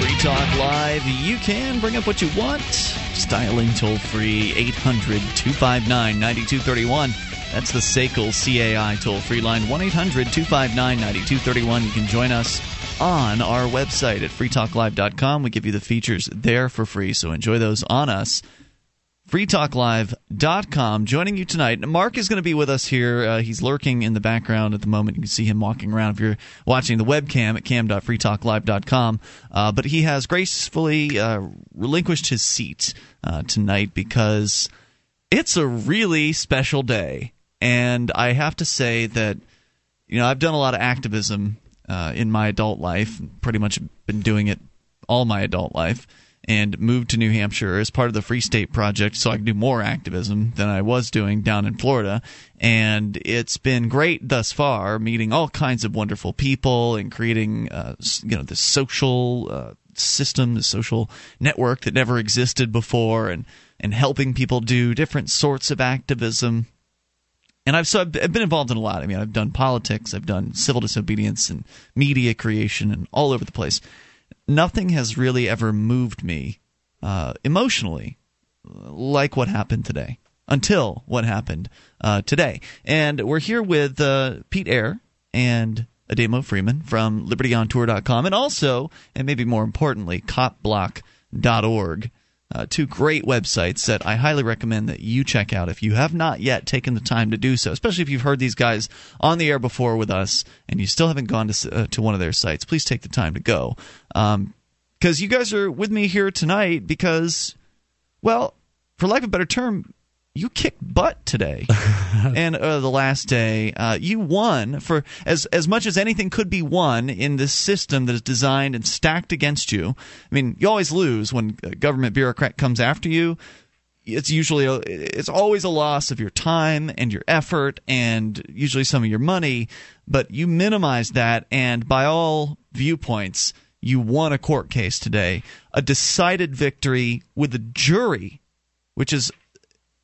Free Talk Live. You can bring up what you want. Styling toll-free, 800-259-9231. That's the Sequel CAI toll-free line, 1-800-259-9231. You can join us on our website at FreeTalkLive.com. We give you the features there for free, so enjoy those on us. FreeTalkLive.com. Joining you tonight, Mark is going to be with us here. He's lurking in the background at the moment. You can see him walking around if you're watching the webcam at cam.freetalklive.com. But he has gracefully relinquished his seat tonight because it's a really special day. And I have to say that, you know, I've done a lot of activism in my adult life, pretty much been doing it all my adult life, and moved to New Hampshire as part of the Free State Project so I could do more activism than I was doing down in Florida. And it's been great thus far, meeting all kinds of wonderful people and creating the social system, the social network that never existed before, and helping people do different sorts of activism. And I've been involved in a lot. I mean, I've done politics, I've done civil disobedience and media creation and all over the place. Nothing has really ever moved me emotionally like what happened today, until what happened today. And we're here with Pete Eyre and Ademo Freeman from LibertyOnTour.com, and also, and maybe more importantly, CopBlock.org. Two great websites that I highly recommend that you check out if you have not yet taken the time to do so, especially if you've heard these guys on the air before with us and you still haven't gone to one of their sites. Please take the time to go, because you guys are with me here tonight because, well, for lack of a better term, you kicked butt today and the last day. You won for as much as anything could be won in this system that is designed and stacked against you. I mean, you always lose when a government bureaucrat comes after you. It's always a loss of your time and your effort and usually some of your money. But you minimize that, and by all viewpoints, you won a court case today, a decided victory with a jury, which is.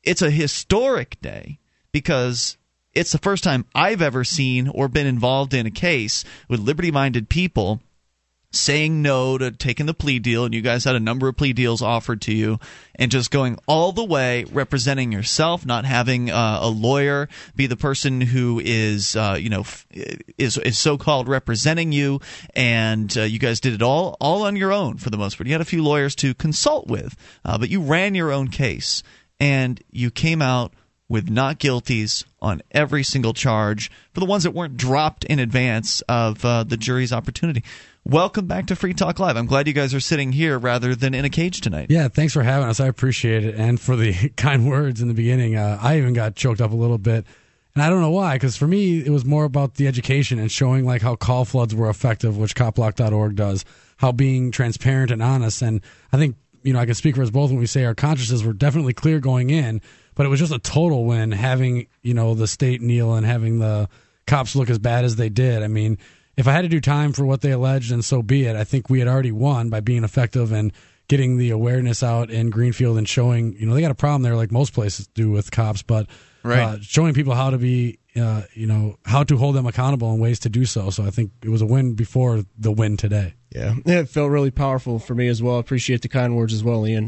It's a historic day because it's the first time I've ever seen or been involved in a case with liberty-minded people saying no to taking the plea deal, and you guys had a number of plea deals offered to you, and just going all the way, representing yourself, not having a lawyer be the person who is so-called representing you, and you guys did it all on your own for the most part. You had a few lawyers to consult with, but you ran your own case. And you came out with not guilties on every single charge for the ones that weren't dropped in advance of the jury's opportunity. Welcome back to Free Talk Live. I'm glad you guys are sitting here rather than in a cage tonight. Yeah, thanks for having us. I appreciate it. And for the kind words in the beginning, I even got choked up a little bit. And I don't know why, because for me, it was more about the education and showing like how call floods were effective, which CopBlock.org does, how being transparent and honest. And I think, you know, I can speak for us both when we say our consciences were definitely clear going in, but it was just a total win having, you know, the state kneel and having the cops look as bad as they did. I mean, if I had to do time for what they alleged, and so be it, I think we had already won by being effective and getting the awareness out in Greenfield and showing, you know, they got a problem there like most places do with cops, but right. Showing people how to be, how to hold them accountable and ways to do so. So I think it was a win before the win today. Yeah, it felt really powerful for me as well. I appreciate the kind words as well, Ian.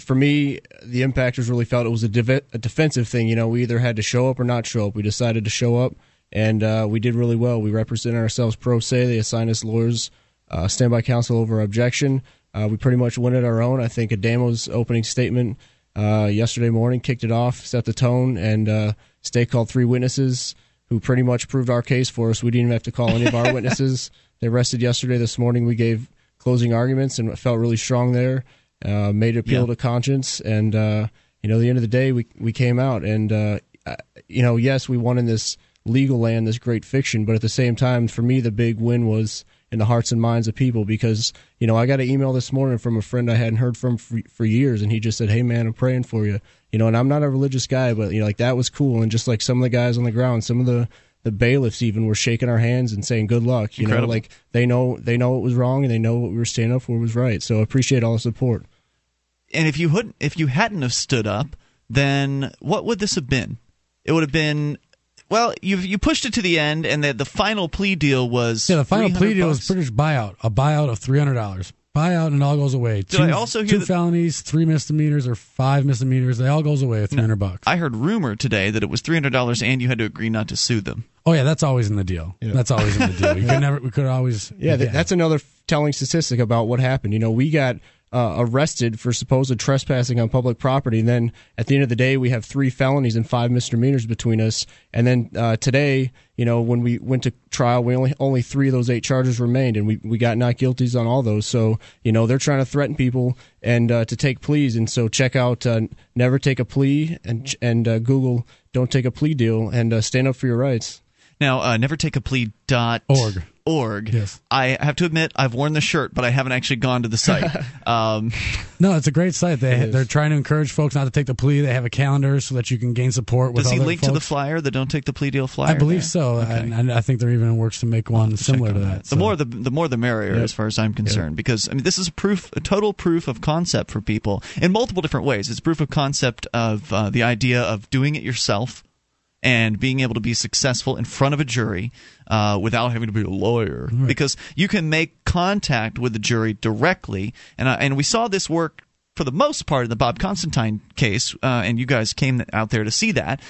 For me, the impactors really felt it was a defensive thing. You know, we either had to show up or not show up. We decided to show up, and we did really well. We represented ourselves pro se. They assigned us lawyers, standby counsel over objection. We pretty much went it our own. I think Adamo's opening statement yesterday morning kicked it off, set the tone, and State called three witnesses who pretty much proved our case for us. We didn't even have to call any of our witnesses. They rested yesterday. This morning we gave closing arguments and felt really strong there, made appeal to conscience. And, at the end of the day, we came out. And, yes, we won in this legal land, this great fiction. But at the same time, for me, the big win was in the hearts and minds of people because, you know, I got an email this morning from a friend I hadn't heard from for years. And he just said, "Hey, man, I'm praying for you." You know, and I'm not a religious guy, but, you know, like that was cool. And just like some of the guys on the ground, some of the bailiffs even were shaking our hands and saying good luck. You Incredible. Know, like they know it was wrong and they know what we were standing up for was right. So I appreciate all the support. And if you hadn't have stood up, then what would this have been? It would have been Well, you pushed it to the end, and the final plea deal was the final plea deal was British buyout, a buyout of $300. Buyout and it all goes away. Did I also hear two felonies, three misdemeanors, or five misdemeanors? They all goes away at $300. I heard rumor today that it was $300, and you had to agree not to sue them. Oh yeah, that's always in the deal. Yeah. That's always in the deal. You could never. We could always. Yeah, that's another telling statistic about what happened. You know, we got arrested for supposed trespassing on public property, and then at the end of the day, we have three felonies and five misdemeanors between us. And then today, you know, when we went to trial, we only three of those eight charges remained, and we got not guilties on all those. So, you know, they're trying to threaten people and to take pleas. And so check out Never Take a Plea and Google Don't Take a Plea Deal and stand up for your rights. Now, nevertakeaplea.org. Yes. I have to admit, I've worn the shirt, but I haven't actually gone to the site. No, it's a great site. They're trying to encourage folks not to take the plea. They have a calendar so that you can gain support. Does he link to the flyer, the Don't Take the Plea Deal flyer? I believe so. Okay. And I think there even works to make one similar to that. So. The more the merrier, as far as I'm concerned, because I mean this is a total proof of concept for people in multiple different ways. It's proof of concept of the idea of doing it yourself. And being able to be successful in front of a jury without having to be a lawyer. Right. Because you can make contact with the jury directly. And we saw this work for the most part in the Bob Constantine case. And you guys came out there to see that.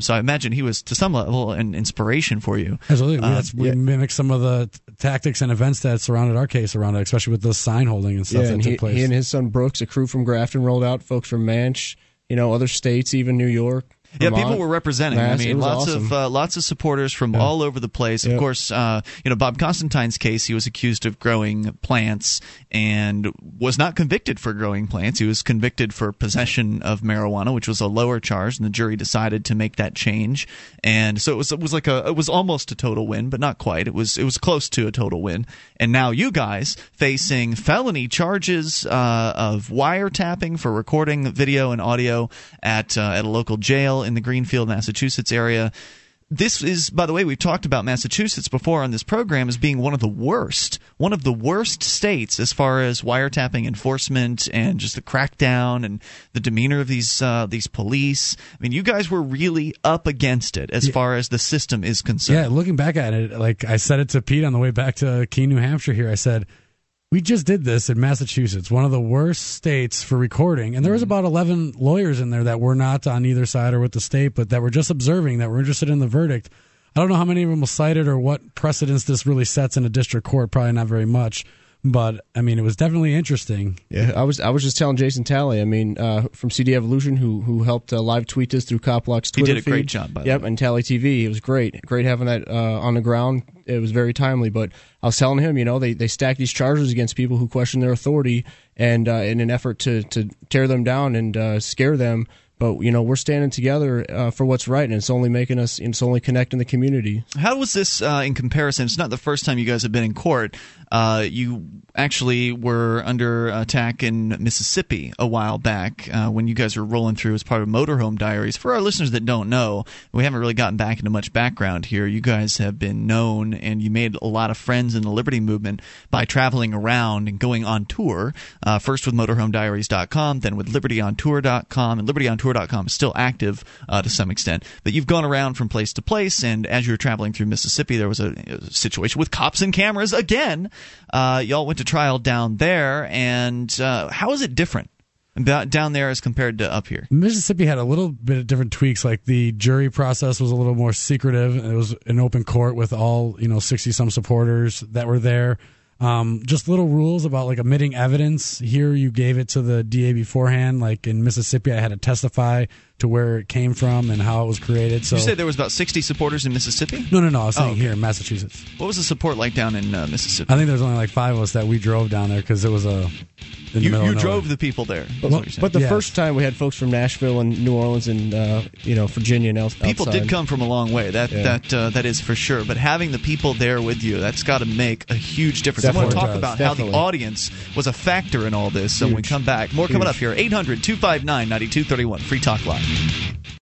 So I imagine he was, to some level, an inspiration for you. Absolutely. We mimicked some of the tactics and events that surrounded our case around it, especially with the sign holding and stuff that took place. He and his son Brooks, a crew from Grafton, rolled out, folks from Manch, you know, other states, even New York. Vermont, yeah, people were representing. I mean, lots of supporters from all over the place. Of course, you know, Bob Constantine's case, he was accused of growing plants and was not convicted for growing plants. He was convicted for possession of marijuana, which was a lower charge, and the jury decided to make that change. And so it was almost a total win, but not quite. It was close to a total win. And now you guys facing felony charges of wiretapping for recording video and audio at a local jail in the Greenfield, Massachusetts area. This is, by the way, we've talked about Massachusetts before on this program as being one of the worst states as far as wiretapping enforcement and just the crackdown and the demeanor of these police. I mean, you guys were really up against it as far as the system is concerned. Yeah, looking back at it, like I said it to Pete on the way back to Keene, New Hampshire here, I said, we just did this in Massachusetts, one of the worst states for recording. And there was about 11 lawyers in there that were not on either side or with the state, but that were just observing, that were interested in the verdict. I don't know how many of them were cited or what precedence this really sets in a district court. Probably not very much. But, I mean, it was definitely interesting. Yeah, I was just telling Jason Talley, I mean, from CD Evolution, who helped live tweet this through CopBlock's Twitter feed. He did a great job, by the way. Yep, and Talley TV. It was great. Great having that on the ground. It was very timely. But I was telling him, you know, they stack these charges against people who question their authority and in an effort to tear them down and scare them. But, you know, we're standing together for what's right, and it's only connecting the community. How was this in comparison? It's not the first time you guys have been in court. You actually were under attack in Mississippi a while back when you guys were rolling through as part of Motorhome Diaries. For our listeners that don't know, we haven't really gotten back into much background here. You guys have been known, and you made a lot of friends in the Liberty movement by traveling around and going on tour, first with MotorhomeDiaries.com, then with LibertyOnTour.com, and LibertyOnTour.com is still active to some extent. But you've gone around from place to place, and as you were traveling through Mississippi, there was a situation with cops and cameras again. Y'all went to trial down there, and how is it different down there as compared to up here? Mississippi had a little bit of different tweaks. Like the jury process was a little more secretive. It was an open court with all 60-some supporters that were there. Just little rules about like omitting evidence. Here you gave it to the DA beforehand. Like in Mississippi, I had to testify to where it came from and how it was created. So you said there was about 60 supporters in Mississippi? No. I was saying here in Massachusetts. What was the support like down in Mississippi? I think there was only like 5 of us that we drove down there because it was a. You drove the people there. But the first time we had folks from Nashville and New Orleans and Virginia and outside. People did come from a long way. That is for sure. But having the people there with you, that's got to make a huge difference. Definitely. I want to talk about how the audience was a factor in all this. So when we come back, more coming up here. 800-259-9231. Free Talk Live.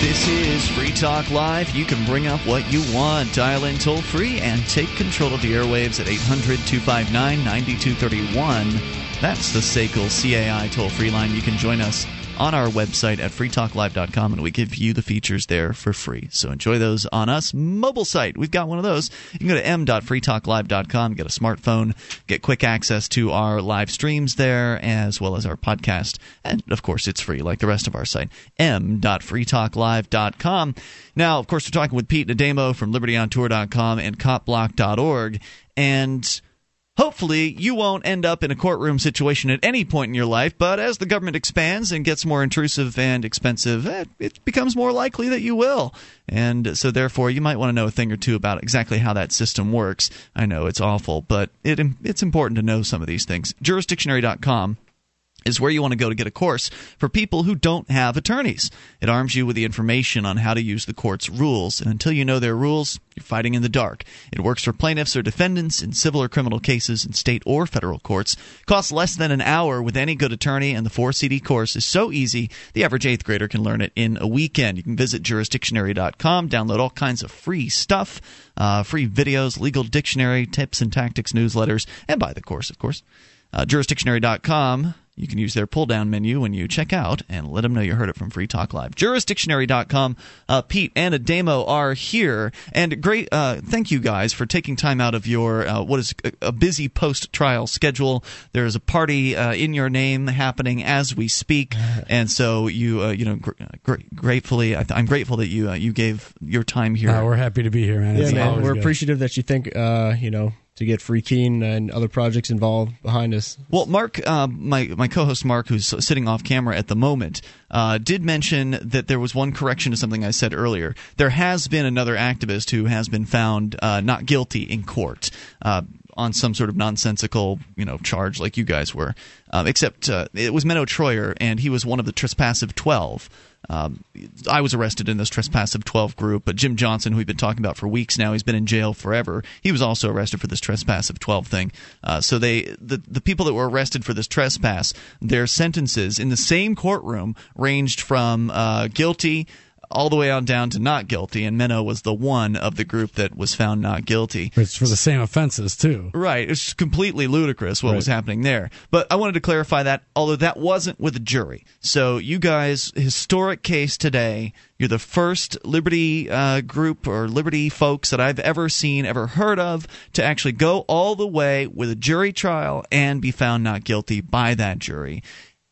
This is Free Talk Live. You can bring up what you want. Dial in toll-free and take control of the airwaves at 800-259-9231. That's the Sequel CAI toll-free line. You can join us on our website at FreeTalkLive.com, and we give you the features there for free. So enjoy those on us. Mobile site, we've got one of those. You can go to m.freetalklive.com, get a smartphone, get quick access to our live streams there, as well as our podcast. And, of course, it's free like the rest of our site, m.freetalklive.com. Now, of course, we're talking with Pete Ademo from LibertyOnTour.com and CopBlock.org, and hopefully, you won't end up in a courtroom situation at any point in your life, but as the government expands and gets more intrusive and expensive, it becomes more likely that you will. And so, therefore, you might want to know a thing or two about exactly how that system works. I know it's awful, but it's important to know some of these things. Jurisdictionary.com is where you want to go to get a course for people who don't have attorneys. It arms you with the information on how to use the court's rules, and until you know their rules, you're fighting in the dark. It works for plaintiffs or defendants in civil or criminal cases in state or federal courts. Costs less than an hour with any good attorney, and the 4-CD course is so easy, the average 8th grader can learn it in a weekend. You can visit Jurisdictionary.com, download all kinds of free stuff, free videos, legal dictionary, tips and tactics, newsletters, and buy the course, of course. Jurisdictionary.com. You can use their pull-down menu when you check out and let them know you heard it from Free Talk Live. Jurisdictionary.com. Pete and Ademo are here. And great, thank you guys for taking time out of your what is a busy post-trial schedule. There is a party in your name happening as we speak, and so you gratefully, I'm grateful that you gave your time here. We're happy to be here, man. Yeah, man, we're appreciative that you think to get FreeKeene and other projects involved behind us. Well, Mark, my co-host Mark, who's sitting off camera at the moment, did mention that there was one correction to something I said earlier. There has been another activist who has been found not guilty in court on some sort of nonsensical, charge like you guys were. Except it was Menno Troyer, and he was one of the Trespassive 12. I was arrested in this Trespassive 12 group, but Jim Johnson, who we've been talking about for weeks now, he's been in jail forever. He was also arrested for this Trespassive 12 thing. So the people that were arrested for this trespass, their sentences in the same courtroom ranged from guilty all the way on down to not guilty, and Menno was the one of the group that was found not guilty. It's for the same offenses, too. Right. It's completely ludicrous what was happening there. But I wanted to clarify that, although that wasn't with a jury. So you guys, historic case today. You're the first Liberty group or Liberty folks that I've ever seen, ever heard of, to actually go all the way with a jury trial and be found not guilty by that jury.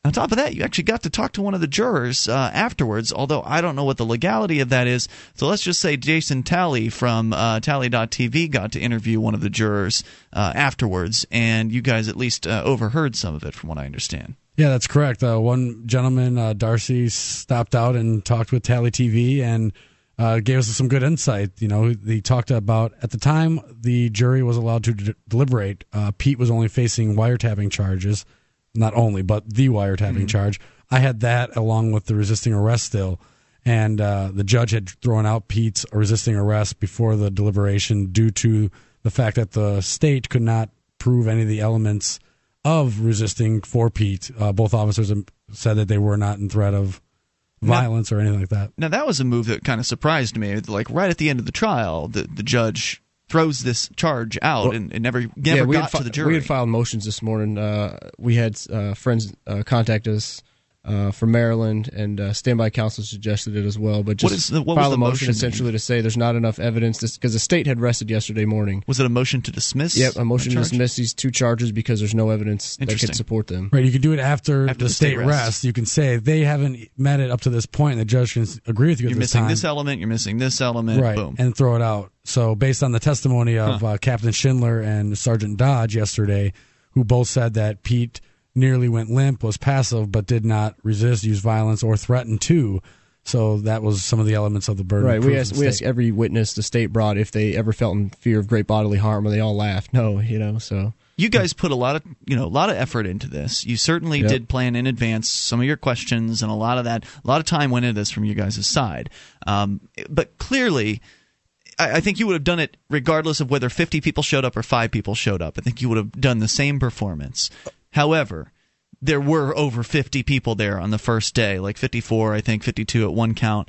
On top of that, you actually got to talk to one of the jurors afterwards, although I don't know what the legality of that is. So let's just say Jason Talley from Talley.tv got to interview one of the jurors afterwards, and you guys at least overheard some of it from what I understand. Yeah, that's correct. One gentleman, Darcy, stopped out and talked with Talley TV and gave us some good insight. He talked about, at the time, the jury was allowed to deliberate. Pete was only facing wiretapping charges. Not only, but the wiretapping charge. I had that along with the resisting arrest still, and the judge had thrown out Pete's resisting arrest before the deliberation due to the fact that the state could not prove any of the elements of resisting for Pete. Both officers said that they were not in threat of violence or anything like that. Now, that was a move that kind of surprised me. Like, right at the end of the trial, the judge throws this charge out and never got to the jury. We had filed motions this morning. We had friends contact us from Maryland, and standby counsel suggested it as well. But just file a motion essentially to say there's not enough evidence, because the state had rested yesterday morning. Was it a motion to dismiss? Yep, a motion to dismiss these two charges because there's no evidence that could support them. Right, you can do it after the state rests. You can say they haven't met it up to this point, and the judge can agree with you. You're missing this element. You're missing this element. Right, boom, and throw it out. So based on the testimony of Captain Schindler and Sergeant Dodge yesterday, who both said that Pete nearly went limp, was passive, but did not resist, use violence, or threaten to. So that was some of the elements of the burden. Right. We asked every witness the state brought if they ever felt in fear of great bodily harm, and they all laughed. No, so you guys put a lot of effort into this. You certainly did plan in advance some of your questions, and a lot of time went into this from you guys' side. But clearly, I think you would have done it regardless of whether 50 people showed up or 5 people showed up. I think you would have done the same performance. However, there were over 50 people there on the first day, like 54, I think, 52 at one count.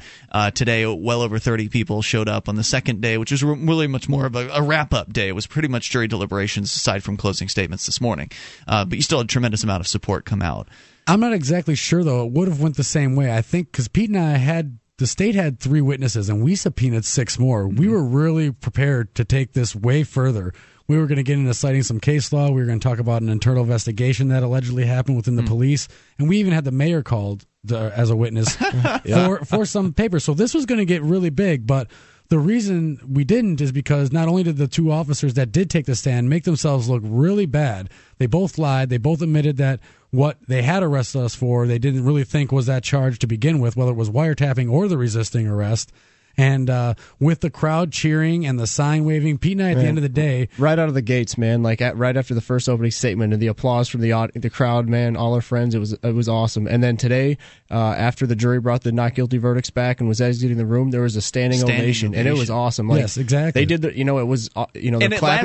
Today, well over 30 people showed up on the second day, which was really much more of a wrap-up day. It was pretty much jury deliberations aside from closing statements this morning. But you still had a tremendous amount of support come out. I'm not exactly sure, though. It would have went the same way, I think, because Pete and I the state had 3 witnesses, and we subpoenaed 6 more. Mm-hmm. We were really prepared to take this way further. We were going to get into citing some case law. We were going to talk about an internal investigation that allegedly happened within the police. And we even had the mayor called as a witness for some papers. So this was going to get really big. But the reason we didn't is because not only did the 2 officers that did take the stand make themselves look really bad, they both lied. They both admitted that what they had arrested us for, they didn't really think was that charge to begin with, whether it was wiretapping or the resisting arrest. And with the crowd cheering and the sign waving, Pete and I, at the end of the day, right out of the gates, man, like right after the first opening statement and the applause from the crowd, man, all our friends, it was awesome. And then today, after the jury brought the not guilty verdicts back and was exiting the room, there was a standing ovation, and it was awesome. Like, yes, exactly. They did and it clapping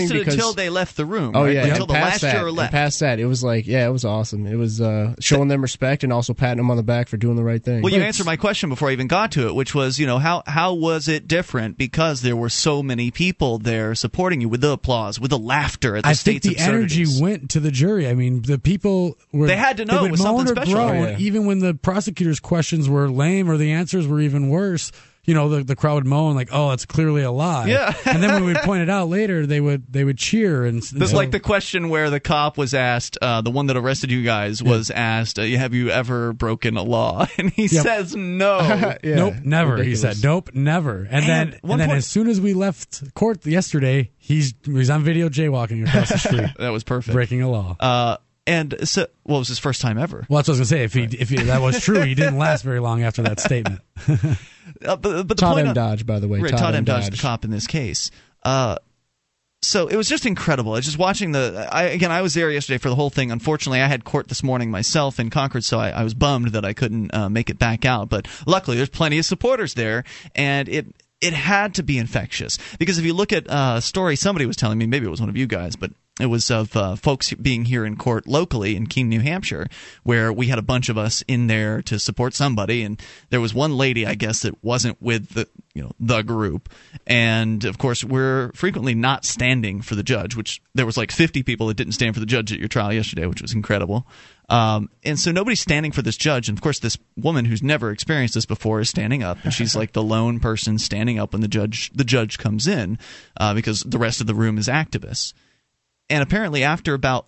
lasted until they left the room. Oh yeah, until the last juror left. Past that, it was it was awesome. It was showing them respect and also patting them on the back for doing the right thing. Well, you answered my question before I even got to it, which was how was it different because there were so many people there supporting you with the applause, with the laughter at the state's absurdities? I think the energy went to the jury. I mean, the people were... They had to know it was something special. Even when the prosecutor's questions were lame or the answers were even worse, the crowd would moan like, oh, that's clearly a lie. Yeah. And then when we would point it out later, they would cheer. That's like the question where the cop was asked, the one that arrested you guys was asked, have you ever broken a law? And he says no. Nope, never. Ridiculous. He said, nope, never. And then as soon as we left court yesterday, he's on video jaywalking across the street. That was perfect. Breaking a law. And so, it was his first time ever. Well, that's what I was going to say. If that was true, he didn't last very long after that statement. But Todd M. Dodge, by the way. Right, Todd M. Dodge, the cop in this case. So it was just incredible. I was just watching I was there yesterday for the whole thing. Unfortunately, I had court this morning myself in Concord, so I was bummed that I couldn't make it back out. But luckily, there's plenty of supporters there, and it had to be infectious. Because if you look at a story somebody was telling me, maybe it was one of you guys, but... It was of folks being here in court locally in Keene, New Hampshire, where we had a bunch of us in there to support somebody. And there was one lady, I guess, that wasn't with the group. And, of course, we're frequently not standing for the judge, which there was like 50 people that didn't stand for the judge at your trial yesterday, which was incredible. And so nobody's standing for this judge. And, of course, this woman who's never experienced this before is standing up. And she's like the lone person standing up when the judge comes in because the rest of the room is activists. And apparently after about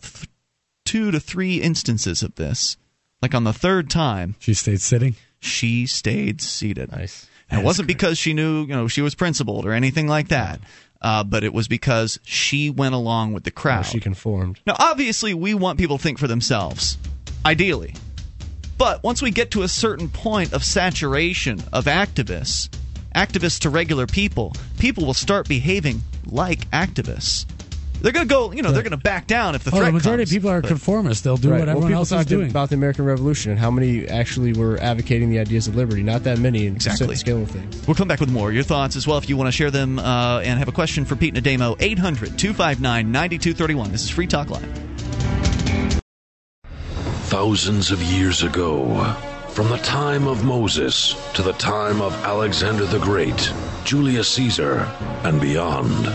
2 to 3 instances of this, like on the 3rd time... She stayed sitting? She stayed seated. Nice. And it wasn't because she knew, she was principled or anything like that. But it was because she went along with the crowd. Oh, she conformed. Now, obviously, we want people to think for themselves, ideally. But once we get to a certain point of saturation of activists to regular people will start behaving like activists. They're going to go, they're going to back down if the threat comes. The majority of people are conformists. They'll do what everyone else is doing. About the American Revolution and how many actually were advocating the ideas of liberty. Not that many. Exactly. Scale of things. We'll come back with more. Your thoughts as well if you want to share them and have a question for Pete and Ademo. 800-259-9231. This is Free Talk Live. Thousands of years ago, from the time of Moses to the time of Alexander the Great, Julius Caesar, and beyond...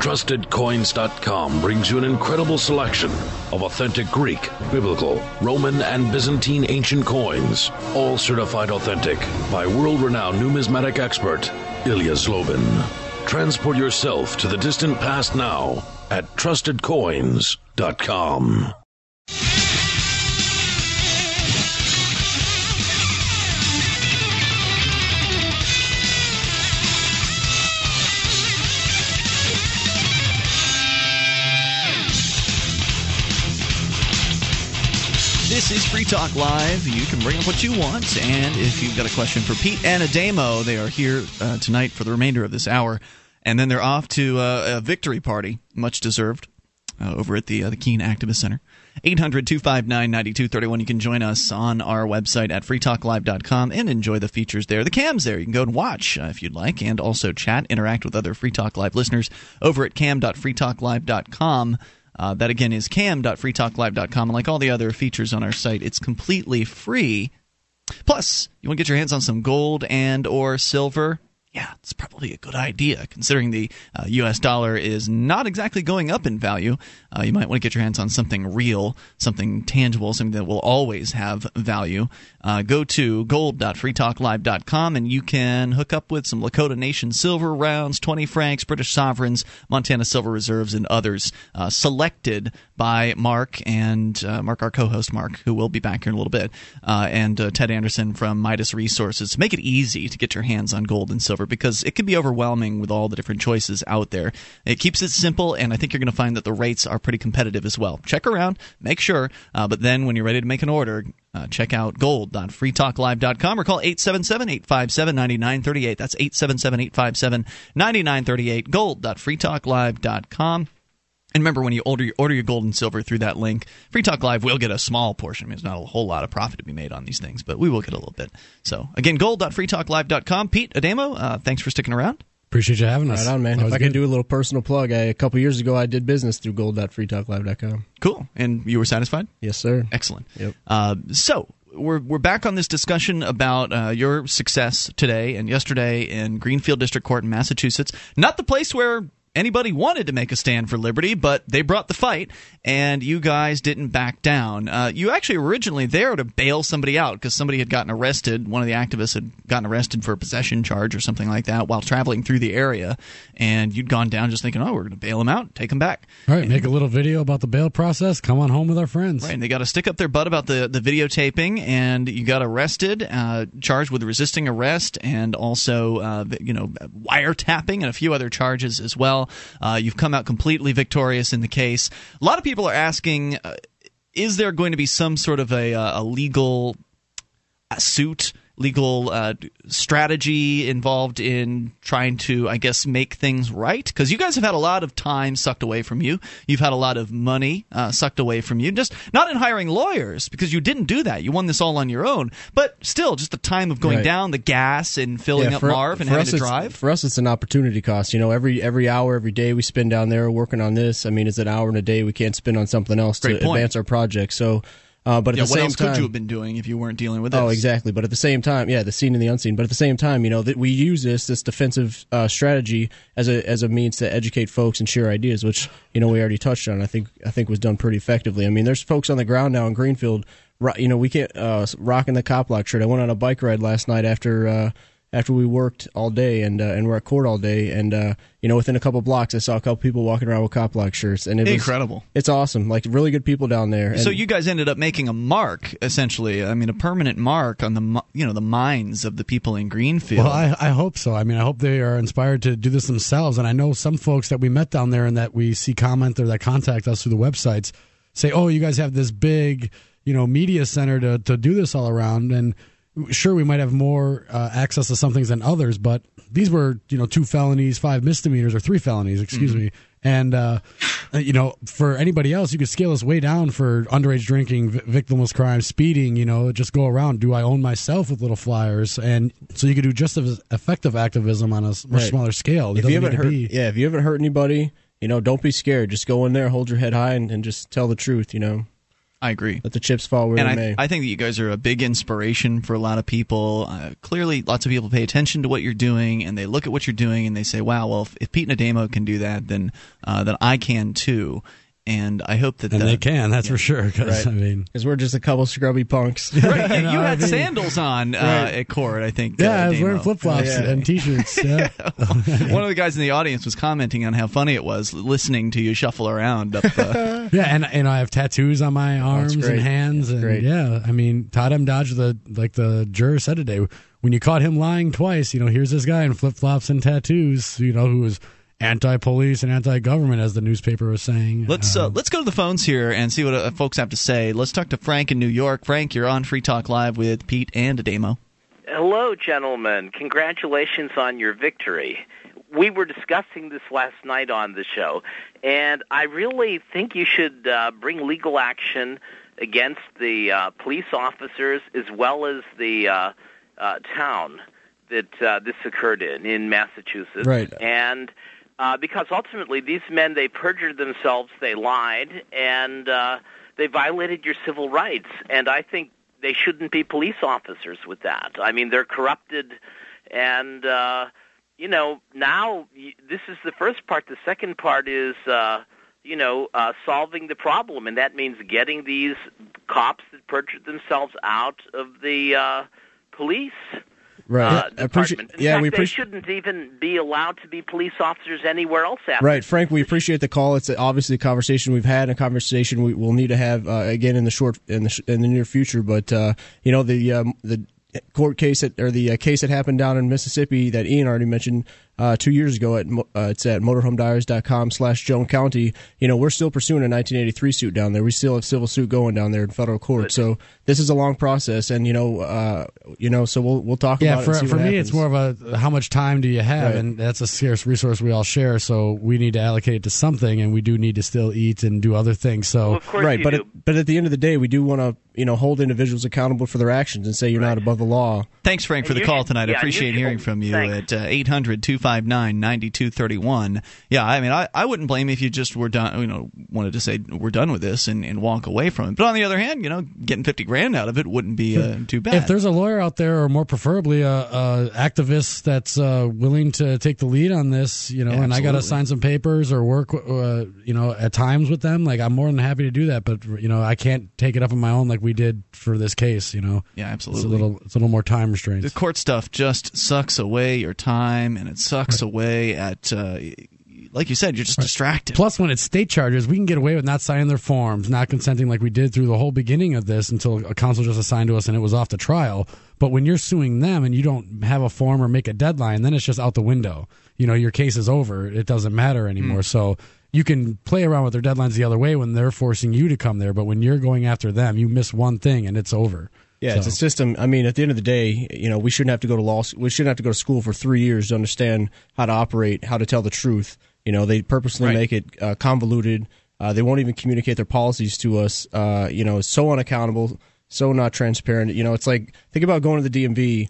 TrustedCoins.com brings you an incredible selection of authentic Greek, Biblical, Roman, and Byzantine ancient coins, all certified authentic by world-renowned numismatic expert Ilya Slobin. Transport yourself to the distant past now at TrustedCoins.com. This is Free Talk Live. You can bring up what you want, and if you've got a question for Pete and Ademo, they are here tonight for the remainder of this hour, and then they're off to a victory party, much deserved, over at the Keene Activist Center. 800-259-9231. You can join us on our website at freetalklive.com and enjoy the features there. The cam's there. You can go and watch if you'd like, and also chat, interact with other Free Talk Live listeners over at cam.freetalklive.com. That, again, is cam.freetalklive.com. And like all the other features on our site, it's completely free. Plus, you want to get your hands on some gold and or silver? Yeah, it's probably a good idea, considering the U.S. dollar is not exactly going up in value. You might want to get your hands on something real, something tangible, something that will always have value. Go to gold.freetalklive.com, and you can hook up with some Lakota Nation silver rounds, 20 francs, British sovereigns, Montana silver reserves, and others selected by Mark and Mark, our co-host Mark, who will be back here in a little bit, and Ted Anderson from Midas Resources, to make it easy to get your hands on gold and silver, because it can be overwhelming with all the different choices out there. It keeps it simple, and I think you're going to find that the rates are pretty competitive as well. Check around, make sure, but then when you're ready to make an order, check out gold.freetalklive.com or call 877-857-9938. That's 877-857-9938, gold.freetalklive.com. And remember, when you order your gold and silver through that link, Free Talk Live will get a small portion. I mean, there's not a whole lot of profit to be made on these things, but we will get a little bit. So, again, gold.freetalklive.com. Pete, Ademo, thanks for sticking around. Appreciate you having us. Right on, man. If I can do a little personal plug, a couple years ago I did business through gold.freetalklive.com. Cool. And you were satisfied? Yes, sir. Excellent. Yep. So, we're back on this discussion about your success today and yesterday in Greenfield District Court in Massachusetts. Not the place where anybody wanted to make a stand for liberty, but they brought the fight, and you guys didn't back down. You actually were originally there to bail somebody out because somebody had gotten arrested. One of the activists had gotten arrested for a possession charge or something like that while traveling through the area, and you'd gone down just thinking, oh, we're going to bail him out, take him back. All right, and make a little video about the bail process, come on home with our friends. Right, and they got to stick up their butt about the videotaping, and you got arrested, charged with resisting arrest, and also wiretapping and a few other charges as well. You've come out completely victorious in the case. A lot of people are asking, is there going to be some sort of a legal suit, legal strategy involved in trying to, I guess, make things right? Because you guys have had a lot of time sucked away from you. You've had a lot of money sucked away from you. Just not in hiring lawyers, because you didn't do that. You won this all on your own. But still, just the time of going down, the gas and filling up Marv and having to drive. For us, it's an opportunity cost. You know, every hour, every day we spend down there working on this, I mean, it's an hour and a day we can't spend on something else to advance our project. So, but at the same time, what else could you have been doing if you weren't dealing with this? Oh, exactly. But at the same time, the seen and the unseen. But at the same time, that we use this defensive strategy as a means to educate folks and share ideas, which we already touched on. I think was done pretty effectively. I mean, there's folks on the ground now in Greenfield. We can't rocking the CopBlock shirt. I went on a bike ride last night after we worked all day and we're at court all day, and within a couple blocks I saw a couple people walking around with CopBlock shirts, and it's awesome, like really good people down there. And so you guys ended up making a mark, essentially. I mean, a permanent mark on the minds of the people in Greenfield. Well, I hope so. I mean, I hope they are inspired to do this themselves, and I know some folks that we met down there and that we see comment or that contact us through the websites say, oh, you guys have this big media center to do this all around, and sure, we might have more access to some things than others, but these were, 2 felonies, 5 misdemeanors, or 3 felonies, excuse me. And, for anybody else, you could scale this way down for underage drinking, victimless crime, speeding, just go around. Do I own myself with little flyers? And so you could do just as effective activism on a much smaller scale. If you haven't hurt anybody, don't be scared. Just go in there, hold your head high, and just tell the truth. I agree. Let the chips fall where they may. I think that you guys are a big inspiration for a lot of people. Clearly, lots of people pay attention to what you're doing, and they look at what you're doing, and they say, wow, well, if Pete and Ademo can do that, then I can too. And I hope that they can. That's for sure. Because right. I mean, we're just a couple scrubby punks. Right. You know, had sandals on at court. I think. Yeah, I was wearing flip flops and t-shirts. Yeah. One of the guys in the audience was commenting on how funny it was listening to you shuffle around. And I have tattoos on my arms and hands. That's great. Yeah, I mean, Todd M. Dodge, the juror said today, when you caught him lying twice, here's this guy in flip flops and tattoos, who was anti-police and anti-government, as the newspaper was saying. Let's go to the phones here and see what folks have to say. Let's talk to Frank in New York. Frank, you're on Free Talk Live with Pete and Ademo. Hello, gentlemen. Congratulations on your victory. We were discussing this last night on the show, and I really think you should bring legal action against the police officers as well as the town that this occurred in Massachusetts. Right. And because ultimately these men, they perjured themselves, they lied, and they violated your civil rights. And I think they shouldn't be police officers with that. I mean, they're corrupted. And, now this is the first part. The second part is, solving the problem. And that means getting these cops that perjured themselves out of the police. Right. In fact, they shouldn't even be allowed to be police officers anywhere else. Right, Frank. We appreciate the call. It's obviously a conversation we've had, and a conversation we will need to have again in the near future. But the court case case that happened down in Mississippi that Ian already mentioned 2 years ago it's at MotorhomeDiaries.com/JonesCounty. We're still pursuing a 1983 suit down there. We still have civil suit going down there in federal court. So this is a long process, and so we'll talk about it. Yeah, for me, it's more of a how much time do you have, and that's a scarce resource we all share. So we need to allocate it to something, and we do need to still eat and do other things. So well, of course right, you but do. But at the end of the day, we do want to hold individuals accountable for their actions and say you're not above the law. Thanks, Frank, for the call tonight. I appreciate hearing from you at 800-259-9231. Yeah, I mean, I wouldn't blame if you just were done, wanted to say we're done with this and walk away from it. But on the other hand, getting $50,000 out of it wouldn't be too bad. If there's a lawyer out there, or more preferably a activist that's willing to take the lead on this, and I got to sign some papers or work, at times with them, like I'm more than happy to do that. But I can't take it up on my own like we did for this case. Yeah, absolutely. It's a little more time restraint. The court stuff just sucks away your time, and it sucks away at, like you said, you're just distracted. Plus, when it's state charges, we can get away with not signing their forms, not consenting like we did through the whole beginning of this until a counsel just assigned to us and it was off the trial. But when you're suing them and you don't have a form or make a deadline, then it's just out the window. Your case is over. It doesn't matter anymore. So you can play around with their deadlines the other way when they're forcing you to come there. But when you're going after them, you miss one thing and it's over. Yeah, so. It's a system. I mean, at the end of the day, we shouldn't have to go to law. We shouldn't have to go to school for 3 years to understand how to operate, how to tell the truth. They purposely make it convoluted. They won't even communicate their policies to us. So unaccountable, so not transparent. It's like, think about going to the DMV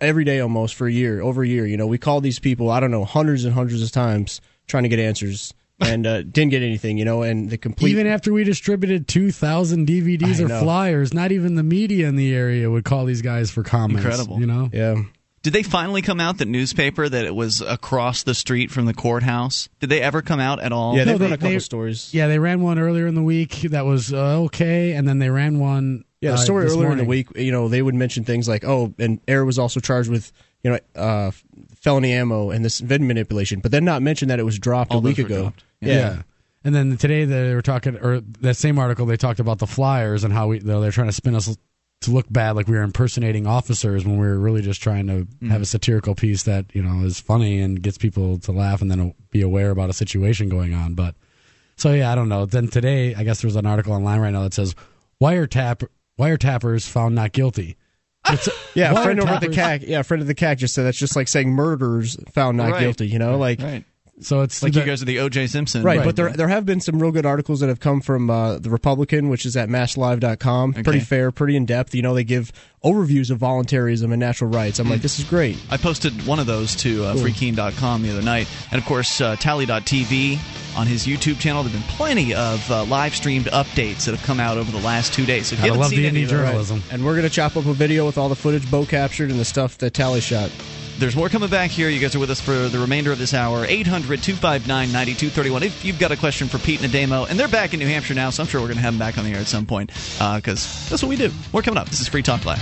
every day almost for over a year. We called these people, I don't know, hundreds and hundreds of times trying to get answers. And didn't get anything, and the complete... Even after we distributed 2,000 DVDs or flyers, not even the media in the area would call these guys for comments. Incredible. Yeah. Did they finally come out, the newspaper, that it was across the street from the courthouse? Did they ever come out at all? Yeah, they've run a couple stories. Yeah, they ran one earlier in the week that was okay, and then they ran one... Yeah, the story earlier in the week, they would mention things like, and Eyre was also charged with... felony ammo and this VIN manipulation, but then not mention that it was dropped a week ago. Yeah. And then today they were talking, or that same article, they talked about the flyers and how they're trying to spin us to look bad, like we were impersonating officers when we were really just trying to have a satirical piece that, is funny and gets people to laugh and then be aware about a situation going on. But so, yeah, I don't know. Then today, I guess there's an article online right now that says wiretappers found not guilty. A friend over at the CAC. Yeah, a friend of the CAC just said that's just like saying murderers found not guilty. Right. So it's like you guys are the O.J. Simpson, right? But there have been some real good articles that have come from the Republican, which is at MassLive.com. Okay. Pretty fair, pretty in depth. You know, they give overviews of voluntarism and natural rights. I'm like, this is great. I posted one of those to FreeKeene.com the other night, and of course, Talley.tv on his YouTube channel. There've been plenty of live streamed updates that have come out over the last 2 days. So if you haven't seen any journalism, and we're gonna chop up a video with all the footage Bo captured and the stuff that Talley shot. There's more coming back here. You guys are with us for the remainder of this hour. 800-259-9231. If you've got a question for Pete and Ademo, and they're back in New Hampshire now, so I'm sure we're going to have them back on the air at some point because that's what we do. More coming up. This is Free Talk Live.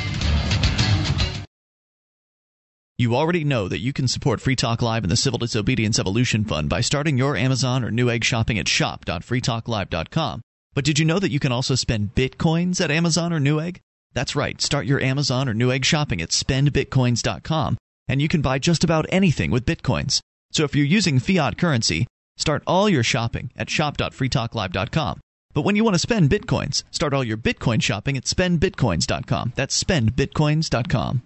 You already know that you can support Free Talk Live and the Civil Disobedience Evolution Fund by starting your Amazon or Newegg shopping at shop.freetalklive.com. But did you know that you can also spend bitcoins at Amazon or Newegg? That's right. Start your Amazon or Newegg shopping at spendbitcoins.com. And you can buy just about anything with bitcoins. So if you're using fiat currency, start all your shopping at shop.freetalklive.com. But when you want to spend bitcoins, start all your bitcoin shopping at spendbitcoins.com. That's spendbitcoins.com.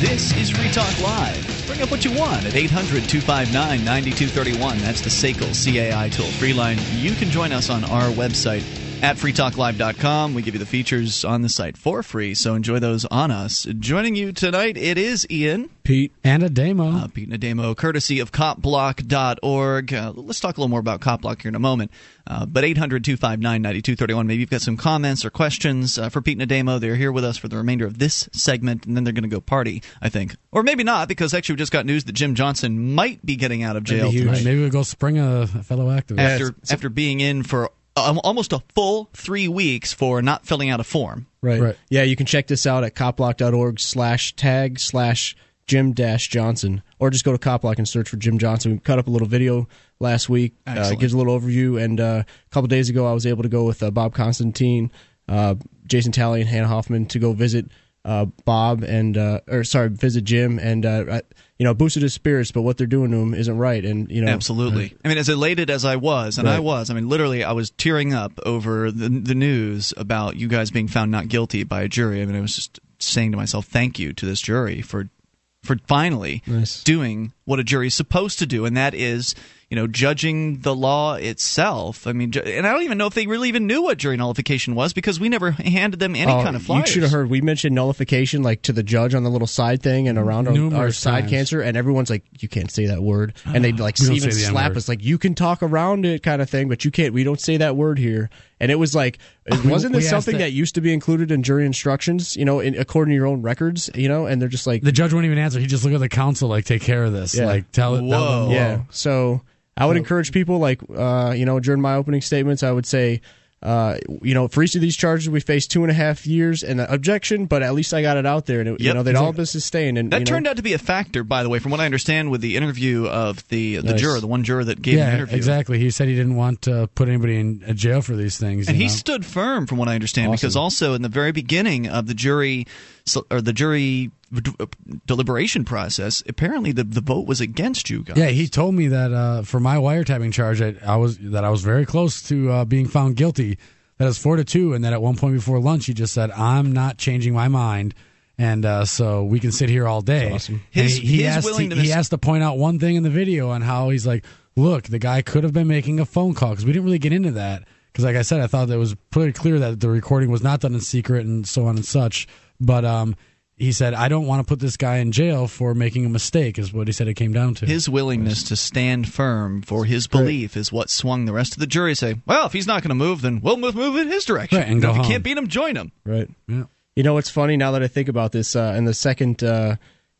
This is Free Talk Live. Bring up what you want at 800-259-9231. That's the Sequel CAI toll-free line. You can join us on our website at freetalklive.com. We give you the features on the site for free, so enjoy those on us. Joining you tonight, it is Ian, Pete, and Ademo. Pete and Ademo, courtesy of CopBlock.org. Let's talk a little more about CopBlock here in a moment. But 800-259-9231. Maybe you've got some comments or questions for Pete and Ademo. They're here with us for the remainder of this segment, and then they're going to go party, I think. Or maybe not, because actually we just got news that Jim Johnson might be getting out of jail tonight. Maybe we'll go spring a fellow activist. After being in for almost a full 3 weeks for not filling out a form. Right. Yeah, you can check this out at copblock.org/tag/Jim-Johnson. Or just go to CopBlock and search for Jim Johnson. We cut up a little video last week. It gives a little overview. And a couple days ago, I was able to go with Bob Constantine, Jason Talley, and Hannah Hoffman to go visit Bob and visit Jim, and boosted his spirits, but what they're doing to him isn't right, and absolutely. I mean, as elated as I was, literally, I was tearing up over the news about you guys being found not guilty by a jury. I mean, I was just saying to myself, thank you to this jury for finally doing what a jury is supposed to do, and that is, judging the law itself. I mean, and I don't even know if they really even knew what jury nullification was, because we never handed them any kind of flyers. You should have heard. We mentioned nullification, like, to the judge on the little side thing and around our side cancer, and everyone's like, you can't say that word. And they'd, even slap us, like, you can talk around it kind of thing, but you can't. We don't say that word here. And it was like, wasn't this something that used to be included in jury instructions, according to your own records, and they're just like... The judge won't even answer. He just looked at the counsel, like, take care of this. Yeah. Like, tell them, yeah. So... I would encourage people, during my opening statements, I would say, for each of these charges, we faced 2.5 years and an objection, but at least I got it out there, and that all of this is sustained. And that turned out to be a factor, by the way, from what I understand, with the interview of the juror, the one juror that gave the interview. Yeah, exactly. He said he didn't want to put anybody in jail for these things. And he stood firm, from what I understand, because also in the very beginning of the jury or the jury deliberation process, apparently the vote was against you guys. Yeah, he told me that for my wiretapping charge, I was very close to being found guilty. That was 4-2, and that at one point before lunch, he just said, "I'm not changing my mind," and so we can sit here all day. Awesome. He has to point out one thing in the video on how he's like, "Look, the guy could have been making a phone call," because we didn't really get into that. Because, like I said, I thought that it was pretty clear that the recording was not done in secret and so on and such, but he said, I don't want to put this guy in jail for making a mistake, is what he said it came down to. His willingness to stand firm for his belief is what swung the rest of the jury to say, well, if he's not going to move, then we'll move in his direction. Right, and if you can't beat him, join him. Right. Yeah. You know, it's funny now that I think about this. In the second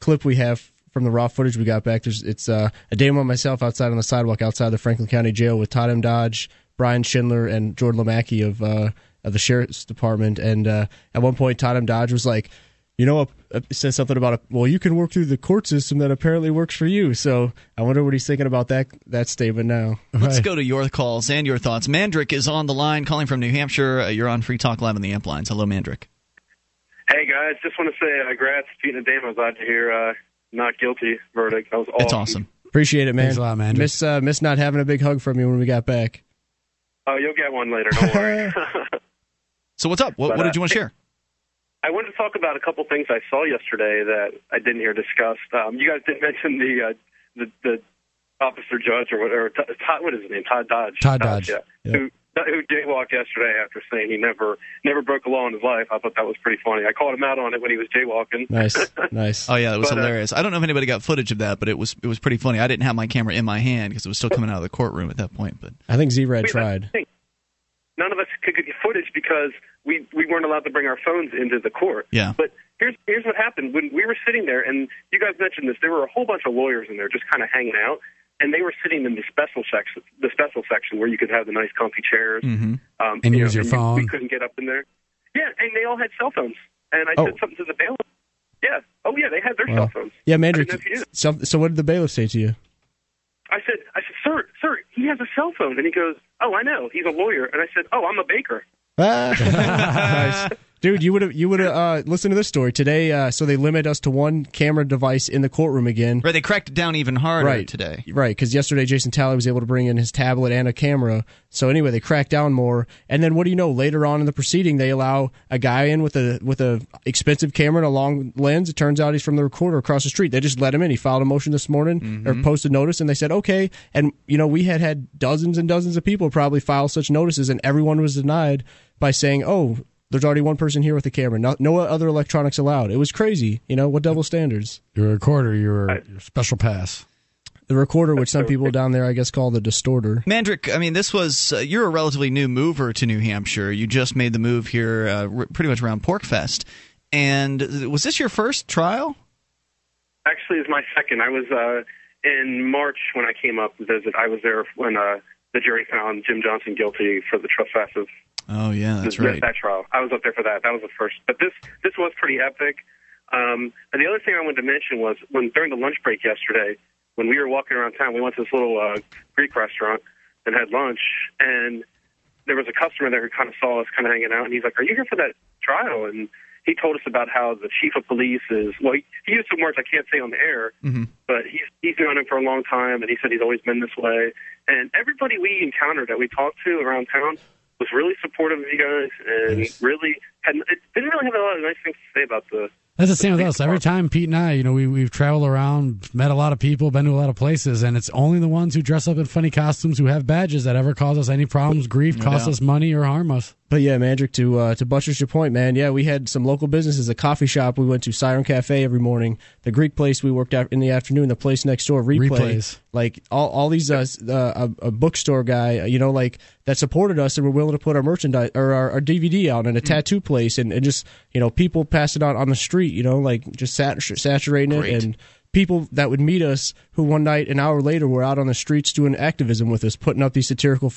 clip we have from the raw footage we got back, it's Ademo and myself outside on the sidewalk outside the Franklin County Jail with Todd M. Dodge, Brian Schindler, and Jordan Lamacki of the Sheriff's Department. And at one point, Todd M. Dodge was like, says something about, you can work through the court system that apparently works for you. So I wonder what he's thinking about that statement now. Let's go to your calls and your thoughts. Mandrick is on the line calling from New Hampshire. You're on Free Talk Live on the amp lines. Hello, Mandrick. Hey, guys. Just want to say congrats, Pete and Ademo. Glad to hear not guilty verdict. That was awesome. That's awesome. Appreciate it, man. Thanks a lot, Mandrick. Miss not having a big hug from you when we got back. Oh, you'll get one later. Don't worry. So what's up? What did you want to share? I wanted to talk about a couple things I saw yesterday that I didn't hear discussed. You guys did mention the officer judge or whatever. Todd, what is his name? Todd Dodge. Todd Dodge. Yeah. Yep. Who jaywalked yesterday after saying he never broke a law in his life. I thought that was pretty funny. I called him out on it when he was jaywalking. Nice. Oh yeah, that was hilarious. I don't know if anybody got footage of that, but it was pretty funny. I didn't have my camera in my hand because it was still coming out of the courtroom at that point. But I think Z-Red tried. None of us could get footage because we weren't allowed to bring our phones into the court. Yeah. But here's what happened when we were sitting there, and you guys mentioned this. There were a whole bunch of lawyers in there just kind of hanging out. And they were sitting in the special section where you could have the nice comfy chairs. Mm-hmm. And use your phone. We couldn't get up in there. Yeah, and they all had cell phones. And I said something to the bailiff. Yeah. Oh, yeah, they had their cell phones. Yeah, Mandrick, so what did the bailiff say to you? I said, sir, he has a cell phone. And he goes, oh, I know, he's a lawyer. And I said, oh, I'm a baker. Nice. Dude, you would have listened to this story today. So they limit us to one camera device in the courtroom again. Right, they cracked it down even harder today. Right, because yesterday Jason Talley was able to bring in his tablet and a camera. So anyway, they cracked down more. And then what do you know? Later on in the proceeding, they allow a guy in with a expensive camera and a long lens. It turns out he's from the recorder across the street. They just let him in. He filed a motion this morning or posted notice, and they said okay. And we had dozens and dozens of people probably file such notices, and everyone was denied by saying there's already one person here with a camera. No other electronics allowed. It was crazy. What double standards? Your recorder, your special pass. The recorder, which some people down there, I guess, call the distorter. Mandrick, I mean, this was you're a relatively new mover to New Hampshire. You just made the move here pretty much around Porkfest. And was this your first trial? Actually, it's my second. I was in March when I came up to visit. I was there when the jury found Jim Johnson guilty for the trespass of... Oh, yeah, that's right. That trial. I was up there for that. That was the first. But this was pretty epic. And the other thing I wanted to mention was during the lunch break yesterday, when we were walking around town, we went to this little Greek restaurant and had lunch. And there was a customer there who kind of saw us kind of hanging out. And he's like, are you here for that trial? And he told us about how the chief of police is, well, he used some words I can't say on the air, but he's known him for a long time. And he said he's always been this way. And everybody we encountered that we talked to around town was really supportive of you guys, and didn't really have a lot of nice things to say about the... That's the same with us. Every time Pete and I, we've traveled around, met a lot of people, been to a lot of places, and it's only the ones who dress up in funny costumes, who have badges, that ever cause us any problems, grief, cost us money, or harm us. But yeah, Mandrick, to buttress your point, man, yeah, we had some local businesses, a coffee shop we went to, Siren Cafe every morning, the Greek place we worked out in the afternoon, the place next door, Replays. Like all these, a bookstore guy, that supported us and were willing to put our merchandise or our DVD out in a tattoo place, and just, people passed it out on the street, just saturating it, and people that would meet us who one night, an hour later, were out on the streets doing activism with us, putting up these satirical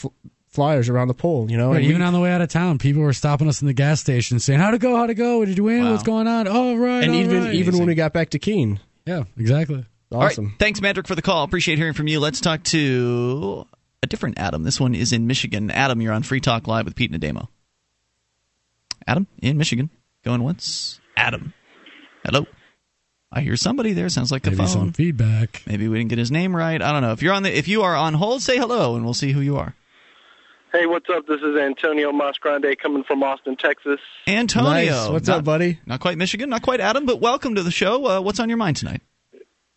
flyers around the pole, Right, even on the way out of town, people were stopping us in the gas station saying, how to go, what did you win, what's going on, even when we got back to Keene. Yeah, exactly. Awesome. All right, thanks, Mandrick, for the call. Appreciate hearing from you. Let's talk to a different Adam. This one is in Michigan. Adam, you're on Free Talk Live with Pete and Ademo. Adam, in Michigan. Going once. Adam. Hello. I hear somebody there. Sounds like the phone. Maybe some feedback. Maybe we didn't get his name right. I don't know. If you are on hold, say hello, and we'll see who you are. Hey, what's up? This is Antonio Masgrande coming from Austin, Texas. Antonio. Nice. What's up, buddy? Not quite Michigan, not quite Adam, but welcome to the show. What's on your mind tonight?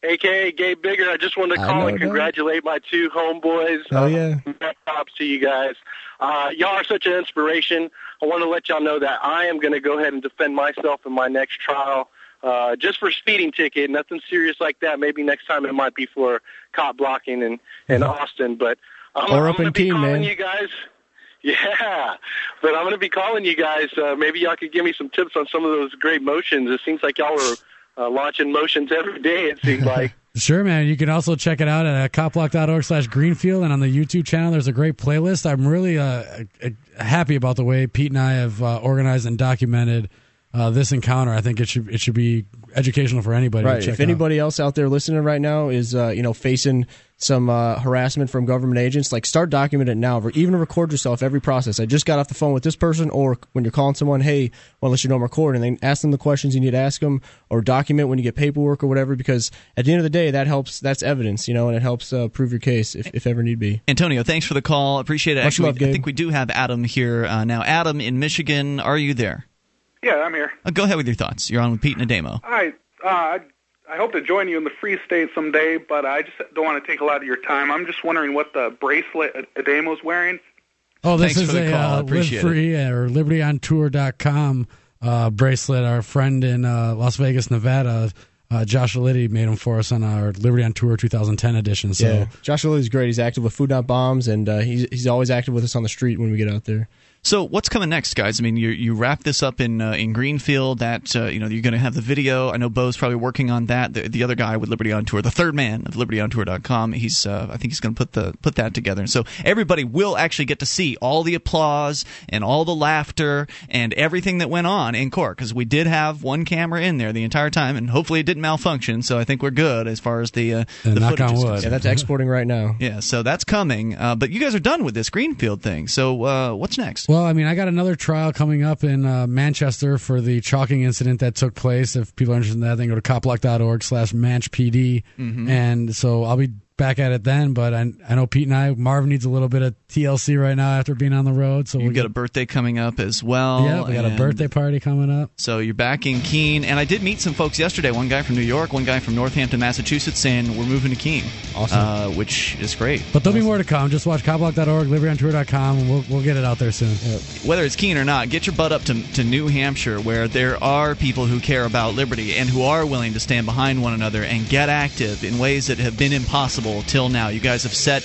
A.K.A. Gabe Bigger. I just wanted to call and congratulate my two homeboys. Oh, yeah. Props to you guys. Y'all are such an inspiration. I want to let y'all know that I am going to go ahead and defend myself in my next trial just for speeding ticket. Nothing serious like that. Maybe next time it might be for cop blocking in Austin, but... I'm going to be calling you guys. Yeah, but I'm going to be calling you guys. Maybe y'all could give me some tips on some of those great motions. It seems like y'all were launching motions every day, it seemed like. Sure, man. You can also check it out at CopBlock.org/Greenfield, and on the YouTube channel, there's a great playlist. I'm really happy about the way Pete and I have organized and documented this encounter. I think it should be educational for anybody. Right. If anybody else out there listening right now is facing some harassment from government agents, like, start documenting it now. Even record yourself every process. I just got off the phone with this person, or when you're calling someone, hey, well, let you know I'm recording. And then ask them the questions you need to ask them, or document when you get paperwork or whatever, because at the end of the day, that helps. That's evidence, and it helps prove your case if ever need be. Antonio, thanks for the call. Appreciate it. Actually, I think we do have Adam here now. Adam in Michigan, are you there? Yeah, I'm here. Go ahead with your thoughts. You're on with Pete and Ademo. I hope to join you in the Free State someday, but I just don't want to take a lot of your time. I'm just wondering what the bracelet Ademo's wearing. Oh, this Thanks is a Free or LibertyOnTour.com bracelet. Our friend in Las Vegas, Nevada, Josh Liddy, made him for us on our Liberty on Tour 2010 edition. So yeah. Josh Liddy's great. He's active with Food Not Bombs, and he's always active with us on the street when we get out there. So what's coming next, guys? I mean, you wrap this up in Greenfield. That you're going to have the video. I know Bo's probably working on that. The other guy with Liberty on Tour, the third man of LibertyOnTour.com, he's I think he's going to put that together. And so everybody will actually get to see all the applause and all the laughter and everything that went on in court, because we did have one camera in there the entire time, and hopefully it didn't malfunction. So I think we're good as far as the knock footage on wood. Yeah, that's exporting right now. Yeah, so that's coming. But you guys are done with this Greenfield thing. So what's next? Well, I mean, I got another trial coming up in Manchester for the chalking incident that took place. If people are interested in that, then go to CopBlock.org/ManchPD. Mm-hmm. And so I'll be back at it then. But I know Pete and Marvin needs a little bit of TLC right now after being on the road. So we've got a birthday coming up as well. Yeah, we got a birthday party coming up. So you're back in Keene. And I did meet some folks yesterday, one guy from New York, one guy from Northampton, Massachusetts, and we're moving to Keene. Awesome. Which is great. But there'll be more to come. Just watch CopBlock.org, LibertyOnTour.com, and we'll get it out there soon. Yep. Whether it's Keene or not, get your butt up to New Hampshire, where there are people who care about liberty and who are willing to stand behind one another and get active in ways that have been impossible till now. You guys have set.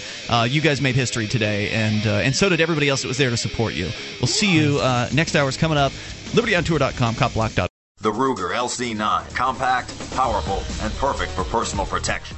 You guys made history today, and so did everybody else that was there to support you. We'll see you next hour's coming up. LibertyOnTour.com, CopBlock.org. The Ruger LC9, compact, powerful, and perfect for personal protection.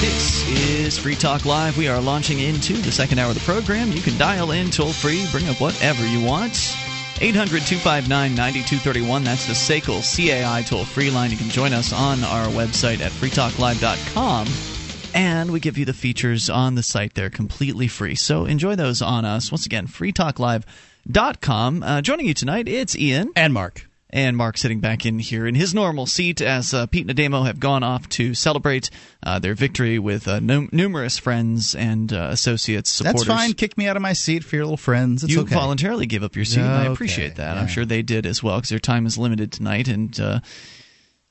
This is Free Talk Live. We are launching into the second hour of the program. You can dial in toll-free, bring up whatever you want. 800-259-9231. That's the Sequel CAI toll-free line. You can join us on our website at FreeTalkLive.com. And we give you the features on the site. They're completely free. So enjoy those on us. Once again, FreeTalkLive.com. Joining you tonight, it's Ian. And Mark. And Mark sitting back in here in his normal seat as Pete and Ademo have gone off to celebrate their victory with numerous friends and associates, supporters. That's fine. Kick me out of my seat for your little friends. It's you okay. Voluntarily give up your seat, and I appreciate that. Yeah. I'm sure they did as well, because their time is limited tonight. And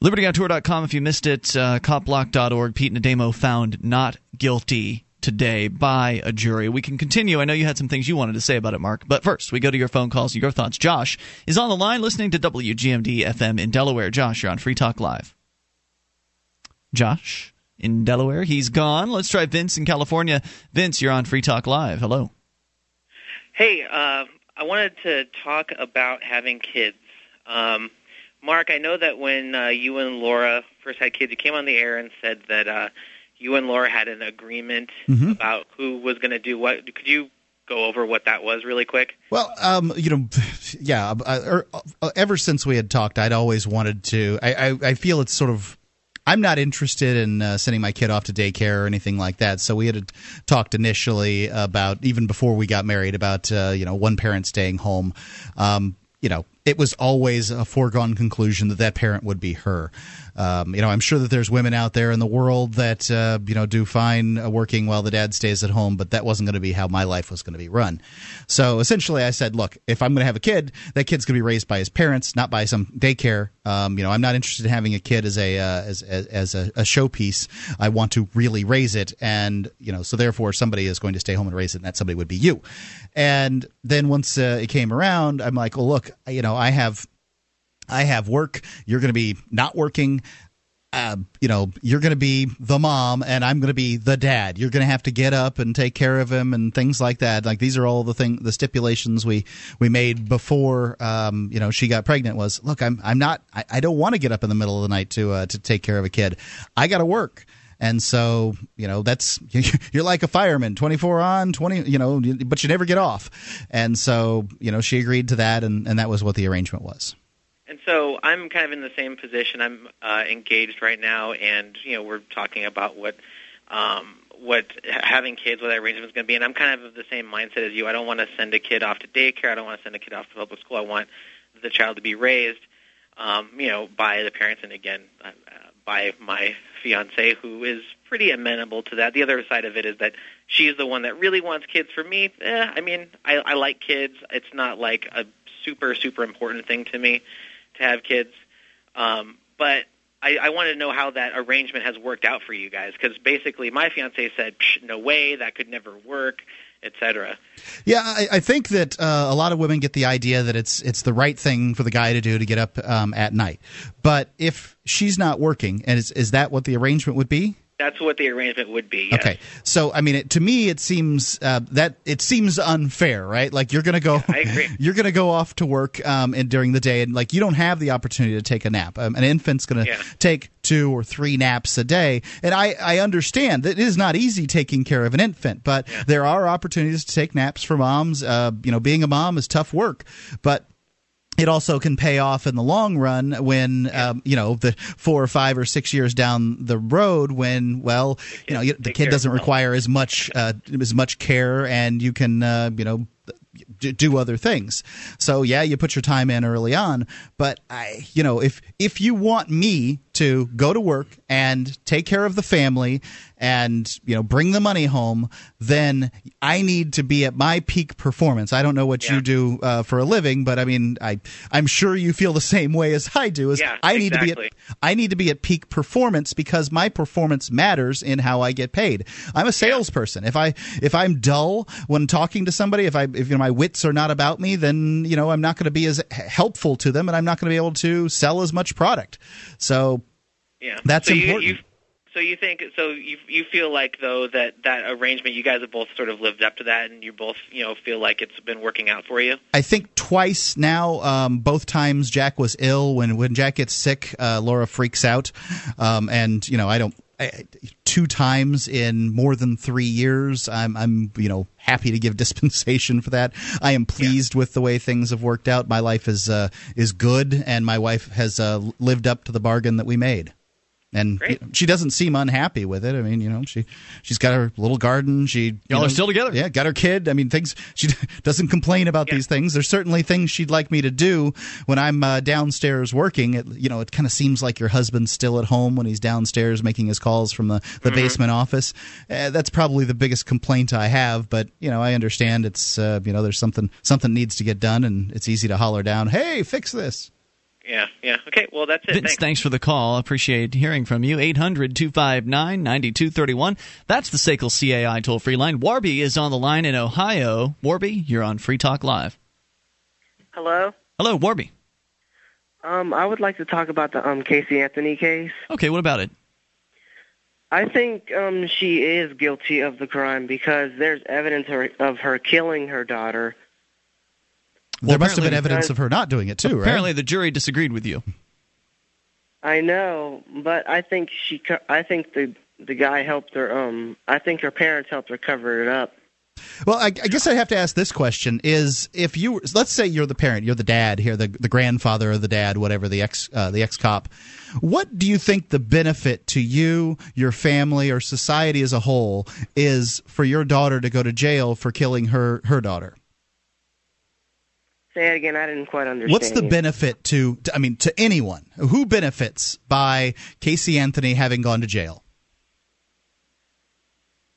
LibertyOnTour.com, if you missed it, CopBlock.org, Pete and Ademo found not guilty today by a jury. We can continue. I know you had some things you wanted to say about it, Mark, but first we go to your phone calls and your thoughts. Josh is on the line listening to WGMD FM in Delaware. Josh, you're on Free Talk Live. Josh in Delaware, he's gone. Let's try Vince in California. Vince, you're on Free Talk Live. Hello. Hey, I wanted to talk about having kids. Mark, I know that when you and Laura first had kids, you came on the air and said that you and Laura had an agreement about who was going to do what. Could you go over what that was really quick? Well, ever since we had talked, I'd always wanted to. I feel it's sort of, I'm not interested in sending my kid off to daycare or anything like that. So we had talked initially about, even before we got married, about one parent staying home. it was always a foregone conclusion that that parent would be her. I'm sure that there's women out there in the world that, do fine working while the dad stays at home, but that wasn't going to be how my life was going to be run. So essentially I said, look, if I'm going to have a kid, that kid's going to be raised by his parents, not by some daycare. I'm not interested in having a kid as a showpiece. I want to really raise it. And, so therefore somebody is going to stay home and raise it, and that somebody would be you. And then once it came around, I'm like, well, look, I have work. You're going to be not working. You're going to be the mom and I'm going to be the dad. You're going to have to get up and take care of him and things like that. Like these are all the stipulations we made before, she got pregnant was, look, I don't want to get up in the middle of the night to take care of a kid. I got to work. And so, that's you're like a fireman, 24 on, 20, but you never get off. And so, she agreed to that. And that was what the arrangement was. And so I'm kind of in the same position. I'm engaged right now. And, we're talking about what having kids, what that arrangement is going to be. And I'm kind of the same mindset as you. I don't want to send a kid off to daycare. I don't want to send a kid off to public school. I want the child to be raised, by the parents. And again, by my fiance, who is pretty amenable to that. The other side of it is that she's the one that really wants kids. For me, I like kids. It's not like a super, super important thing to me to have kids. But I want to know how that arrangement has worked out for you guys, because basically my fiance said, no way, that could never work, etc. Yeah, I think that a lot of women get the idea that it's the right thing for the guy to do to get up at night. But if she's not working, and is that what the arrangement would be? That's what the arrangement would be. Yes. Okay, so I mean, to me, it seems unfair, right? Like you're going to go, yeah, I agree. You're going to go off to work and during the day, and like you don't have the opportunity to take a nap. An infant's going to take 2 or 3 naps a day, and I understand that it is not easy taking care of an infant, but there are opportunities to take naps for moms. Being a mom is tough work, but it also can pay off in the long run when, the 4 or 5 or 6 years down the road when, the kid doesn't require as much care and you can, do other things. So, yeah, you put your time in early on. But, if you want me to go to work and take care of the family and, bring the money home, then I need to be at my peak performance. I don't know what you do for a living, but I mean, I'm sure you feel the same way as I do. I need to be at peak performance because my performance matters in how I get paid. I'm a salesperson. If I'm dull when talking to somebody, if my wits are not about me, then I'm not going to be as helpful to them, and I'm not going to be able to sell as much product. So. Yeah. That's important. You feel like, though, that arrangement, you guys have both sort of lived up to that, and you both, feel like it's been working out for you? I think twice now, both times Jack was ill. When Jack gets sick, Laura freaks out. Two times in more than 3 years, I'm happy to give dispensation for that. I am pleased with the way things have worked out. My life is good, and my wife has lived up to the bargain that we made. And she doesn't seem unhappy with it. I mean, she's got her little garden. Y'all are still together. Yeah, got her kid. I mean, things she doesn't complain about these things. There's certainly things she'd like me to do when I'm downstairs working. It kind of seems like your husband's still at home when he's downstairs making his calls from the basement office. That's probably the biggest complaint I have. But I understand it's there's something needs to get done, and it's easy to holler down, "Hey, fix this." Yeah, yeah. Okay, well, that's it. Vince, thanks for the call. I appreciate hearing from you. 800-259-9231. That's the Sequel CAI toll-free line. Warby is on the line in Ohio. Warby, you're on Free Talk Live. Hello? Hello, Warby. I would like to talk about the Casey Anthony case. Okay, what about it? I think she is guilty of the crime because there's evidence of her killing her daughter. There must have been evidence of her not doing it, too, right? Apparently the jury disagreed with you. I know, but I think the guy helped her. I think her parents helped her cover it up. Well, I guess I have to ask this question: is if you let's say you're the parent, you're the dad here, the grandfather or the dad, whatever the ex cop. What do you think the benefit to you, your family, or society as a whole is for your daughter to go to jail for killing her daughter? Say it again. I didn't quite understand. What's the benefit to anyone? Who benefits by Casey Anthony having gone to jail?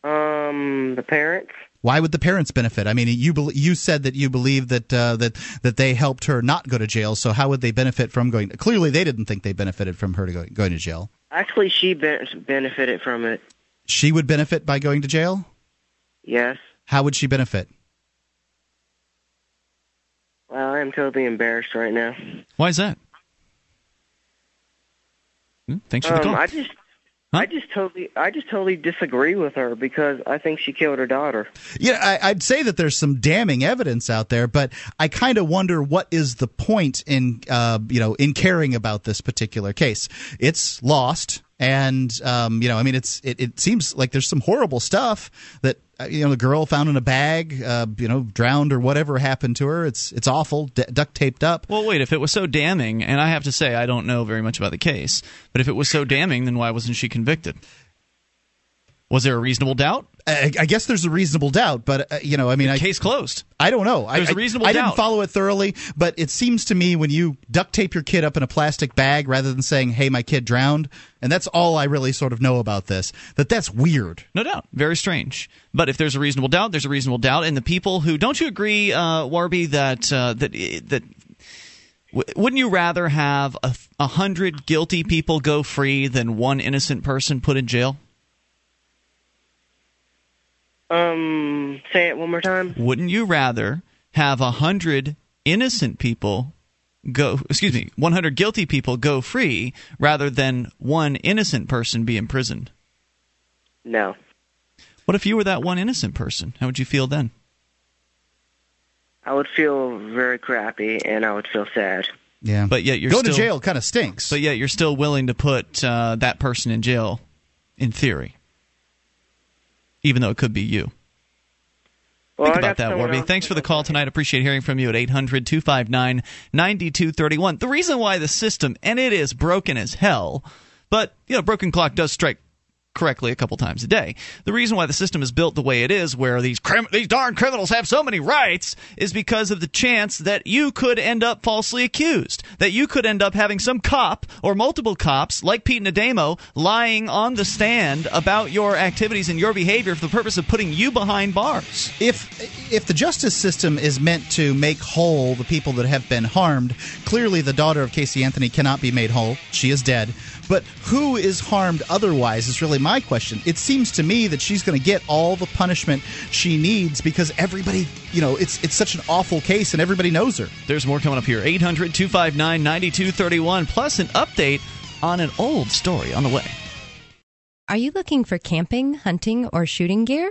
The parents. Why would the parents benefit? I mean, you said that you believe that they helped her not go to jail. So how would they benefit from going? Clearly, they didn't think they benefited from her going to jail. Actually, she benefited from it. She would benefit by going to jail? Yes. How would she benefit? Well, I am totally embarrassed right now. Why is that? Thanks for the call. I just totally disagree with her because I think she killed her daughter. Yeah, I'd say that there's some damning evidence out there, but I kind of wonder what is the point in caring about this particular case. It's lost, and it seems like there's some horrible stuff that the girl found in a bag, drowned or whatever happened to her. It's awful, duct taped up. Well, wait, if it was so damning, and I have to say I don't know very much about the case, but if it was so damning, then why wasn't she convicted? Was there a reasonable doubt? I guess there's a reasonable doubt, but case closed. I don't know. There's a reasonable doubt. I didn't follow it thoroughly, but it seems to me when you duct tape your kid up in a plastic bag rather than saying, "Hey, my kid drowned," and that's all I really sort of know about this. That's weird. No doubt, very strange. But if there's a reasonable doubt, there's a reasonable doubt, and the people who don't you agree, Warby, that wouldn't you rather have 100 guilty people go free than one innocent person put in jail? Say it one more time. Wouldn't you rather have 100 innocent people 100 guilty people go free rather than one innocent person be imprisoned? No. What if you were that one innocent person? How would you feel then? I would feel very crappy, and I would feel sad. Yeah, but yet going to jail kind of stinks. But yet you're still willing to put that person in jail, in theory. Even though it could be you. Well, think about that, Warby. Thanks for the call tonight. Appreciate hearing from you at 800-259-9231. The reason why the system, and it is broken as hell, but broken clock does strike correctly a couple times a day. The reason why the system is built the way it is, where these darn criminals have so many rights, is because of the chance that you could end up falsely accused, that you could end up having some cop or multiple cops like Pete and Ademo lying on the stand about your activities and your behavior for the purpose of putting you behind bars. If the justice system is meant to make whole the people that have been harmed, clearly the daughter of Casey Anthony cannot be made whole. She is dead. But who is harmed otherwise is really my question. It seems to me that she's going to get all the punishment she needs because everybody, it's such an awful case and everybody knows her. There's more coming up here. 800-259-9231, plus an update on an old story on the way. Are you looking for camping, hunting, or shooting gear?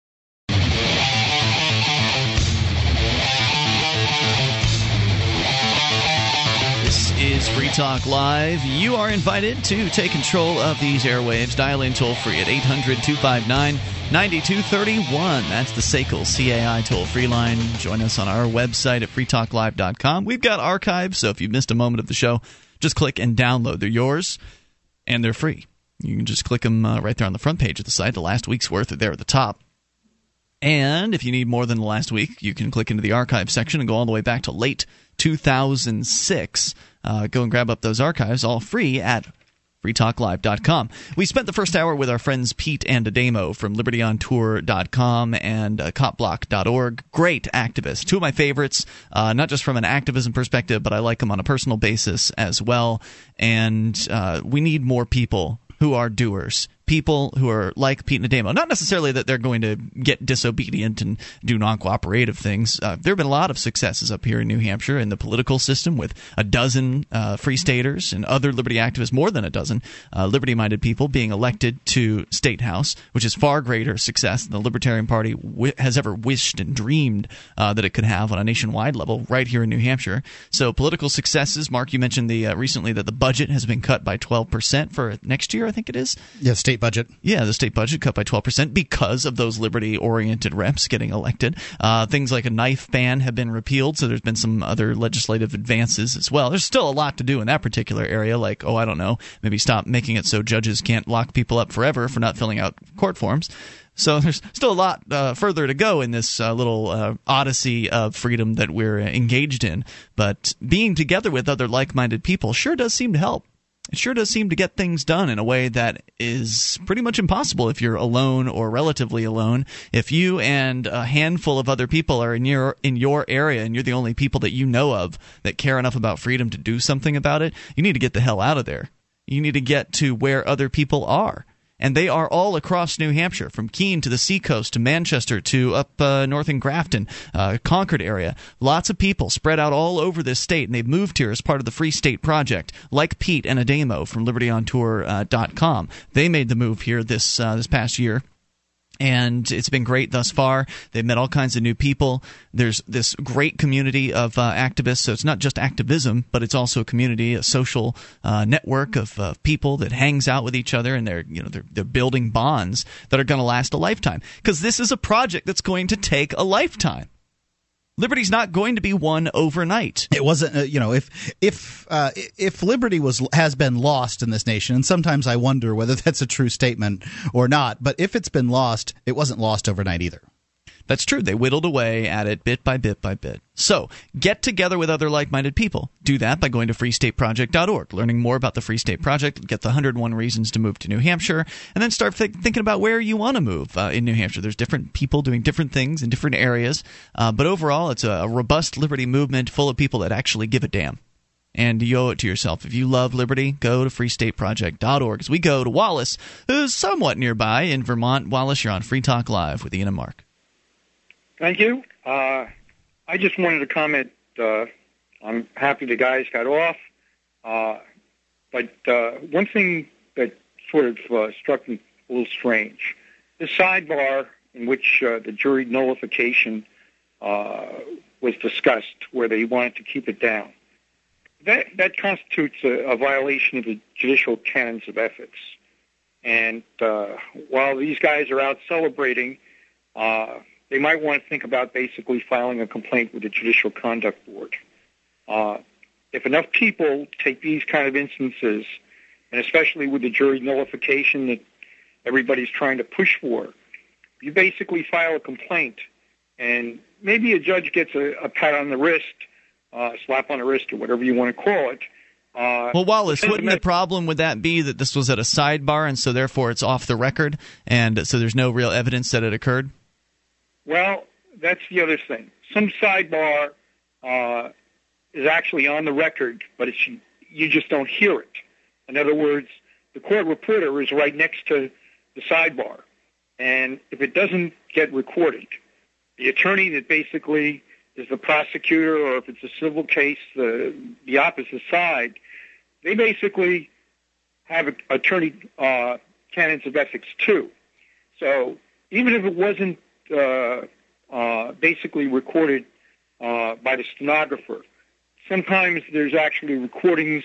Is Free Talk Live. You are invited to take control of these airwaves. Dial in toll-free at 800-259-9231. That's the Sequel CAI toll-free line. Join us on our website at FreeTalkLive.com. We've got archives, so if you missed a moment of the show, just click and download. They're yours, and they're free. You can just click them right there on the front page of the site. The last week's worth are there at the top. And if you need more than the last week, you can click into the archive section and go all the way back to late 2006. Go and grab up those archives, all free at freetalklive.com. We spent the first hour with our friends Pete and Ademo from LibertyOnTour.com and CopBlock.org. Great activists. Two of my favorites, not just from an activism perspective, but I like them on a personal basis as well. And we need more people who are doers. people who are like Pete and Ademo. Not necessarily that they're going to get disobedient and do non-cooperative things. There have been a lot of successes up here in New Hampshire in the political system with a dozen free staters and other liberty activists, more than a dozen liberty-minded people being elected to State House, which is far greater success than the Libertarian Party has ever wished and dreamed that it could have on a nationwide level right here in New Hampshire. So political successes. Mark, you mentioned recently that the budget has been cut by 12% for next year, I think it is? Yeah, state budget. Yeah, the state budget cut by 12% because of those liberty-oriented reps getting elected. Things like a knife ban have been repealed, so there's been some other legislative advances as well. There's still a lot to do in that particular area, like, oh, I don't know, maybe stop making it so judges can't lock people up forever for not filling out court forms. So there's still a lot further to go in this little odyssey of freedom that we're engaged in. But being together with other like-minded people sure does seem to help. It sure does seem to get things done in a way that is pretty much impossible if you're alone or relatively alone. If you and a handful of other people are in your area and you're the only people that you know of that care enough about freedom to do something about it, you need to get the hell out of there. You need to get to where other people are. And they are all across New Hampshire, from Keene to the seacoast to Manchester to up north in Grafton, Concord area. Lots of people spread out all over this state, and they've moved here as part of the Free State Project, like Pete and Ademo from LibertyOnTour.com. They made the move here this past year. And it's been great thus far. They've met all kinds of new people. There's this great community of activists. So it's not just activism, but it's also a community, a social network of people that hangs out with each other, and they're building bonds that are going to last a lifetime. Because this is a project that's going to take a lifetime. Liberty's not going to be won overnight. It wasn't, if liberty has been lost in this nation, and sometimes I wonder whether that's a true statement or not. But if it's been lost, it wasn't lost overnight either. That's true. They whittled away at it bit by bit by bit. So get together with other like-minded people. Do that by going to FreeStateProject.org, learning more about the Free State Project, get the 101 reasons to move to New Hampshire, and then start thinking about where you want to move in New Hampshire. There's different people doing different things in different areas, but overall it's a robust liberty movement full of people that actually give a damn. And you owe it to yourself. If you love liberty, go to FreeStateProject.org. As we go to Wallace, who's somewhat nearby in Vermont. Wallace, you're on Free Talk Live with Ian and Mark. Thank you. I just wanted to comment. I'm happy the guys got off. But one thing that sort of struck me a little strange, the sidebar in which the jury nullification was discussed, where they wanted to keep it down, that constitutes a violation of the judicial canons of ethics. And while these guys are out celebrating, they might want to think about basically filing a complaint with the Judicial Conduct Board. If enough people take these kind of instances, and especially with the jury nullification that everybody's trying to push for, you basically file a complaint, and maybe a judge gets a pat on the wrist, slap on the wrist, or whatever you want to call it. Well, Wallace, wouldn't the problem with that be that this was at a sidebar, and so therefore it's off the record, and so there's no real evidence that it occurred? Well, that's the other thing. Some sidebar is actually on the record, but it's, you just don't hear it. In other words, the court reporter is right next to the sidebar. And if it doesn't get recorded, the attorney that basically is the prosecutor, or if it's a civil case, the opposite side, they basically have attorney canons of ethics too. So even if it wasn't basically recorded by the stenographer. Sometimes there's actually recordings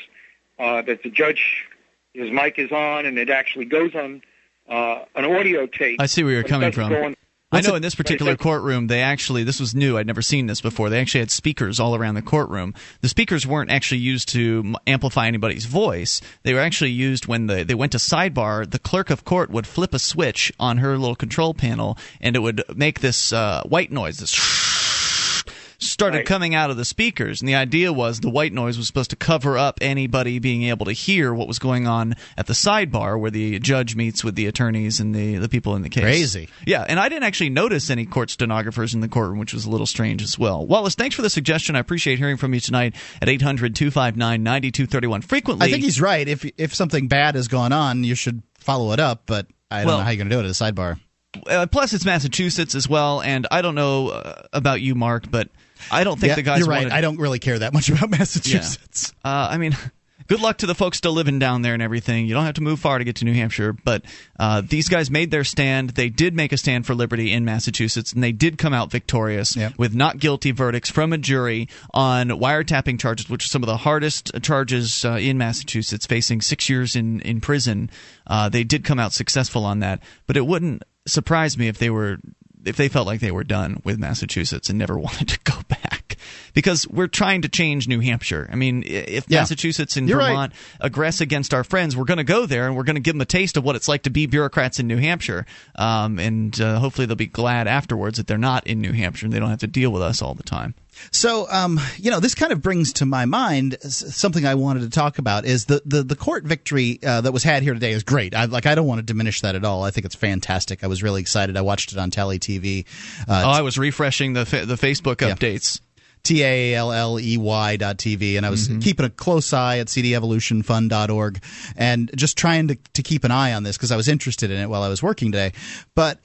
that the judge, his mic is on, and it actually goes on an audio tape. I see where you're coming from. I know in this particular courtroom, this was new. I'd never seen this before. They actually had speakers all around the courtroom. The speakers weren't actually used to amplify anybody's voice. They were actually used when they went to sidebar. The clerk of court would flip a switch on her little control panel, and it would make this white noise, this started coming out of the speakers, and the idea was the white noise was supposed to cover up anybody being able to hear what was going on at the sidebar where the judge meets with the attorneys and the people in the case. Crazy. Yeah, and I didn't actually notice any court stenographers in the courtroom, which was a little strange as well. Wallace, thanks for the suggestion. I appreciate hearing from you tonight at 800-259-9231. Frequently, I think he's right. If something bad has gone on, you should follow it up, but I don't know how you're going to do it at a sidebar. Plus, it's Massachusetts as well, and I don't know about you, Mark, but I don't think the guys you're right. I don't really care that much about Massachusetts. Yeah. I mean, good luck to the folks still living down there and everything. You don't have to move far to get to New Hampshire, but these guys made their stand. They did make a stand for liberty in Massachusetts, and they did come out victorious with not guilty verdicts from a jury on wiretapping charges, which are some of the hardest charges in Massachusetts, facing 6 years in prison. They did come out successful on that, but it wouldn't surprise me if they felt like they were done with Massachusetts and never wanted to go back, because we're trying to change New Hampshire. I mean, if Massachusetts and Vermont aggress against our friends, we're going to go there and we're going to give them a taste of what it's like to be bureaucrats in New Hampshire. And hopefully they'll be glad afterwards that they're not in New Hampshire and they don't have to deal with us all the time. So, this kind of brings to my mind something I wanted to talk about is the court victory that was had here today is great. I don't want to diminish that at all. I think it's fantastic. I was really excited. I watched it on Talley TV. I was refreshing the Facebook updates. TALLEY.TV, and I was keeping a close eye at CDEvolutionFund.org and just trying to keep an eye on this because I was interested in it while I was working today. But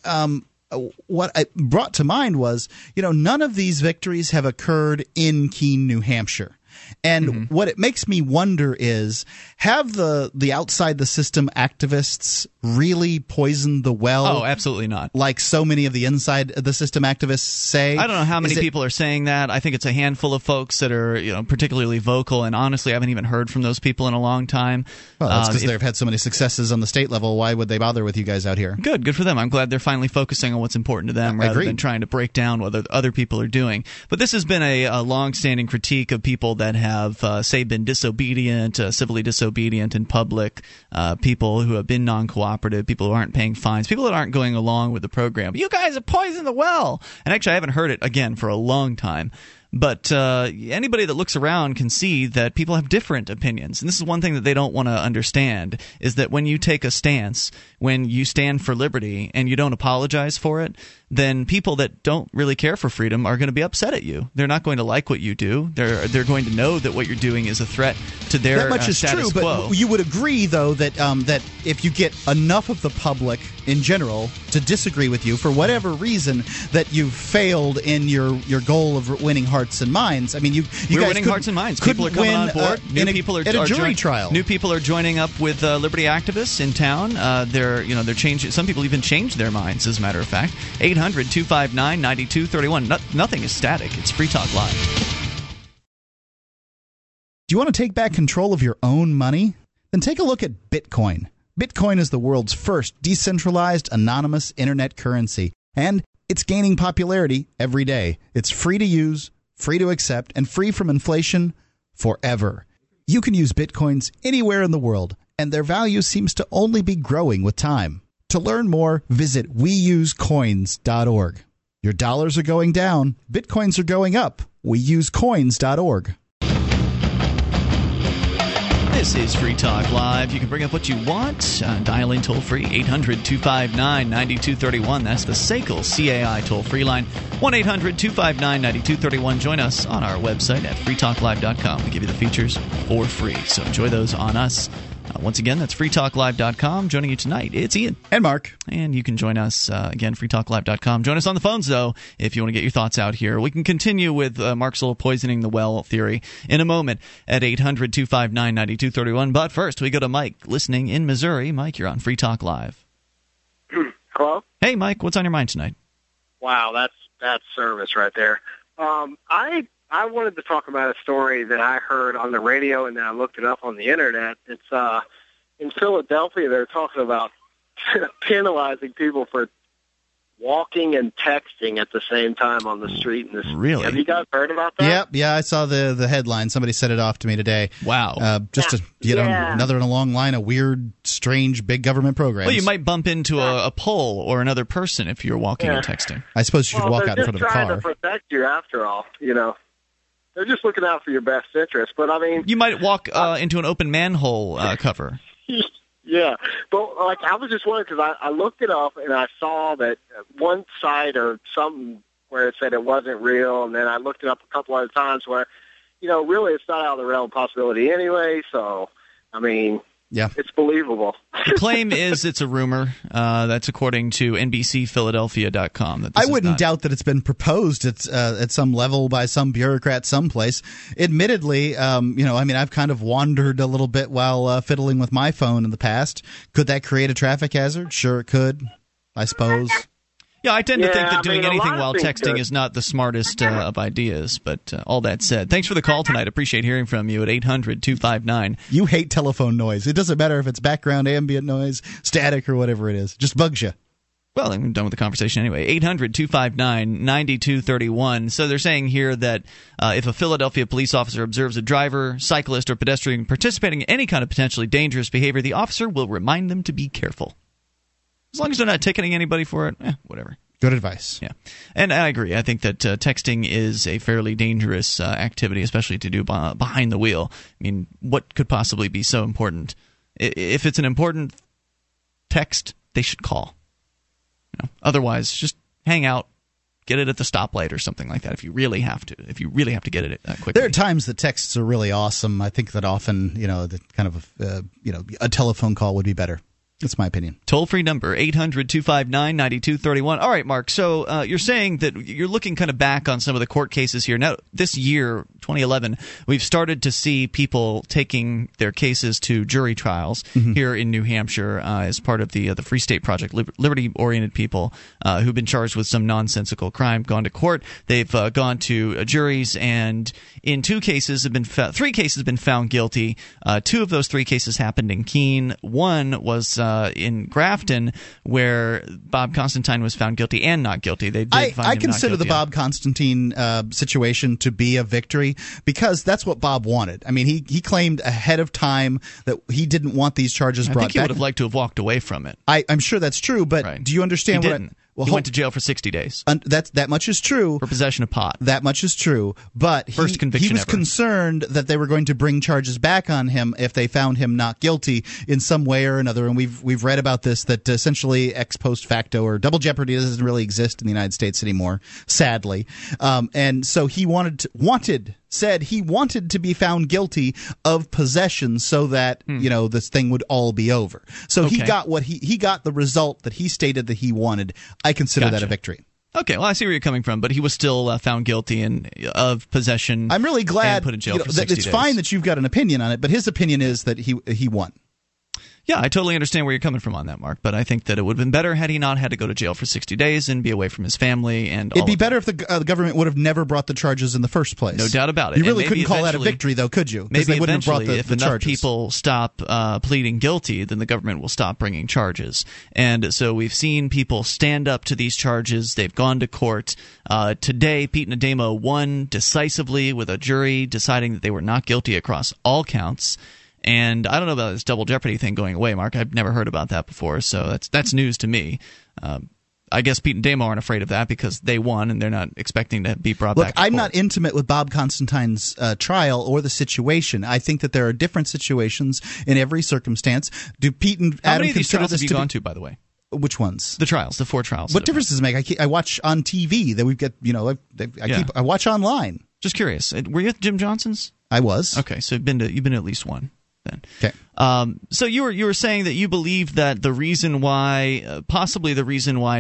what I brought to mind was, none of these victories have occurred in Keene, New Hampshire. And what it makes me wonder is, have the outside the system activists really poisoned the well? Oh, absolutely not. Like so many of the inside the system activists say. I don't know how many people are saying that. I think it's a handful of folks that are particularly vocal, and honestly, I haven't even heard from those people in a long time. Well, that's because they've had so many successes on the state level. Why would they bother with you guys out here? Good for them. I'm glad they're finally focusing on what's important to them rather than trying to break down what other people are doing. But this has been a long-standing critique of people that have, been disobedient, civilly disobedient in public, people who have been non-cooperative, people who aren't paying fines, people that aren't going along with the program. You guys have poisoned the well! And actually, I haven't heard it again for a long time. But anybody that looks around can see that people have different opinions. And this is one thing that they don't want to understand, is that when you take a stance, when you stand for liberty and you don't apologize for it, then people that don't really care for freedom are going to be upset at you. They're not going to like what you do. They're going to know that what you're doing is a threat to their status quo. That much is true, but you would agree, though, that, that if you get enough of the public in general to disagree with you for whatever reason, that you've failed in your goal of winning hearts and minds. I mean, you guys winning hearts and minds. People are coming on board. New people are joining up with liberty activists in town. They're changing. Some people even change their minds. As a matter of fact, 800-259-9231. Nothing is static. It's Free Talk Live. Do you want to take back control of your own money? Then take a look at Bitcoin. Bitcoin is the world's first decentralized, anonymous internet currency, and it's gaining popularity every day. It's free to use, free to accept, and free from inflation forever. You can use Bitcoins anywhere in the world, and their value seems to only be growing with time. To learn more, visit WeUseCoins.org. Your dollars are going down. Bitcoins are going up. WeUseCoins.org. This is Free Talk Live. You can bring up what you want. Dial in toll-free, 800-259-9231. That's the Sequel CAI toll-free line, 1-800-259-9231. Join us on our website at FreeTalkLive.com. We give you the features for free, so enjoy those on us. Once again, that's freetalklive.com. Joining you tonight, it's Ian. And Mark. And you can join us, again, freetalklive.com. Join us on the phones, though, if you want to get your thoughts out here. We can continue with Mark's little poisoning the well theory in a moment at 800-259-9231. But first, we go to Mike, listening in Missouri. Mike, you're on Free Talk Live. Hello? Hey, Mike, what's on your mind tonight? Wow, that's service right there. I wanted to talk about a story that I heard on the radio, and then I looked it up on the internet. It's in Philadelphia. They're talking about penalizing people for walking and texting at the same time on the street. In the street. Really? Have you guys heard about that? Yep. Yeah, I saw the headline. Somebody sent it off to me today. Wow. Another in a long line of weird, strange, big government programs. Well, you might bump into a pole or another person if you're walking and texting. I suppose you should walk out in front of a car. They're just trying to protect you after all, They're just looking out for your best interest, but I mean... You might walk into an open manhole cover. Yeah, but I was just wondering, because I looked it up and I saw that one site or something where it said it wasn't real, and then I looked it up a couple other times where, really it's not out of the realm of possibility anyway, so, I mean, Yeah, it's believable. The claim is it's a rumor. That's according to NBCPhiladelphia.com. That this I wouldn't doubt that it's been proposed at some level by some bureaucrat someplace. Admittedly, I've kind of wandered a little bit while fiddling with my phone in the past. Could that create a traffic hazard? Sure, it could, I suppose. Yeah, I tend to think that doing anything while texting is not the smartest of ideas, but all that said, thanks for the call tonight. Appreciate hearing from you at 800-259. You hate telephone noise. It doesn't matter if it's background, ambient noise, static, or whatever it is. It just bugs you. Well, I'm done with the conversation anyway. 800-259-9231. So they're saying here that if a Philadelphia police officer observes a driver, cyclist, or pedestrian participating in any kind of potentially dangerous behavior, the officer will remind them to be careful. As long as they're not ticketing anybody for it, whatever. Good advice. Yeah. And I agree. I think that texting is a fairly dangerous activity, especially to do behind the wheel. I mean, what could possibly be so important? If it's an important text, they should call. Otherwise, just hang out. Get it at the stoplight or something like that if you really have to get it quickly. There are times the texts are really awesome. I think that often, a telephone call would be better. That's my opinion. Toll-free number, 800-259-9231. All right, Mark, so you're saying that you're looking kind of back on some of the court cases here. Now, this year, 2011, we've started to see people taking their cases to jury trials here in New Hampshire as part of the Free State Project. Liberty-oriented people who've been charged with some nonsensical crime gone to court. They've gone to juries, and in three cases have been found guilty. Two of those three cases happened in Keene. One was in Grafton, where Bob Constantine was found guilty and not guilty. They did I consider the Bob Constantine situation to be a victory because that's what Bob wanted. I mean, he claimed ahead of time that he didn't want these charges brought back. I think he would have liked to have walked away from it. I'm sure that's true, but right. Do you understand what didn't. He went to jail for 60 days. That much is true. For possession of pot. That much is true. But first conviction he was ever. Concerned that they were going to bring charges back on him if they found him not guilty in some way or another. And we've read about this, that essentially ex post facto or double jeopardy doesn't really exist in the United States anymore, sadly. And so he wanted to be found guilty of possession so that, this thing would all be over. So he got what he got the result that he stated that he wanted. I consider that a victory. Okay, well, I see where you're coming from, but he was still found guilty of possession. I'm really glad put in jail for 60 days. Fine that you've got an opinion on it, but his opinion is that he won. Yeah, I totally understand where you're coming from on that, Mark, but I think that it would have been better had he not had to go to jail for 60 days and be away from his family. And it'd be better if the government would have never brought the charges in the first place. No doubt about it. You really couldn't call that a victory, though, could you? Maybe they wouldn't have brought the charges. If enough people stop pleading guilty, then the government will stop bringing charges. And so we've seen people stand up to these charges. They've gone to court. Today, Pete and Ademo won decisively with a jury deciding that they were not guilty across all counts. And I don't know about this double jeopardy thing going away, Mark. I've never heard about that before, so that's news to me. I guess Pete and Damo aren't afraid of that because they won and they're not expecting to be brought back. Look, I'm not intimate with Bob Constantine's trial or the situation. I think that there are different situations in every circumstance. Do Pete and Adam How many of these trials have you gone to, by the way? Which ones? The trials, the four trials. What difference does it make? I watch on TV that we've got, I watch online. Just curious. Were you at Jim Johnson's? I was. Okay, so you've been to at least one. Then. Okay. So you were saying that you believe that the reason why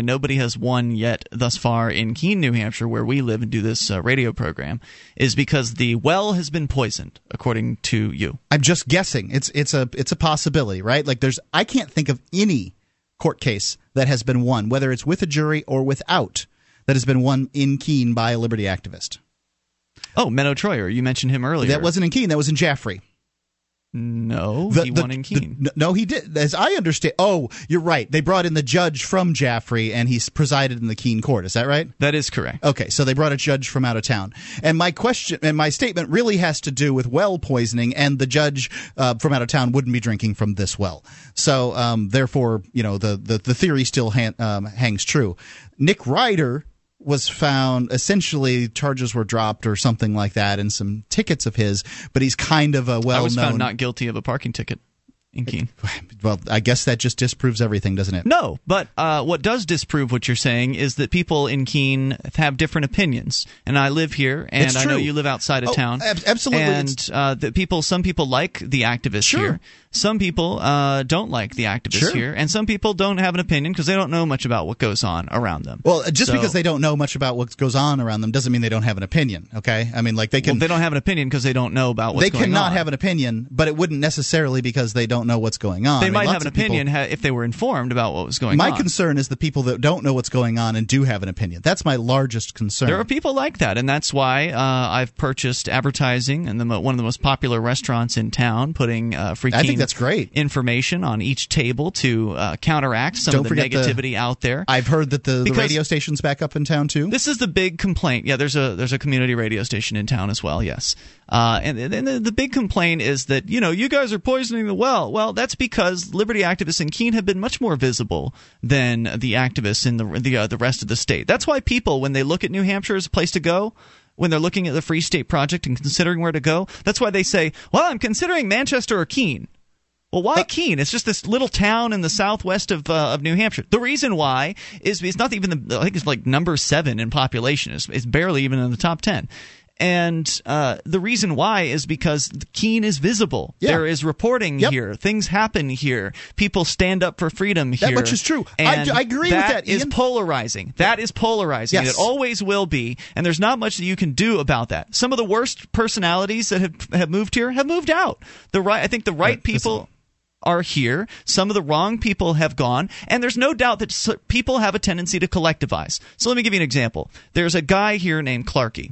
nobody has won yet thus far in Keene, New Hampshire, where we live and do this radio program, is because the well has been poisoned, according to you. I'm just guessing. It's a possibility, right? Like I can't think of any court case that has been won, whether it's with a jury or without, that has been won in Keene by a liberty activist. Oh, Menno Troyer, you mentioned him earlier. That wasn't in Keene. That was in Jaffrey. No, he won in Keene. No, he did. As I understand. Oh, you're right. They brought in the judge from Jaffrey, and he presided in the Keene court. Is that right? That is correct. Okay, so they brought a judge from out of town. And my question and my statement really has to do with well poisoning, and the judge from out of town wouldn't be drinking from this well. So, therefore, the theory still hangs true. Nick Ryder was found, essentially charges were dropped or something like that, and some tickets of his, but he's kind of a well-known... I was found not guilty of a parking ticket in Keene. Well, I guess that just disproves everything, doesn't it? No, but what does disprove what you're saying is that people in Keene have different opinions, and I live here, and I know you live outside of town. Absolutely. And some people like the activists here. Some people don't like the activists here, and some people don't have an opinion because they don't know much about what goes on around them. Well, just because they don't know much about what goes on around them doesn't mean they don't have an opinion, okay? I mean, like, they can... Well, they don't have an opinion because they don't know about what's going on. They cannot have an opinion, but it wouldn't necessarily because they don't know what's going on. They might have an opinion if they were informed about what was going on. My concern is the people that don't know what's going on and do have an opinion. That's my largest concern. There are people like that, and that's why I've purchased advertising and one of the most popular restaurants in town, putting Free Keene that's great information on each table to counteract some of the negativity out there. I've heard that the radio station's back up in town too. This is the big complaint. Yeah, there's a community radio station in town as well. Yes, and the big complaint is that you guys are poisoning the well. Well, that's because liberty activists in Keene have been much more visible than the activists in the rest of the state. That's why people, when they look at New Hampshire as a place to go, when they're looking at the Free State Project and considering where to go, that's why they say, "Well, I'm considering Manchester or Keene." Well, why Keene? It's just this little town in the southwest of New Hampshire. The reason why is it's not even I think it's like number 7 in population. It's barely even in the top 10. And the reason why is because Keene is visible. Yeah. There is reporting here. Things happen here. People stand up for freedom here. That much is true. And I agree with that, Ian. That is polarizing. Yes. It always will be. And there's not much that you can do about that. Some of the worst personalities that have moved here have moved out. I think the right people are here. Some of the wrong people have gone, and there's no doubt that people have a tendency to collectivize. So let me give you an example. There's a guy here named Clarky,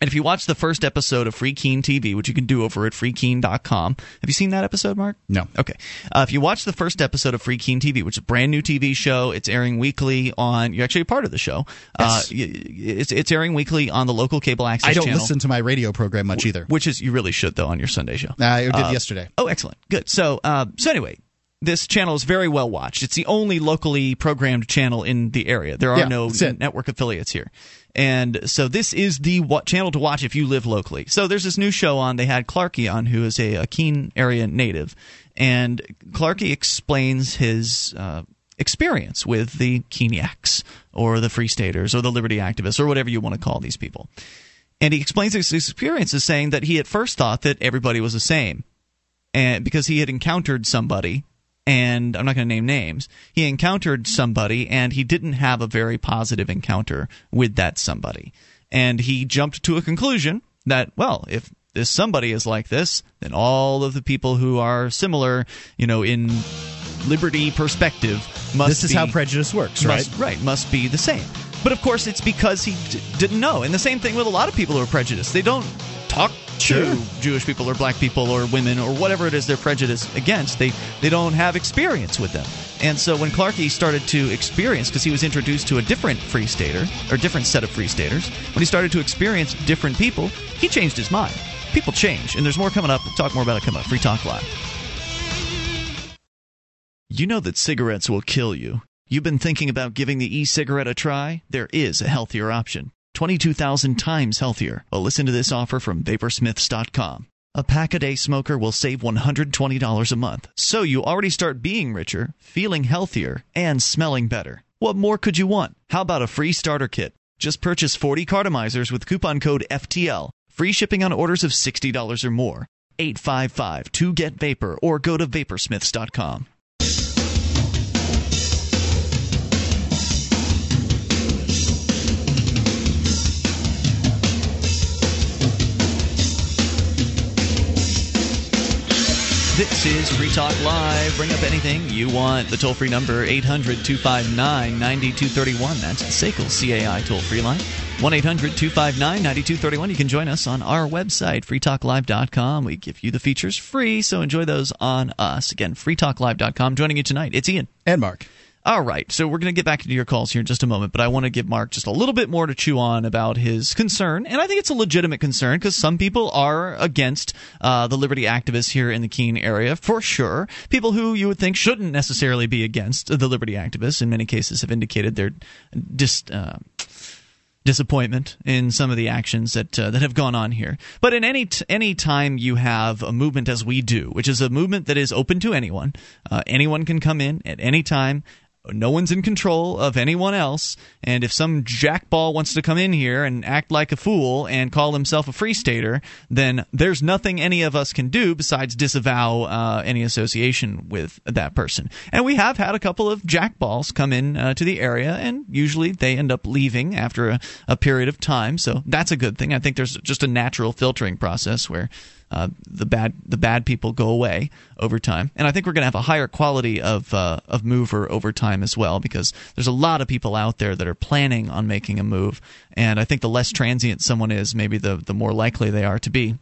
and if you watch the first episode of Free Keene TV, which you can do over at FreeKeene.com. Have you seen that episode, Mark? No. Okay. If you watch the first episode of Free Keene TV, which is a brand new TV show, it's airing weekly on – you're actually a part of the show. Yes. It's airing weekly on the local cable access channel. I don't listen to my radio program much either. Which is – you really should, though, on your Sunday show. I did yesterday. Oh, excellent. Good. So anyway – this channel is very well watched. It's the only locally programmed channel in the area. There are no network affiliates here. And so this is the channel to watch if you live locally. So there's this new show on. They had Clarky on, who is a Keene area native. And Clarky explains his experience with the Keeniacs or the Free Staters or the Liberty Activists or whatever you want to call these people. And he explains his experience as saying that he at first thought that everybody was the same, and because he had encountered somebody. And I'm not going to name names. He encountered somebody, and he didn't have a very positive encounter with that somebody. And he jumped to a conclusion that, well, if this somebody is like this, then all of the people who are similar, in liberty perspective must be— This is how prejudice works, right? Right, must be the same. But, of course, it's because he didn't know. And the same thing with a lot of people who are prejudiced. They don't talk to Jewish people or black people or women or whatever it is they're prejudiced against. They don't have experience with them. And so when Clarky started to experience, because he was introduced to a different Free Stater or different set of Free Staters, when he started to experience different people, he changed his mind. People change. And there's more coming up. We'll talk more about it coming up. Free Talk Live. You know that cigarettes will kill you. You've been thinking about giving the e-cigarette a try? There is a healthier option. 22,000 times healthier. Well, listen to this offer from Vaporsmiths.com. A pack-a-day smoker will save $120 a month. So you already start being richer, feeling healthier, and smelling better. What more could you want? How about a free starter kit? Just purchase 40 cartomizers with coupon code FTL. Free shipping on orders of $60 or more. 855-2GET-VAPOR or go to Vaporsmiths.com. This is Free Talk Live. Bring up anything you want. The toll-free number, 800-259-9231. That's the Sequel CAI toll-free line. 1-800-259-9231. You can join us on our website, freetalklive.com. We give you the features free, so enjoy those on us. Again, freetalklive.com. Joining you tonight, it's Ian. And Mark. All right, so we're going to get back into your calls here in just a moment, but I want to give Mark just a little bit more to chew on about his concern, and I think it's a legitimate concern because some people are against the liberty activists here in the Keene area, for sure. People who you would think shouldn't necessarily be against the liberty activists, in many cases, have indicated their disappointment in some of the actions that have gone on here. But in any time you have a movement as we do, which is a movement that is open to anyone can come in at any time, No one's in control of anyone else, and if some jackball wants to come in here and act like a fool and call himself a free stater, then there's nothing any of us can do besides disavow any association with that person. And we have had a couple of jackballs come in to the area, and usually they end up leaving after a period of time, so that's a good thing. I think there's just a natural filtering process where the bad people go away over time, and I think we're going to have a higher quality of mover over time as well, because there's a lot of people out there that are planning on making a move, and I think the less transient someone is, maybe the more likely they are to be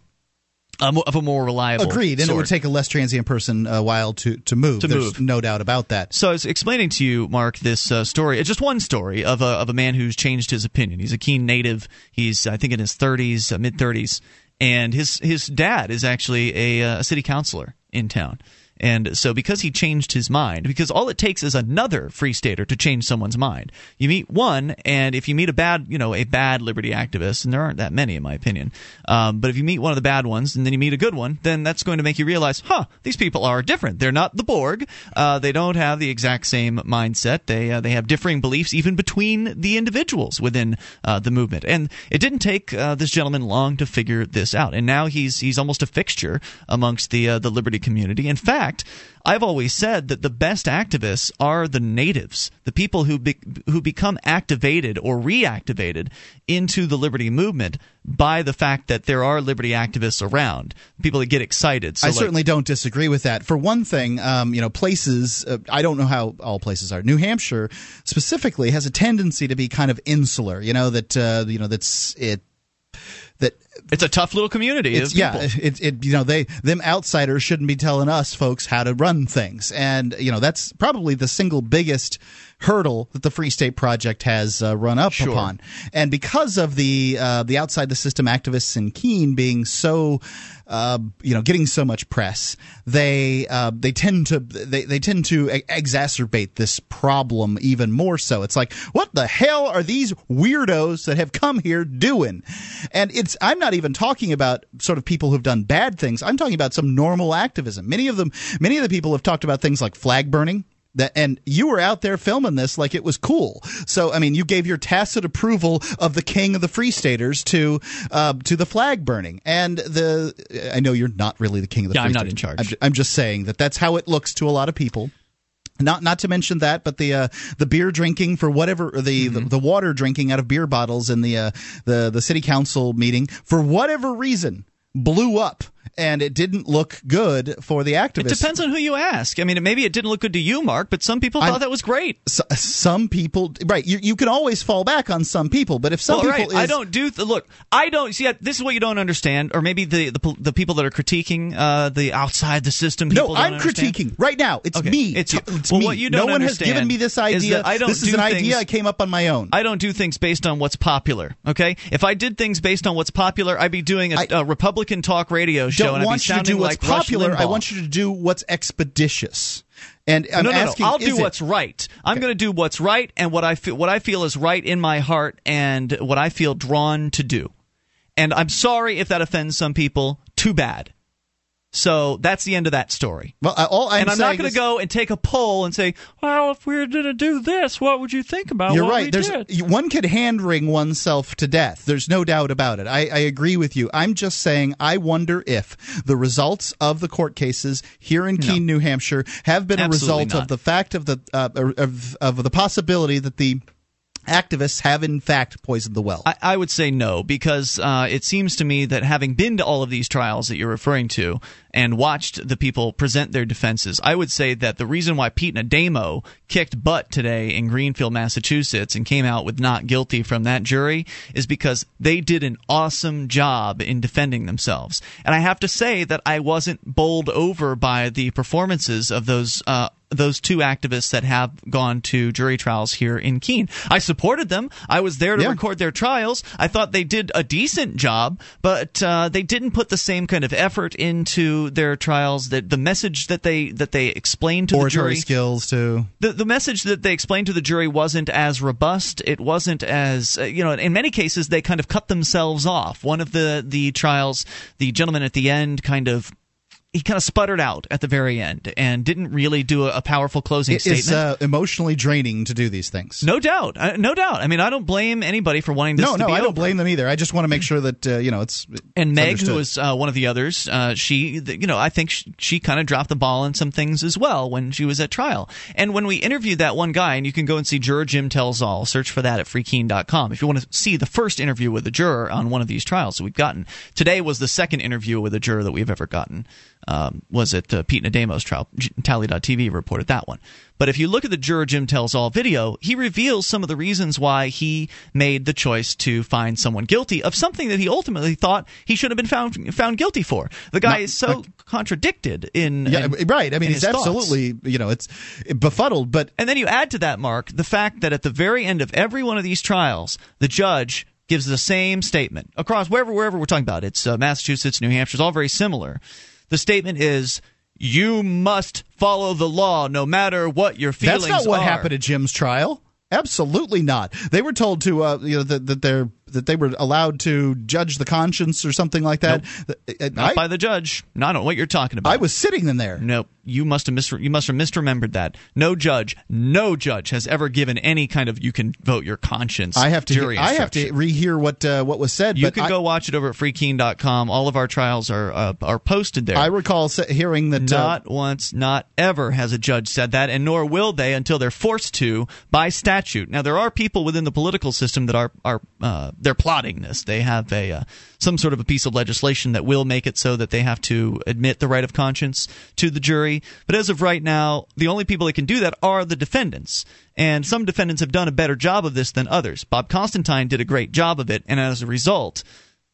of a more reliable. Agreed, and sort. It would take a less transient person a while to move. There's no doubt about that. So I was explaining to you, Mark, this story. It's just one story of a man who's changed his opinion. He's a Keene native. He's I think in his 30s, mid 30s. And his dad is actually a city councilor in town. And so because he changed his mind, because all it takes is another free stater to change someone's mind. You meet one, and if you meet a bad liberty activist, and there aren't that many in my opinion, but if you meet one of the bad ones and then you meet a good one, then that's going to make you realize, these people are different. They're not the Borg. They don't have the exact same mindset. They have differing beliefs even between the individuals within the movement. And it didn't take this gentleman long to figure this out. And now he's almost a fixture amongst the liberty community. In fact, I've always said that the best activists are the natives, the people who become activated or reactivated into the liberty movement by the fact that there are liberty activists around, people that get excited. So I certainly don't disagree with that. For one thing, places – I don't know how all places are. New Hampshire specifically has a tendency to be kind of insular, it's a tough little community of people. Yeah, them outsiders shouldn't be telling us folks how to run things, and that's probably the single biggest hurdle that the Free State Project has run up upon. And because of the outside the system activists in Keene being so getting so much press, they tend to exacerbate this problem even more so. It's like, what the hell are these weirdos that have come here doing? And I'm not even talking about sort of people who've done bad things. I'm talking about some normal activism. Many of the people have talked about things like flag burning. And you were out there filming this like it was cool. So, you gave your tacit approval of the king of the free staters to the flag burning. And I know you're not really the king of the free staters. I'm not in charge. I'm just saying that's how it looks to a lot of people. Not to mention that, but the beer drinking for whatever the water drinking out of beer bottles in the city council meeting for whatever reason blew up. And it didn't look good for the activists. It depends on who you ask. Maybe it didn't look good to you, Mark, but some people thought that was great. Some people, right? You can always fall back on some people, but if some people, right. This is what you don't understand, or maybe the people that are critiquing the outside the system. People I'm critiquing right now. It's okay. Me. It's me. What you don't understand has given me this idea. This is an idea I came up on my own. I don't do things based on what's popular. Okay, if I did things based on what's popular, I'd be doing a Republican talk radio show. Don't want you to do what's popular. I want you to do what's expeditious. And I'm asking, I'll do what's right. I'm going to do what's right and what I feel is right in my heart and what I feel drawn to do. And I'm sorry if that offends some people. Too bad. So that's the end of that story. Well, I'm not going to go and take a poll and say, well, if we were going to do this, what would you think about what we did? You're right. One could hand-wring oneself to death. There's no doubt about it. I agree with you. I'm just saying I wonder if the results of the court cases here in Keene, New Hampshire, have been absolutely a result of the fact of the possibility that the activists have, in fact, poisoned the well. I would say no, because it seems to me that having been to all of these trials that you're referring to and watched the people present their defenses, I would say that the reason why Pete and Ademo kicked butt today in Greenfield, Massachusetts, and came out with not guilty from that jury is because they did an awesome job in defending themselves. And I have to say that I wasn't bowled over by the performances of those two activists that have gone to jury trials here in Keene. I supported them. I was there to record their trials. I thought they did a decent job, but they didn't put the same kind of effort into their trials. That the message that they explained to oratory the jury skills too. The message that they explained to the jury wasn't as robust. It wasn't as in many cases they kind of cut themselves off. One of the trials, the gentleman at the end kind of he kind of sputtered out at the very end and didn't really do a powerful closing statement. It's emotionally draining to do these things. No doubt. No doubt. I mean, I don't blame anybody for wanting this to be over. No, I don't blame them either. I just want to make sure that, it's And Meg, understood. Who was one of the others, she, I think she kind of dropped the ball on some things as well when she was at trial. And when we interviewed that one guy, and you can go and see Juror Jim Tells All, search for that at FreeKeene.com if you want to see the first interview with a juror on one of these trials that we've gotten. Today was the second interview with a juror that we've ever gotten. Was it Pete and Ademo's trial? Talley TV reported that one. But if you look at the Juror Jim Tells All video, he reveals some of the reasons why he made the choice to find someone guilty of something that he ultimately thought he should have been found guilty for. The guy is so contradicted in right. I mean, he's absolutely it's befuddled. But and then you add to that, Mark, the fact that at the very end of every one of these trials, the judge gives the same statement across wherever we're talking about. It's Massachusetts, New Hampshire, it's all very similar. The statement is, you must follow the law no matter what your feelings are. That's not what happened at Jim's trial. Absolutely not. They were told to, that they were allowed to judge the conscience or something like that. Nope. Not by the judge. Not on what you're talking about. I was sitting in there. Nope. You must have misremembered that. No judge has ever given any kind of you can vote your conscience. I have to rehear what was said. You can go watch it over at FreeKeene.com. All of our trials are posted there. I recall hearing that not once, not ever has a judge said that, and nor will they until they're forced to by statute. Now there are people within the political system that are they're plotting this. They have a some sort of a piece of legislation that will make it so that they have to admit the right of conscience to the jury. But as of right now, the only people that can do that are the defendants. And some defendants have done a better job of this than others. Bob Constantine did a great job of it, and as a result,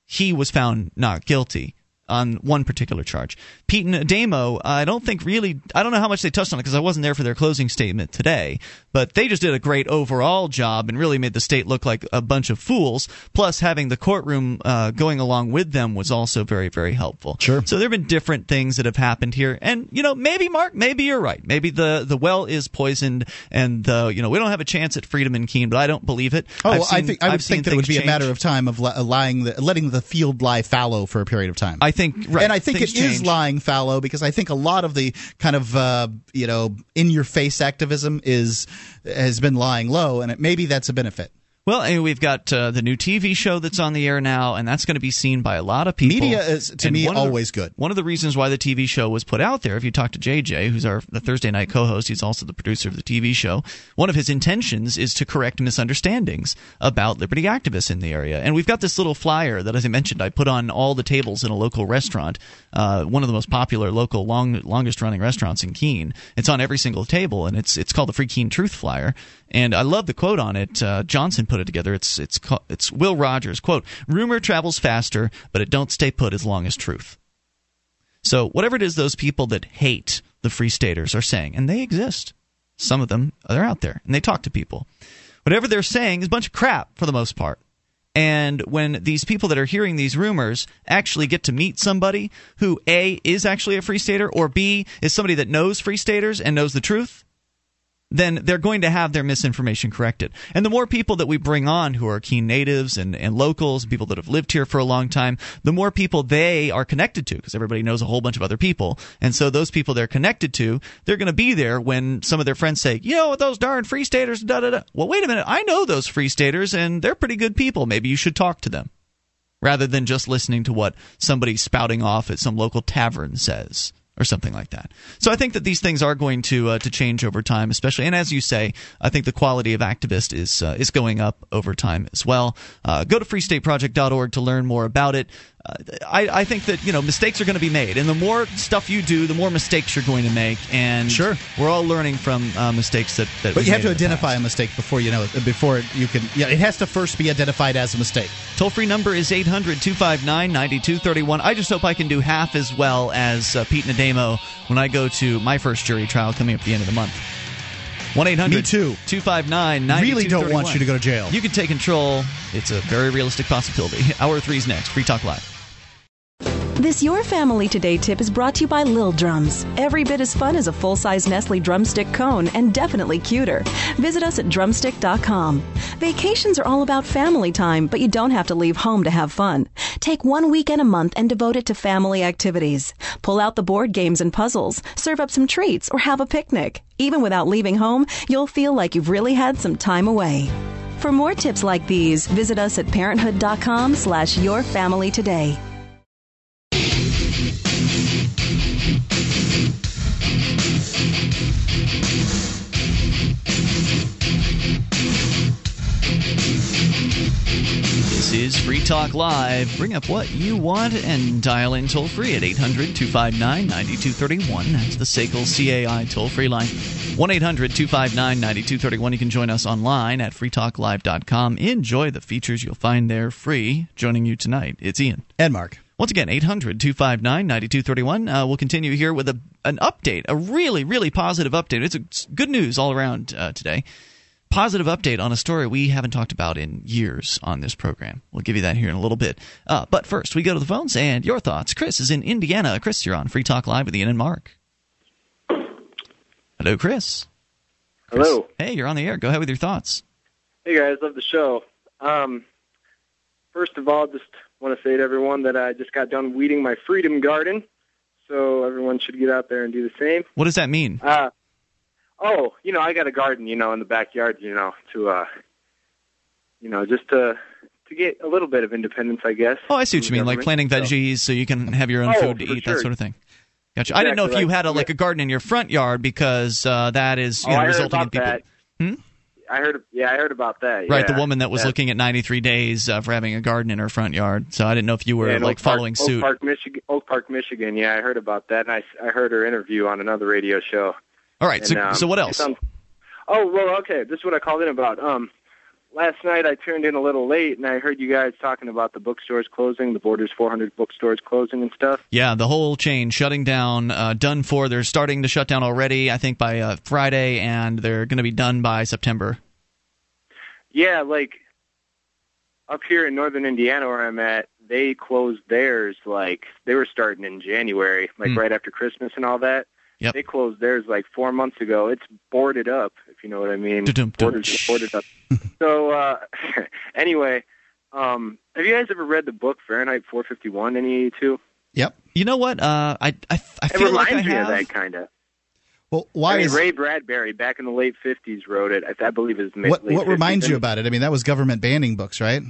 he was found not guilty on one particular charge. Pete and Ademo, I don't know how much they touched on it because I wasn't there for their closing statement today, but they just did a great overall job and really made the state look like a bunch of fools. Plus, having the courtroom going along with them was also very, very helpful. Sure. So there have been different things that have happened here, and maybe Mark, maybe you're right. Maybe the well is poisoned, and we don't have a chance at freedom in Keene, but I don't believe it. Oh, I would think that it would be a matter of time of letting the field lie fallow for a period of time. I think it is lying fallow because I think a lot of the kind of in-your-face activism has been lying low, and maybe that's a benefit. Well, and we've got the new TV show that's on the air now, and that's going to be seen by a lot of people. Media is, to me, always good. One of the reasons why the TV show was put out there, if you talk to JJ, who's the Thursday night co-host, he's also the producer of the TV show, one of his intentions is to correct misunderstandings about liberty activists in the area. And we've got this little flyer that, as I mentioned, I put on all the tables in a local restaurant, one of the most popular local, longest-running restaurants in Keene. It's on every single table, and it's called the Free Keene Truth Flyer. And I love the quote on it. Johnson put it together. It's Will Rogers, quote, "Rumor travels faster, but it don't stay put as long as truth." So whatever it is those people that hate the Free Staters are saying, and they exist. Some of them are out there, and they talk to people. Whatever they're saying is a bunch of crap for the most part. And when these people that are hearing these rumors actually get to meet somebody who, A, is actually a Free Stater, or B, is somebody that knows Free Staters and knows the truth, then they're going to have their misinformation corrected. And the more people that we bring on who are Keene natives and locals, people that have lived here for a long time, the more people they are connected to, because everybody knows a whole bunch of other people. And so those people they're connected to, they're going to be there when some of their friends say, those darn Free Staters, da-da-da. Well, wait a minute, I know those Free Staters, and they're pretty good people. Maybe you should talk to them, rather than just listening to what somebody spouting off at some local tavern says, or something like that. So I think that these things are going to change over time, especially. And as you say, I think the quality of activist is going up over time as well. Go to freestateproject.org to learn more about it. I think that mistakes are going to be made, and the more stuff you do, the more mistakes you're going to make. And sure, we're all learning from mistakes that. But you have to identify a mistake before you can. Yeah, it has to first be identified as a mistake. Toll free number is 800-259-9231. I just hope I can do half as well as Pete and Ademo when I go to my first jury trial coming up at the end of the month. 1-800-259-9231. Really don't want you to go to jail. You can take control. It's a very realistic possibility. Hour 3 is next. Free Talk Live. This Your Family Today tip is brought to you by Lil Drums. Every bit as fun as a full-size Nestle drumstick cone, and definitely cuter. Visit us at drumstick.com. Vacations are all about family time, but you don't have to leave home to have fun. Take one weekend a month and devote it to family activities. Pull out the board games and puzzles, serve up some treats, or have a picnic. Even without leaving home, you'll feel like you've really had some time away. For more tips like these, visit us at parenthood.com/yourfamily today. This is Free Talk Live. Bring up what you want and dial in toll free at 800-259-9231. That's the Sequel CAI toll free line. 1-800-259-9231. You can join us online at FreeTalkLive.com. Enjoy the features you'll find there free. Joining you tonight, it's Ian. And Mark. Once again, 800-259-9231. We'll continue here with an update, a really, really positive update. It's good news all around today. Positive update on a story we haven't talked about in years on this program. We'll give you that here in a little bit. But first, we go to the phones and your thoughts. Chris is in Indiana. Chris, you're on Free Talk Live with Ian and Mark. Hello, Chris. Hello. Hey, you're on the air. Go ahead with your thoughts. Hey, guys. Love the show. First of all, just want to say to everyone that I just got done weeding my freedom garden, so everyone should get out there and do the same. What does that mean? I got a garden, in the backyard, to get a little bit of independence, I guess. Oh, I see what you mean, like planting veggies so you can have your own food to eat, sure. That sort of thing. Gotcha. Exactly. I didn't know if you had a garden in your front yard because that is resulting in people. I heard about that. Yeah. Right, the woman that was looking at 93 days for having a garden in her front yard. So I didn't know if you were following suit. Oak Park, Michigan. Yeah, I heard about that, and I heard her interview on another radio show. All right. And, so what else? This is what I called in about. Last night I turned in a little late, and I heard you guys talking about the bookstores closing, the Borders 400 bookstores closing and stuff. Yeah, the whole chain shutting down, done for. They're starting to shut down already, I think, by Friday, and they're going to be done by September. Yeah, up here in northern Indiana where I'm at, they closed theirs, they were starting in January, right after Christmas and all that. Yep. They closed theirs 4 months ago. It's boarded up, if you know what I mean. Boarded up. So anyway, have you guys ever read the book Fahrenheit 451? Any of you two? Yep. You know what? I feel like I have. It reminds me of that kind of. Well, Ray Bradbury back in the late 50s wrote it. I believe it was late 50s. What reminds you about it? I mean, that was government banning books, right?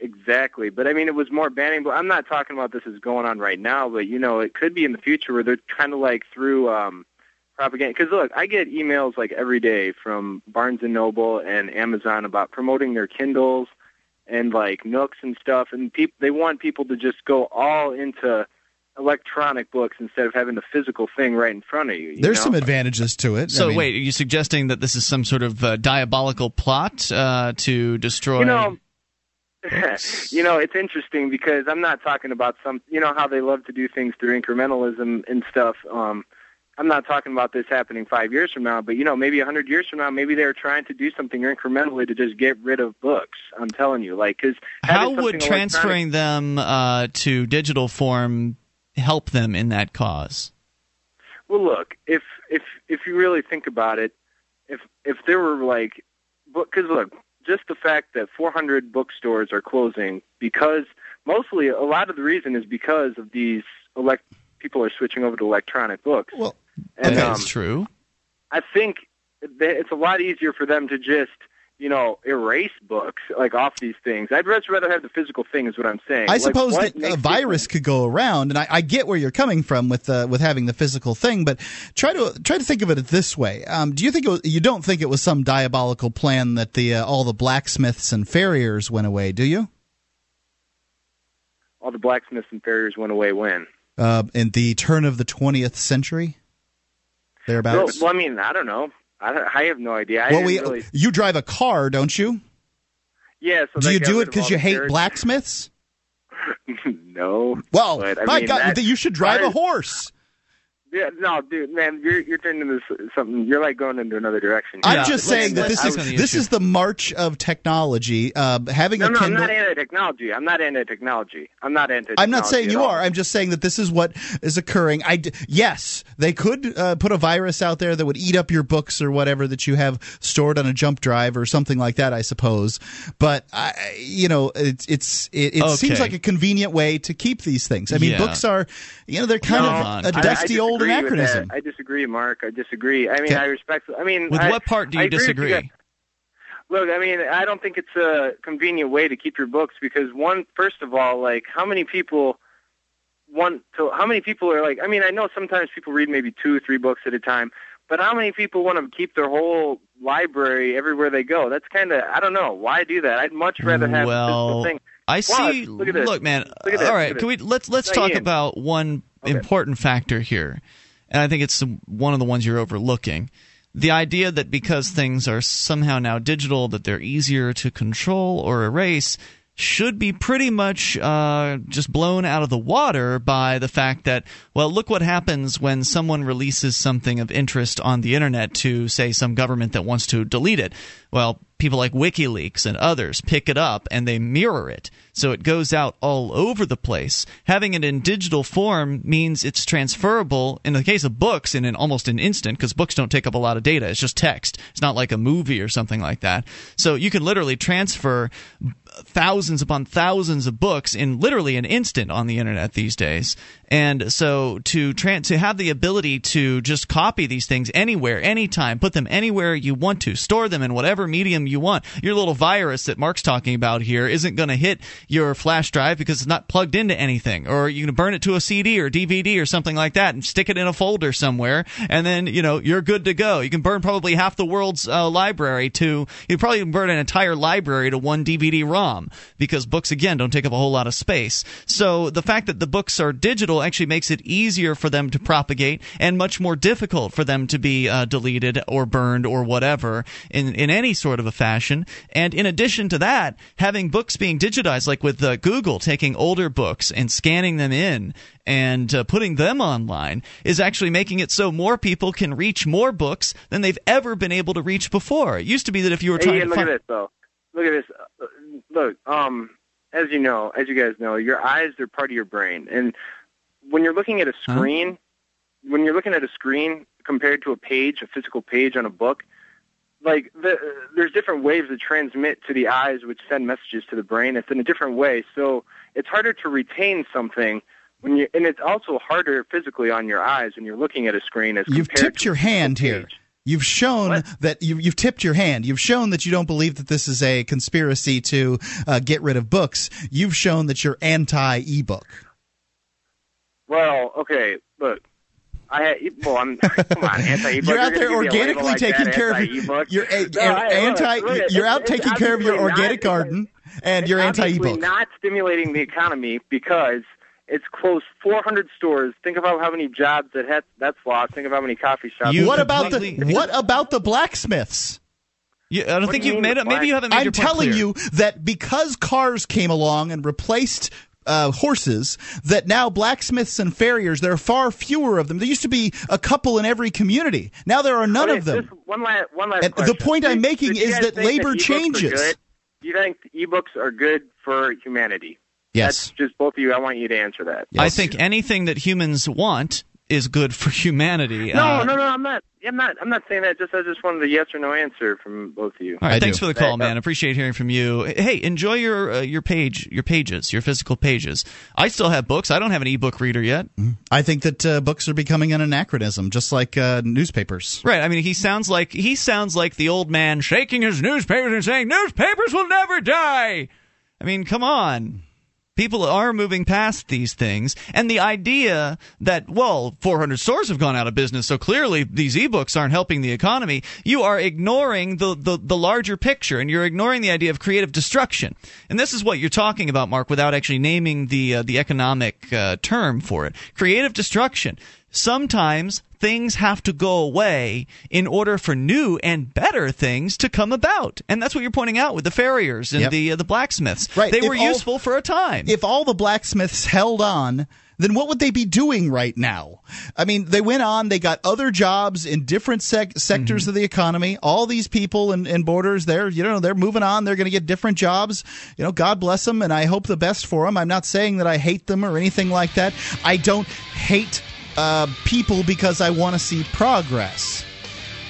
Exactly. But, it was more banning. But I'm not talking about this is going on right now, but, it could be in the future where they're kind of through propaganda. Because, look, I get emails every day from Barnes & Noble and Amazon about promoting their Kindles and, Nooks and stuff. And they want people to just go all into electronic books instead of having the physical thing right in front of you. There's some advantages to it. So, wait, are you suggesting that this is some sort of diabolical plot to destroy... it's interesting because I'm not talking about how they love to do things through incrementalism and stuff. I'm not talking about this happening 5 years from now, but, maybe 100 years from now, maybe they're trying to do something incrementally to just get rid of books. I'm telling you, because how would transferring them to digital form help them in that cause? Well, look, if you really think about it, if there were because look. Just the fact that 400 bookstores are closing because mostly a lot of the reason is because of these people are switching over to electronic books. Well, and that's true. I think it's a lot easier for them to just erase books off these things. I'd much rather have the physical thing is what I'm saying. I suppose that a virus could go around, and I get where you're coming from with having the physical thing, but try to think of it this way. Do you think you don't think it was some diabolical plan that the all the blacksmiths and farriers went away, do you? All the blacksmiths and farriers went away when? In the turn of the 20th century? Thereabouts? Well, I don't know. I have no idea. You drive a car, don't you? Yeah. So do you do it because you hate blacksmiths? No. Well, my God, you should drive a horse. Yeah, no, dude, man, you're turning this something. You're like going into another direction. Yeah, I'm just saying that this is the march of technology. I'm not anti-technology. I'm not saying you are. I'm just saying that this is what is occurring. Yes, they could put a virus out there that would eat up your books or whatever that you have stored on a jump drive or something like that, I suppose. But it seems like a convenient way to keep these things. I mean, books are, they're kind of a dusty old. I disagree, Mark. I disagree. I mean, okay. I respect. I mean, with what part do you disagree? Look, I mean, I don't think it's a convenient way to keep your books because first of all, like, how many people are like? I mean, I know sometimes people read maybe 2 or 3 books at a time, but how many people want to keep their whole library everywhere they go? That's kind of, I don't know. Why do that? I'd much rather have physical thing. I see. Look, at this. Look, man. Look at this. All right, can we let's talk about one important factor here, and I think it's one of the ones you're overlooking. The idea that because things are somehow now digital, that they're easier to control or erase, should be pretty much just blown out of the water by the fact that, well, look what happens when someone releases something of interest on the internet to, say, some government that wants to delete it. Well, people like WikiLeaks and others pick it up and they mirror it, so it goes out all over the place. Having it in digital form means it's transferable, in the case of books, in almost an instant, because books don't take up a lot of data. It's just text. It's not like a movie or something like that. So you can literally transfer thousands upon thousands of books in literally an instant on the internet these days. And so to have the ability to just copy these things anywhere, anytime, put them anywhere you want to, store them in whatever medium you want. Your little virus that Mark's talking about here isn't going to hit your flash drive because it's not plugged into anything, or you can burn it to a CD or DVD or something like that and stick it in a folder somewhere, and then you're good to go. You can burn probably half the world's library to – you probably can burn an entire library to one DVD-ROM because books, again, don't take up a whole lot of space. So the fact that the books are digital actually makes it easier for them to propagate and much more difficult for them to be deleted or burned or whatever in any sort of a fashion. And in addition to that, having books being digitized, like with Google taking older books and scanning them in and putting them online, is actually making it so more people can reach more books than they've ever been able to reach before. It used to be that if you were trying to find... as you guys know, your eyes are part of your brain. And when you're looking at a screen, compared to a page, a physical page on a book, like there's different waves that transmit to the eyes, which send messages to the brain. It's in a different way, so it's harder to retain something when you, and it's also harder physically on your eyes when you're looking at a screen. As you've tipped your hand here. You've shown that you've tipped your hand. You've shown that you don't believe that this is a conspiracy to get rid of books. You've shown that you're anti-ebook. Well, okay, look. Come on, anti-ebook. You're out there organically taking care of your anti. You're out taking care of your organic garden, and you're anti-ebook. Not stimulating the economy because it's closed 400 stores. Think about how many jobs that's lost. Think of how many coffee shops. What about the blacksmiths? I don't think you've made up. Maybe you haven't made your point clear. I'm telling you that because cars came along and replaced horses, that now blacksmiths and farriers, there are far fewer of them. There used to be a couple in every community. Now there are none of them. One last question. The point I'm making is that labor changes. Do you think ebooks are good for humanity? Yes. That's just both of you. I want you to answer that. Yes. I think anything that humans want is good for humanity. No, I'm not saying that. I just wanted a yes or no answer from both of you. All right, thanks for the call, man. Appreciate hearing from you. Hey, enjoy your physical pages. I still have books. I don't have an e-book reader yet. I think that books are becoming an anachronism, just like newspapers. Right. I mean, he sounds like the old man shaking his newspapers and saying, "Newspapers will never die." I mean, come on. People are moving past these things, and the idea that, 400 stores have gone out of business, so clearly these ebooks aren't helping the economy, you are ignoring the larger picture, and you're ignoring the idea of creative destruction. And this is what you're talking about, Mark, without actually naming the economic term for it. Creative destruction. Sometimes things have to go away in order for new and better things to come about. And that's what you're pointing out with the farriers and the blacksmiths. Right. They were useful for a time. If all the blacksmiths held on... then what would they be doing right now? I mean, they went on, they got other jobs in different sectors of the economy. All these people in Borders, they're moving on. They're going to get different jobs. You know, God bless them, and I hope the best for them. I'm not saying that I hate them or anything like that. I don't hate people because I want to see progress.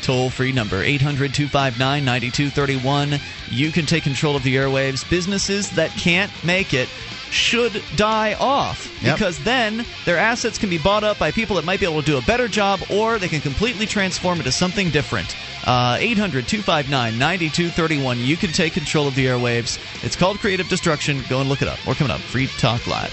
Toll-free number, 800-259-9231. You can take control of the airwaves. Businesses that can't make it should die off, because then their assets can be bought up by people that might be able to do a better job, or they can completely transform into something different. 800-259-9231. You can take control of the airwaves. It's called Creative Destruction. Go and look it up. We're coming up. Free Talk Live.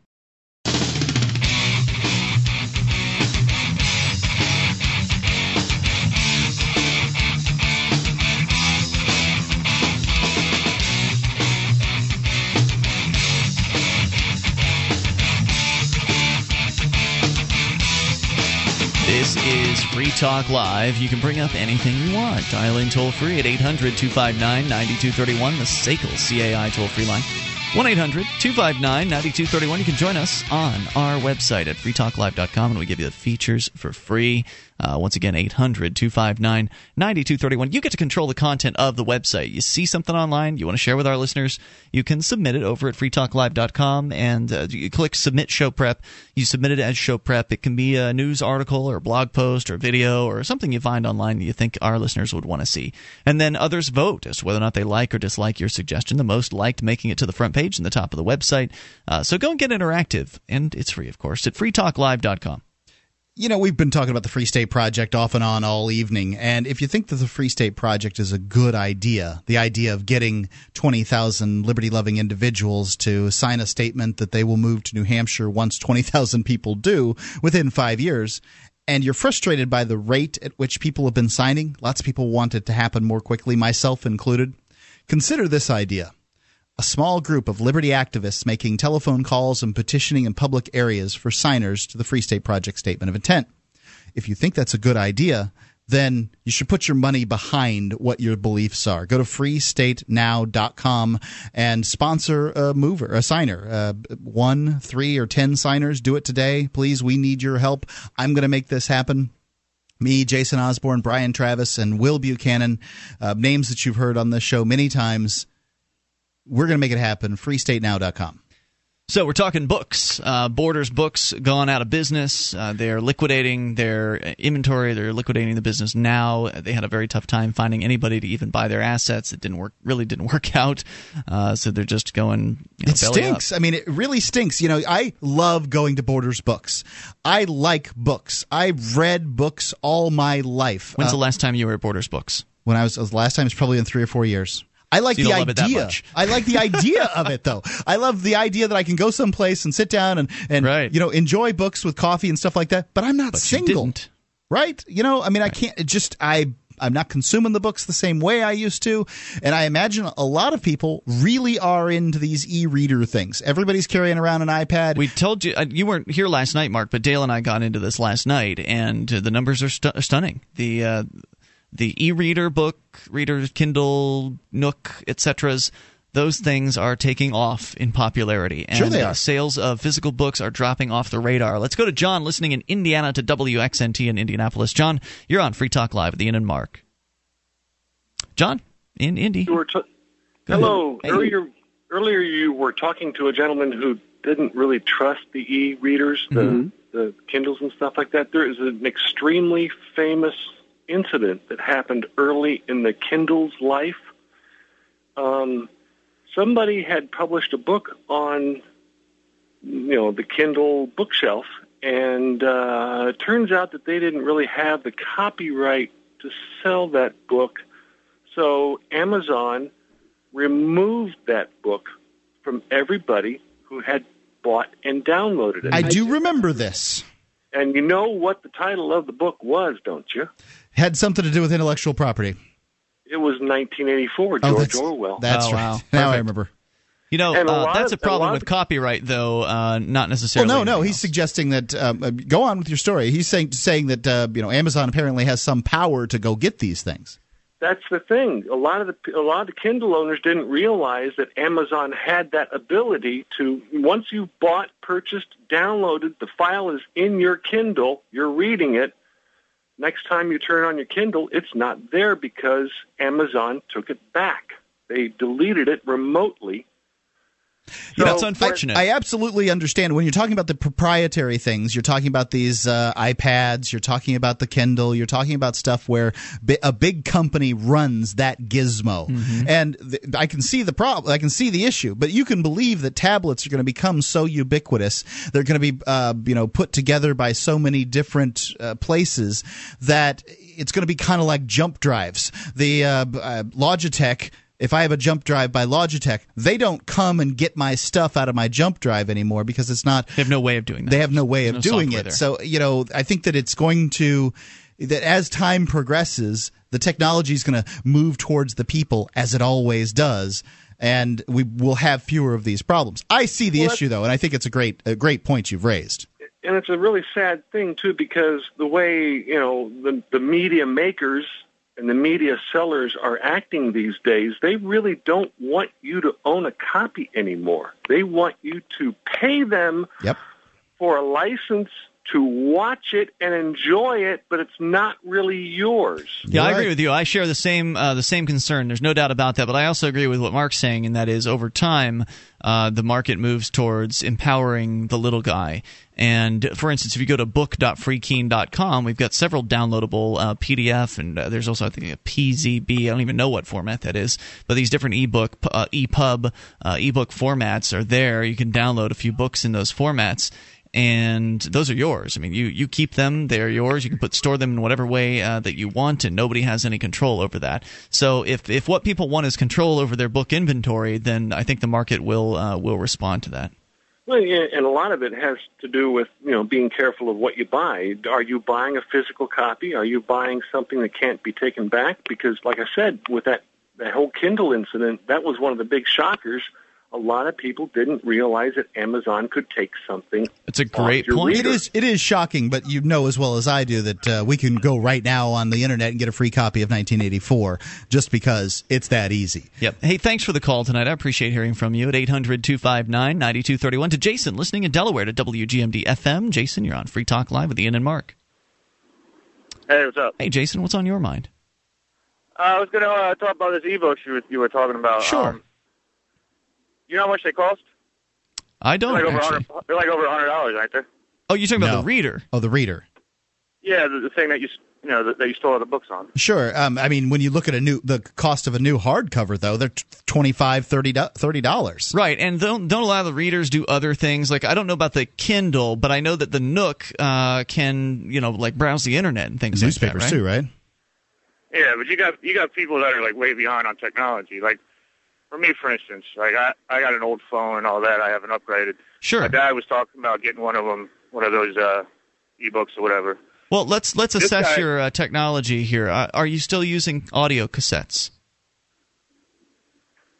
This is Free Talk Live. You can bring up anything you want. Dial in toll-free at 800-259-9231, the Sequel CAI toll-free line. 1-800-259-9231. You can join us on our website at FreeTalkLive.com, and we give you the features for free. Once again, 800-259-9231. You get to control the content of the website. You see something online you want to share with our listeners, you can submit it over at freetalklive.com, and you click Submit Show Prep. You submit it as show prep. It can be a news article or a blog post or video or something you find online that you think our listeners would want to see. And then others vote as to whether or not they like or dislike your suggestion. The most liked making it to the front page in the top of the website. So go and get interactive. And it's free, of course, at freetalklive.com. You know, we've been talking about the Free State Project off and on all evening, and if you think that the Free State Project is a good idea, the idea of getting 20,000 liberty-loving individuals to sign a statement that they will move to New Hampshire once 20,000 people do within 5 years, and you're frustrated by the rate at which people have been signing, lots of people want it to happen more quickly, myself included, consider this idea. A small group of liberty activists making telephone calls and petitioning in public areas for signers to the Free State Project Statement of Intent. If you think that's a good idea, then you should put your money behind what your beliefs are. Go to freestatenow.com and sponsor a mover, a signer. 1, 3, or 10 signers. Do it today. Please, we need your help. I'm going to make this happen. Me, Jason Osborne, Brian Travis, and Will Buchanan, names that you've heard on this show many times. We're going to make it happen. FreeStateNow.com. So we're talking books. Borders Books gone out of business. They're liquidating their inventory. They're liquidating the business now. They had a very tough time finding anybody to even buy their assets. It didn't work. Really didn't work out. So they're just going. You know, it stinks. Belly up. I mean, it really stinks. You know, I love going to Borders Books. I like books. I've read books all my life. When's the last time you were at Borders Books? When I was the last time, it's probably in 3 or 4 years. I like the idea. I like the idea of it, though. I love the idea that I can go someplace and sit down and you know, enjoy books with coffee and stuff like that. But I'm not single, right? You know, I mean, I can't just I'm not consuming the books the same way I used to. And I imagine a lot of people really are into these e-reader things. Everybody's carrying around an iPad. We told you – you weren't here last night, Mark, but Dale and I got into this last night, and the numbers are stunning. The e-reader, book readers, Kindle, Nook, etc., those things are taking off in popularity. And sure they are. Sales of physical books are dropping off the radar. Let's go to John, listening in Indiana to WXNT in Indianapolis. John, you're on Free Talk Live with Ian and Mark. John, in Indy. Hello. Hey. Earlier you were talking to a gentleman who didn't really trust the e-readers, the Kindles and stuff like that. There is an extremely famous incident that happened early in the Kindle's life. Somebody had published a book on, you know, the Kindle bookshelf, and it turns out that they didn't really have the copyright to sell that book, so Amazon removed that book from everybody who had bought and downloaded it. I do remember this. And you know what the title of the book was, don't you? Had something to do with intellectual property. It was 1984, George Orwell. That's right. Wow. Now I remember. You know, that's a problem with copyright, though, not necessarily. Well, no, he's suggesting that go on with your story. He's saying that Amazon apparently has some power to go get these things. That's the thing. A lot of the Kindle owners didn't realize that Amazon had that ability to, once you bought, purchased, downloaded, the file is in your Kindle, you're reading it. Next time you turn on your Kindle, it's not there because Amazon took it back. They deleted it remotely. So that's unfortunate. I absolutely understand. When you're talking about the proprietary things, you're talking about these iPads, you're talking about the Kindle, you're talking about stuff where a big company runs that gizmo. Mm-hmm. And I can see the problem. I can see the issue. But you can believe that tablets are going to become so ubiquitous, they're going to be put together by so many different places that it's going to be kind of like jump drives. The Logitech. If I have a jump drive by Logitech, they don't come and get my stuff out of my jump drive anymore because it's not – They have no way of doing that. They have no way of doing it. So, I think that it's going to – that as time progresses, the technology is going to move towards the people as it always does, and we will have fewer of these problems. I see the issue, though, and I think it's a great point you've raised. And it's a really sad thing, too, because the way, the media makers – and the media sellers are acting these days, they really don't want you to own a copy anymore. They want you to pay them for a license to watch it and enjoy it, but it's not really yours. Yeah, right? I agree with you. I share the same concern. There's no doubt about that, but I also agree with what Mark's saying, and that is over time, the market moves towards empowering the little guy. And, for instance, if you go to book.freeKeene.com, we've got several downloadable PDF, and there's also, I think, a PZB. I don't even know what format that is. But these different EPUB, ebook formats are there. You can download a few books in those formats. And those are yours. I mean, you keep them. They're yours. You can store them in whatever way that you want, and nobody has any control over that. So if what people want is control over their book inventory, then I think the market will respond to that. Well, and a lot of it has to do with, being careful of what you buy. Are you buying a physical copy? Are you buying something that can't be taken back? Because, like I said, with that whole Kindle incident, that was one of the big shockers. A lot of people didn't realize that Amazon could take something. It's a great point. It is shocking, but you know as well as I do that we can go right now on the internet and get a free copy of 1984 just because it's that easy. Yep. Hey, thanks for the call tonight. I appreciate hearing from you at 800-259-9231. To Jason, listening in Delaware to WGMD-FM. Jason, you're on Free Talk Live with Ian and Mark. Hey, what's up? Hey, Jason, what's on your mind? I was going to talk about this e-book you were talking about. Sure. You know how much they cost? I don't, actually. They're like over $100, aren't they? Oh, you're talking about the reader? Oh, the reader. Yeah, the thing that you store the books on. Sure. I mean, when you look at the cost of a new hardcover, though, they're $25, $30. Right, and don't allow the readers do other things. Like, I don't know about the Kindle, but I know that the Nook can, browse the internet and things like that, right? Newspapers too, right? Yeah, but you got people that are, way behind on technology, For me, for instance, I got an old phone and all that. I haven't upgraded. Sure. My dad was talking about getting one of those e-books or whatever. Well, let's assess your technology here. Are you still using audio cassettes?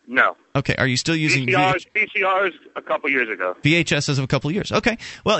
No. Okay. Are you still using VCRs a couple years ago. VHSs of a couple years. Okay. Well,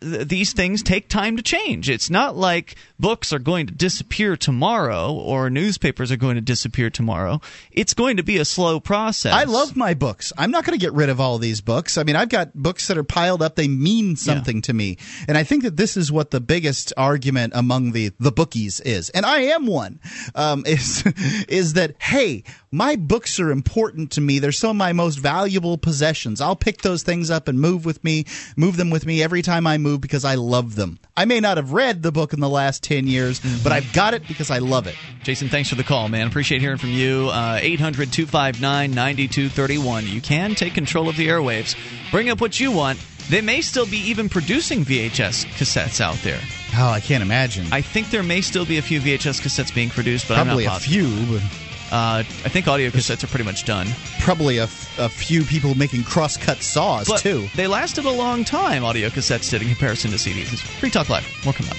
these things take time to change. It's not like books are going to disappear tomorrow or newspapers are going to disappear tomorrow. It's going to be a slow process. I love my books. I'm not going to get rid of all these books. I mean, I've got books that are piled up. They mean something to me. And I think that this is what the biggest argument among the bookies is. And I am one. Is that, hey, my books are important to me. They're some of my most valuable possessions. I'll pick those things up and move them with me every time I move because I love them. I may not have read the book in the last 10 years, but I've got it because I love it. Jason, thanks for the call, man. Appreciate hearing from you. 800-259-9231. You can take control of the airwaves. Bring up what you want. They may still be even producing VHS cassettes out there. Oh, I can't imagine. I think there may still be a few VHS cassettes being produced, but probably I'm not positive. Probably a few, but... I think audio cassettes are pretty much done. Probably a few people making cross-cut saws, but too. They lasted a long time, audio cassettes did, in comparison to CDs. It's Free Talk Live. Welcome back.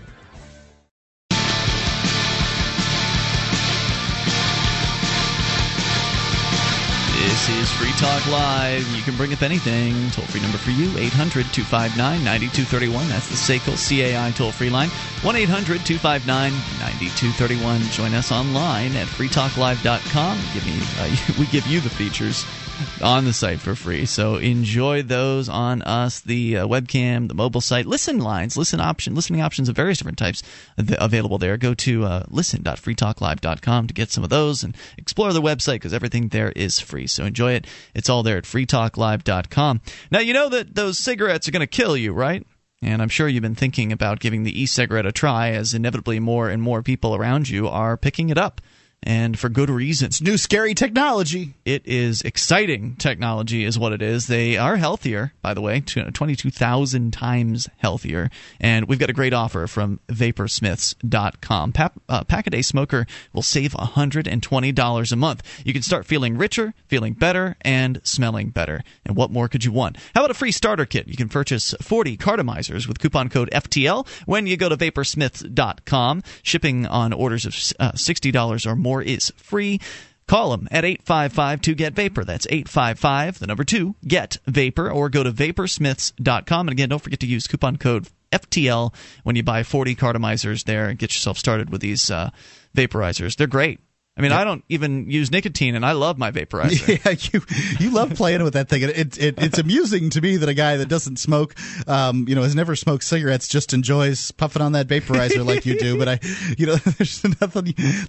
This is Free Talk Live. You can bring up anything. Toll-free number for you, 800-259-9231. That's the Sequel CAI toll-free line, 1-800-259-9231. Join us online at freetalklive.com. We give you the features on the site for free, so enjoy those on us, the webcam, the mobile site, listen lines, listening options of various different types available there. Go to listen.freetalklive.com to get some of those and explore the website, because everything there is free, so enjoy it. It's all there at freetalklive.com. Now, you know that those cigarettes are going to kill you, right? And I'm sure you've been thinking about giving the e-cigarette a try, as inevitably more and more people around you are picking it up. And for good reason. It's new scary technology. It is exciting technology is what it is. They are healthier, by the way, 22,000 times healthier. And we've got a great offer from Vaporsmiths.com. Pack-a-day smoker will save $120 a month. You can start feeling richer, feeling better, and smelling better. And what more could you want? How about a free starter kit? You can purchase 40 cartomizers with coupon code FTL when you go to Vaporsmiths.com. Shipping on orders of $60 or more is free. Call them at 855-2GET-VAPOR. That's 855, the number 2, GET-VAPOR, or go to Vaporsmiths.com. And again, don't forget to use coupon code FTL when you buy 40 cartomizers there and get yourself started with these vaporizers. They're great. I mean, I don't even use nicotine, and I love my vaporizer. Yeah, you love playing with that thing. It's amusing to me that a guy that doesn't smoke, has never smoked cigarettes, just enjoys puffing on that vaporizer like you do. But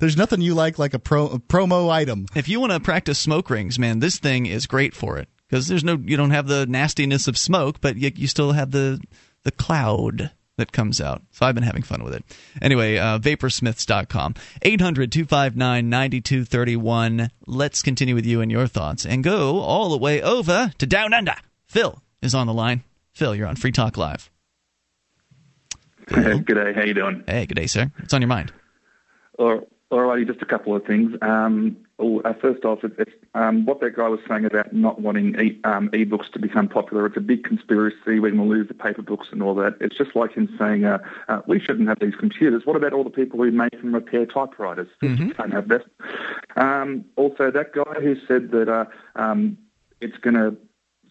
there's nothing you like a promo item. If you want to practice smoke rings, man, this thing is great for it, because you don't have the nastiness of smoke, but you still have the cloud that comes out. So I've been having fun with it. Anyway, Vaporsmiths.com. 800-259-9231. Let's continue with you and your thoughts and go all the way over to Down Under. Phil is on the line. Phil, you're on Free Talk Live. Hey, good day. How you doing? Hey, good day, sir. What's on your mind? All righty, just a couple of things. First off, it's what that guy was saying about not wanting e-books to become popular. It's a big conspiracy. We're going to lose the paper books and all that. It's just like him saying, we shouldn't have these computers. What about all the people who make and repair typewriters? Mm-hmm. We can't have that. Also, that guy who said that it's going to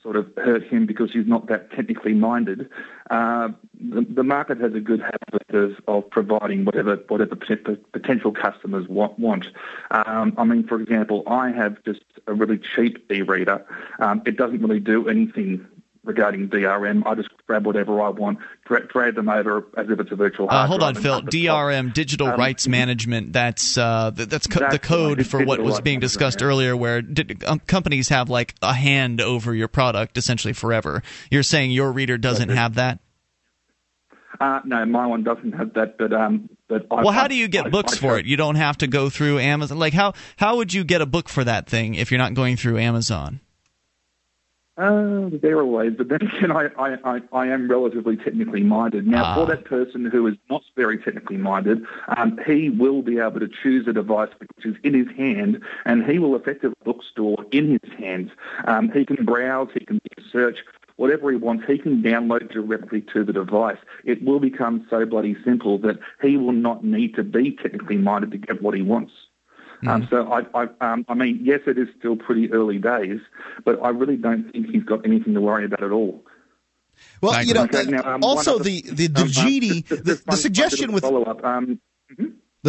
sort of hurt him because he's not that technically minded. The market has a good habit of providing whatever potential customers want. I mean, for example, I have just a really cheap e-reader. It doesn't really do anything regarding DRM. I just grab whatever I want, drag them over as if it's a virtual hard drive. Hold on, Phil. DRM, Digital Rights Management, that's the code for what was being discussed earlier, where companies have like a hand over your product essentially forever. You're saying your reader doesn't have that? No, my one doesn't have that, but how do you get books for it? You don't have to go through Amazon. Like, how would you get a book for that thing if you're not going through Amazon? There are ways, but then again, I am relatively technically minded. Now, for that person who is not very technically minded, he will be able to choose a device which is in his hand, and he will effectively bookstore in his hands. He can browse, he can search. Whatever he wants, he can download directly to the device. It will become so bloody simple that he will not need to be technically minded to get what he wants. So, yes, it is still pretty early days, but I really don't think he's got anything to worry about at all. Well, okay. The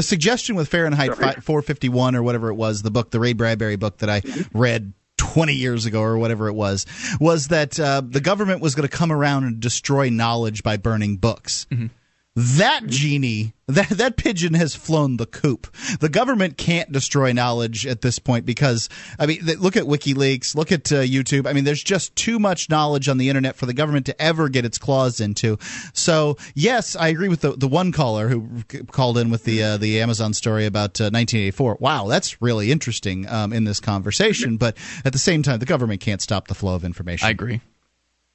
suggestion with Fahrenheit 451 or whatever it was, the book, the Ray Bradbury book that I read 20 years ago or whatever it was that the government was going to come around and destroy knowledge by burning books. Mm-hmm. That genie, that pigeon has flown the coop. The government can't destroy knowledge at this point because, I mean, look at WikiLeaks, look at YouTube. I mean, there's just too much knowledge on the internet for the government to ever get its claws into. So, yes, I agree with the one caller who called in with the Amazon story about 1984. Wow, that's really interesting in this conversation. But at the same time, the government can't stop the flow of information. I agree.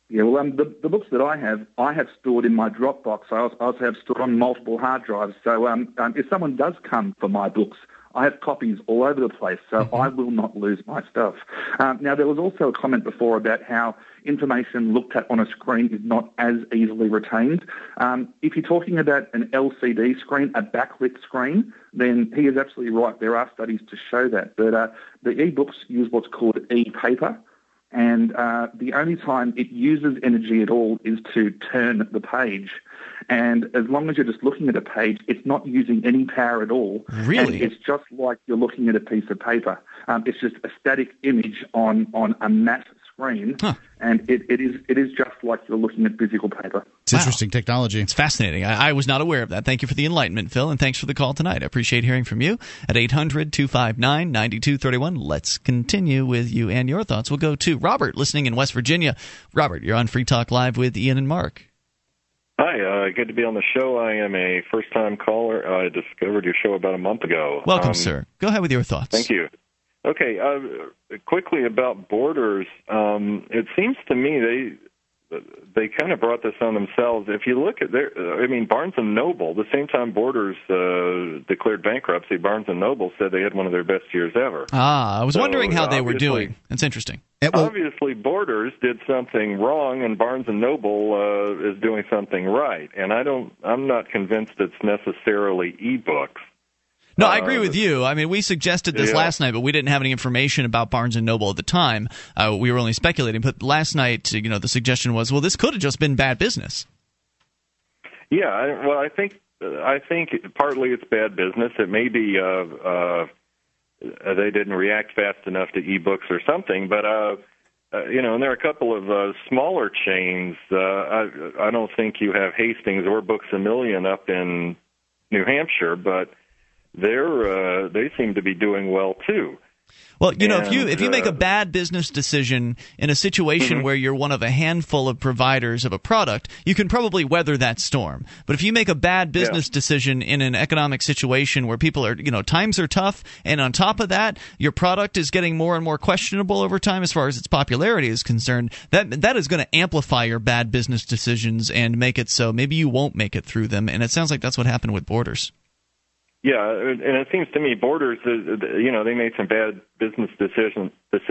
Yeah, well, the books that I have stored in my Dropbox. I also have stored on multiple hard drives. So if someone does come for my books, I have copies all over the place, so I will not lose my stuff. Now, there was also a comment before about how information looked at on a screen is not as easily retained. If you're talking about an LCD screen, a backlit screen, then he is absolutely right. There are studies to show that. But the ebooks use what's called e-paper. And the only time it uses energy at all is to turn the page. And as long as you're just looking at a page, it's not using any power at all. Really? And it's just like you're looking at a piece of paper. It's just a static image on a matte screen. Huh. And it is just like you're looking at physical paper. It's interesting technology. It's fascinating. I was not aware of that. Thank you for the enlightenment, Phil, and thanks for the call tonight. I appreciate hearing from you at 800-259-9231. Let's continue with you and your thoughts. We'll go to Robert, listening in West Virginia. Robert, you're on Free Talk Live with Ian and Mark. Hi, good to be on the show. I am a first-time caller. I discovered your show about a month ago. Welcome, sir. Go ahead with your thoughts. Thank you. Okay, quickly about Borders, it seems to me they kind of brought this on themselves. If you look at Barnes & Noble, the same time Borders declared bankruptcy, Barnes & Noble said they had one of their best years ever. I was wondering how they were doing. That's interesting. Obviously, Borders did something wrong, and Barnes & Noble is doing something right. And I'm not convinced it's necessarily e-books. No, I agree with you. I mean, we suggested this last night, but we didn't have any information about Barnes & Noble at the time. We were only speculating. But last night, the suggestion was, well, this could have just been bad business. Yeah, I think partly it's bad business. It may be they didn't react fast enough to e-books or something, but... and there are a couple of smaller chains. I don't think you have Hastings or Books A Million up in New Hampshire, but... They seem to be doing well too. Well, if you make a bad business decision in a situation where you're one of a handful of providers of a product, you can probably weather that storm. But if you make a bad business decision in an economic situation where people are, times are tough, and on top of that, your product is getting more and more questionable over time as far as its popularity is concerned, that is going to amplify your bad business decisions and make it so maybe you won't make it through them. And it sounds like that's what happened with Borders. Yeah, and it seems to me Borders, they made some bad business decisions at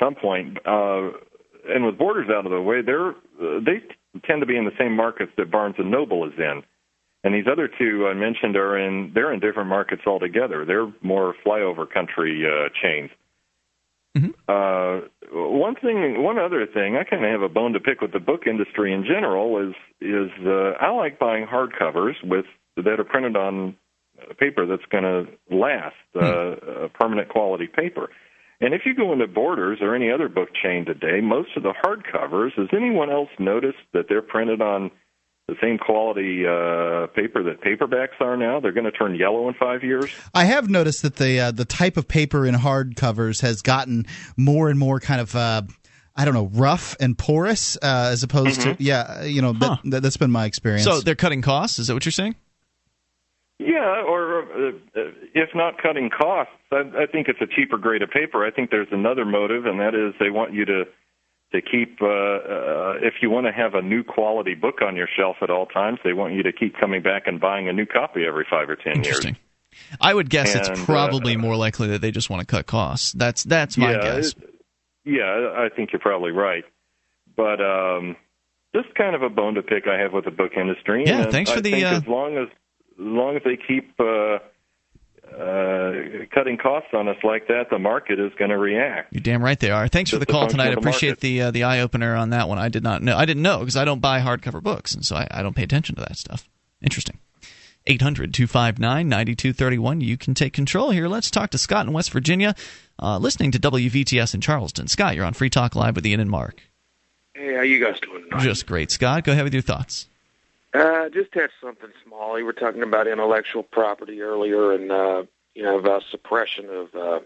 some point. And with Borders out of the way, they tend to be in the same markets that Barnes & Noble is in. And these other two I mentioned they're in different markets altogether. They're more flyover country chains. Mm-hmm. One other thing, I kind of have a bone to pick with the book industry in general is I like buying hardcovers that are printed on paper that's going to last, permanent quality paper. And if you go into Borders or any other book chain today, most of the hardcovers, has anyone else noticed that they're printed on the same quality paper that paperbacks are now? They're going to turn yellow in 5 years? I have noticed that the type of paper in hardcovers has gotten more and more kind of... rough and porous as opposed to... That's been my experience. So they're cutting costs? Is that what you're saying? Yeah, or if not cutting costs, I think it's a cheaper grade of paper. I think there's another motive, and that is they want you to keep, if you want to have a new quality book on your shelf at all times, they want you to keep coming back and buying a new copy every 5 or 10 Interesting. Years. I would guess it's probably more likely that they just want to cut costs. That's my guess. I think you're probably right. But just kind of a bone to pick I have with the book industry. Yeah, and thanks for the... As long as they keep cutting costs on us like that, the market is going to react. You're damn right they are. Thanks for the call tonight. I appreciate the eye-opener on that one. I did not know. I didn't know because I don't buy hardcover books, and so I don't pay attention to that stuff. Interesting. 800-259-9231. You can take control here. Let's talk to Scott in West Virginia, listening to WVTS in Charleston. Scott, you're on Free Talk Live with Ian and Mark. Hey, how you guys doing tonight? Just great, Scott. Go ahead with your thoughts. Just touch something small. You were talking about intellectual property earlier, and about suppression of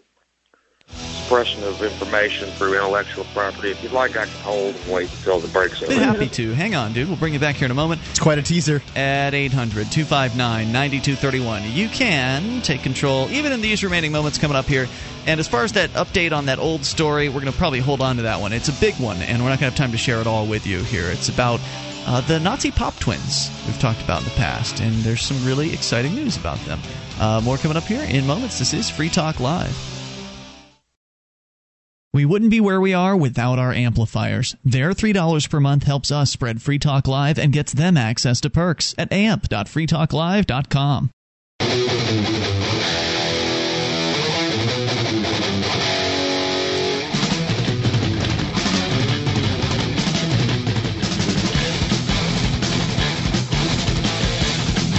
information through intellectual property. If you'd like, I can hold and wait until the break's over. Be happy to. Hang on, dude. We'll bring you back here in a moment. It's quite a teaser. At 800-259-9231. You can take control, even in these remaining moments coming up here. And as far as that update on that old story, we're going to probably hold on to that one. It's a big one, and we're not going to have time to share it all with you here. It's about the Nazi Pop Twins we've talked about in the past, and there's some really exciting news about them. More coming up here in moments. This is Free Talk Live. We wouldn't be where we are without our amplifiers. Their $3 per month helps us spread Free Talk Live and gets them access to perks at amp.freetalklive.com.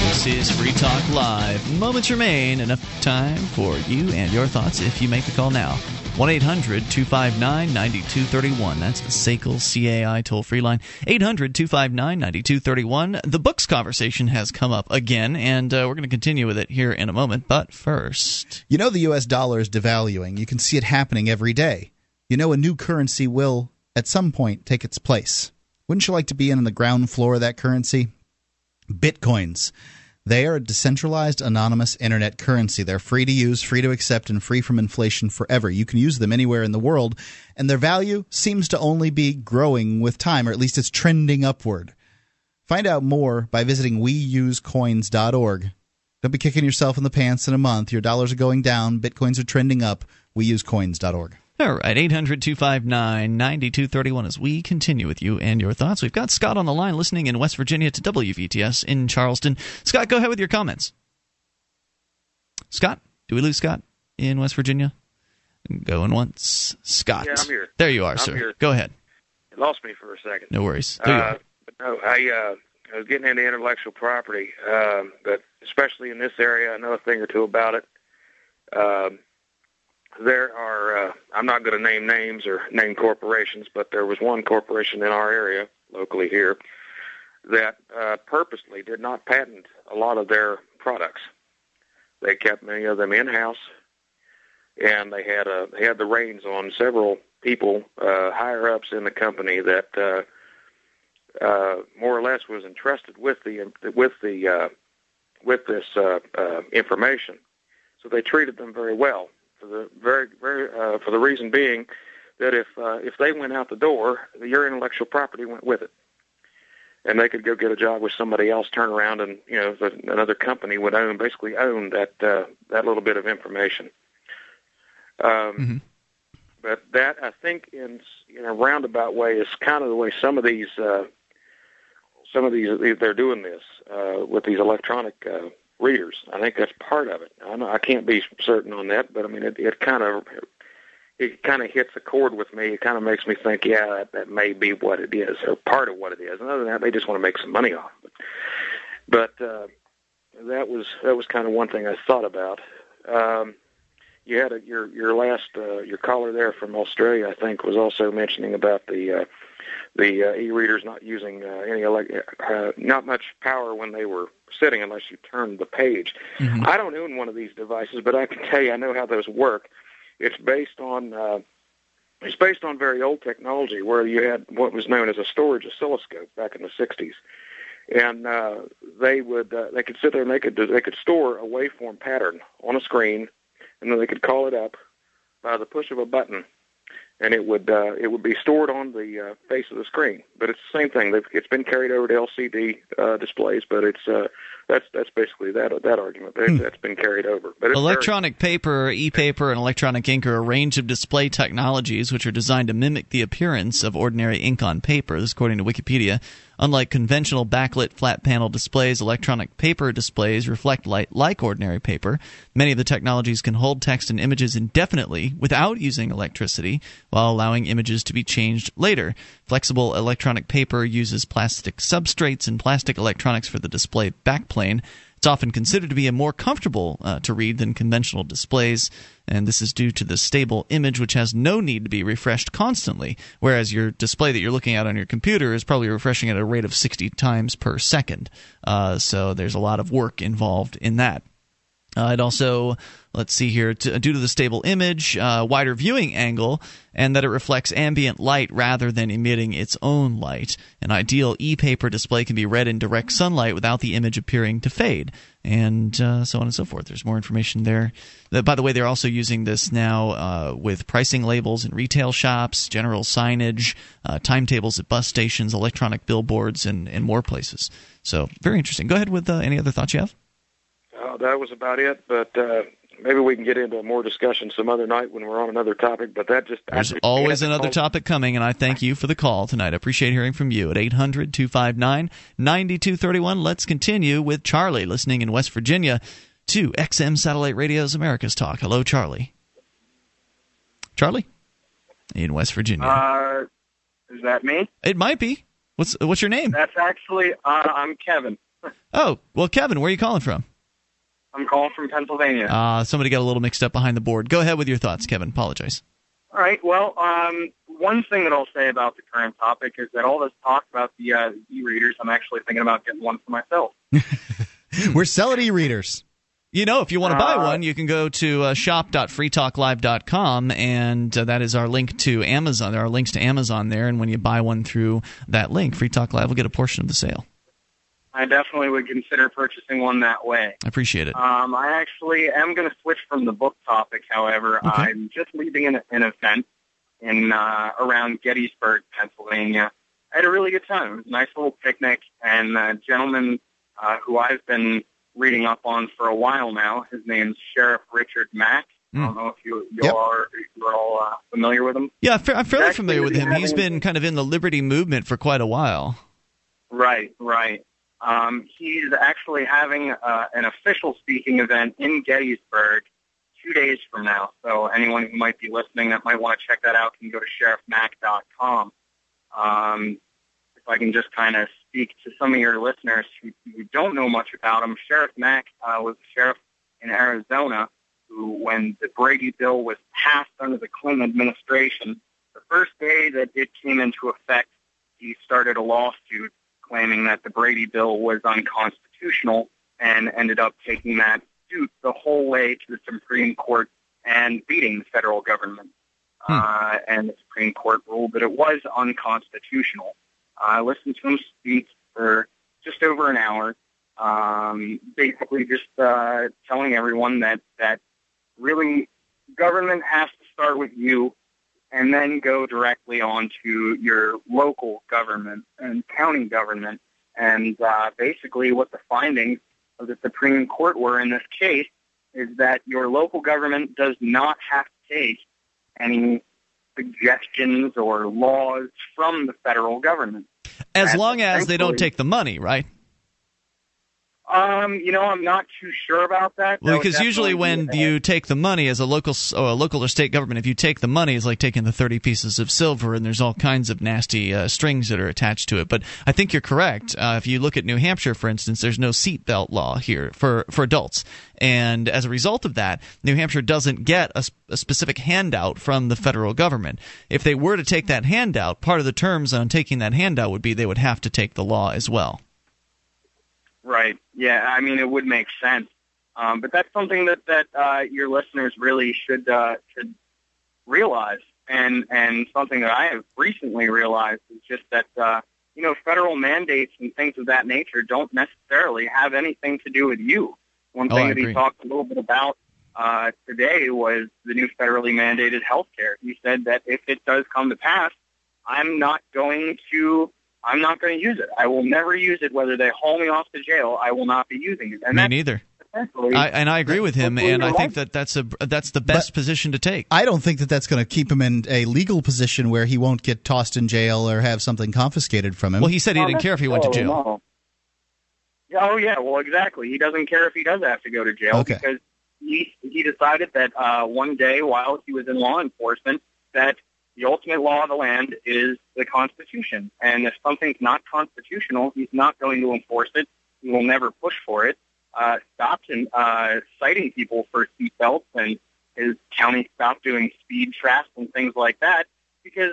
This is Free Talk Live. Moments remain. Enough time for you and your thoughts if you make the call now. 1-800-259-9231. That's the Sequel CAI toll-free line. 800-259-9231. The books conversation has come up again, and we're going to continue with it here in a moment. But first... You know the U.S. dollar is devaluing. You can see it happening every day. You know a new currency will, at some point, take its place. Wouldn't you like to be in on the ground floor of that currency? Bitcoins. They are a decentralized, anonymous internet currency. They're free to use, free to accept, and free from inflation forever. You can use them anywhere in the world, and their value seems to only be growing with time, or at least it's trending upward. Find out more by visiting WeUseCoins.org. Don't be kicking yourself in the pants in a month. Your dollars are going down. Bitcoins are trending up. WeUseCoins.org. All right, 800-259-9231 as we continue with you and your thoughts. We've got Scott on the line listening in West Virginia to WVTS in Charleston. Scott, go ahead with your comments. Scott, do we lose Scott in West Virginia? Going once. Scott. Yeah, I'm here. There you are, sir. Here. Go ahead. It lost me for a second. No worries. There you are. But no, I was getting into intellectual property, but especially in this area, I know a thing or two about it. There are, I'm not going to name names or name corporations, but there was one corporation in our area, locally here, that purposely did not patent a lot of their products. They kept many of them in-house, and they had the reins on several people, higher-ups in the company, that more or less was entrusted with this information. So they treated them very well. For the reason being that if they went out the door, your intellectual property went with it, and they could go get a job with somebody else, turn around, and another company would own that little bit of information. But that, I think, in a roundabout way, is kind of the way some of these they're doing this with these electronic readers. I think that's part of it. I can't be certain on that, but I mean, it kind of hits a chord with me. It kind of makes me think, yeah, that may be what it is, or part of what it is. And other than that, they just want to make some money off. But that was kind of one thing I thought about. You had your last your caller there from Australia, I think, was also mentioning about the e-readers not using not much power when they were sitting unless you turned the page. Mm-hmm. I don't own one of these devices, but I can tell you I know how those work. It's based on very old technology where you had what was known as a storage oscilloscope back in the 60s, and they could sit there and they could store a waveform pattern on a screen, and then they could call it up by the push of a button. And it would be stored on the face of the screen, but it's the same thing. It's been carried over to LCD displays, but it's that's basically that argument. That's been carried over. But electronic paper, e-paper, and electronic ink are a range of display technologies which are designed to mimic the appearance of ordinary ink on paper. This, according to Wikipedia. Unlike conventional backlit flat panel displays, electronic paper displays reflect light like ordinary paper. Many of the technologies can hold text and images indefinitely without using electricity, while allowing images to be changed later. Flexible electronic paper uses plastic substrates and plastic electronics for the display backplane. It's often considered to be more comfortable to read than conventional displays, and this is due to the stable image, which has no need to be refreshed constantly, whereas your display that you're looking at on your computer is probably refreshing at a rate of 60 times per second. So there's a lot of work involved in that. It also, let's see here, due to the stable image, wider viewing angle, and that it reflects ambient light rather than emitting its own light. An ideal e-paper display can be read in direct sunlight without the image appearing to fade, and so on and so forth. There's more information there. By the way, they're also using this now with pricing labels in retail shops, general signage, timetables at bus stations, electronic billboards, and more places. So very interesting. Go ahead with any other thoughts you have. That was about it, but maybe we can get into more discussion some other night when we're on another topic. But that just There's always another topic coming, and I thank you for the call tonight. I appreciate hearing from you at 800-259-9231. Let's continue with Charlie, listening in West Virginia to XM Satellite Radio's America's Talk. Hello, Charlie. Charlie in West Virginia. Is that me? It might be. What's your name? That's actually I'm Kevin. Oh, well, Kevin, where are you calling from? I'm calling from Pennsylvania. Somebody got a little mixed up behind the board. Go ahead with your thoughts, Kevin. Apologize. All right. Well, one thing that I'll say about the current topic is that all this talk about the e-readers, I'm actually thinking about getting one for myself. We're selling e-readers. You know, if you want to buy one, you can go to shop.freetalklive.com, and that is our link to Amazon. There are links to Amazon there, and when you buy one through that link, Free Talk Live will get a portion of the sale. I definitely would consider purchasing one that way. I appreciate it. I actually am going to switch from the book topic, however. Okay. I'm just leaving an event in around Gettysburg, Pennsylvania. I had a really good time. It was a nice little picnic, and a gentleman who I've been reading up on for a while now, his name's Sheriff Richard Mack. I don't know if you're all familiar with him. Yeah, I'm fairly familiar with him. He's been kind of in the liberty movement for quite a while. Right, right. He's actually having an official speaking event in Gettysburg 2 days from now. So anyone who might be listening that might want to check that out can go to sheriffmack.com. If I can just kind of speak to some of your listeners who don't know much about him, Sheriff Mack was a sheriff in Arizona who, when the Brady Bill was passed under the Clinton administration, the first day that it came into effect, he started a lawsuit claiming that the Brady Bill was unconstitutional and ended up taking that suit the whole way to the Supreme Court and beating the federal government. And the Supreme Court ruled that it was unconstitutional. I listened to him speak for just over an hour, basically just telling everyone that really government has to start with you and then go directly on to your local government and county government. And basically what the findings of the Supreme Court were in this case is that your local government does not have to take any suggestions or laws from the federal government. As long as they don't take the money, right? You know, I'm not too sure about that. Well, because usually when you take the money as a local or state government, if you take the money, it's like taking the 30 pieces of silver, and there's all kinds of nasty strings that are attached to it. But I think you're correct. If you look at New Hampshire, for instance, there's no seatbelt law here for adults. And as a result of that, New Hampshire doesn't get a specific handout from the federal government. If they were to take that handout, part of the terms on taking that handout would be they would have to take the law as well. Right. Yeah, I mean, it would make sense. But that's something that your listeners really should realize. And something that I have recently realized is just that, you know, federal mandates and things of that nature don't necessarily have anything to do with you. One thing that he talked a little bit about today was the new federally mandated health care. He said that if it does come to pass, I'm not going to use it. I will never use it. Whether they haul me off to jail, I will not be using it. And me neither. I agree with him, and I think that's the best position to take. I don't think that's going to keep him in a legal position where he won't get tossed in jail or have something confiscated from him. Well, he said he didn't care if he went to jail. No. Oh, yeah, well, exactly. He doesn't care if he does have to go to jail because he decided that one day while he was in law enforcement that the ultimate law of the land is the Constitution, and if something's not constitutional, he's not going to enforce it. He will never push for it, stopped and citing people for seatbelts, and his county stopped doing speed traps and things like that because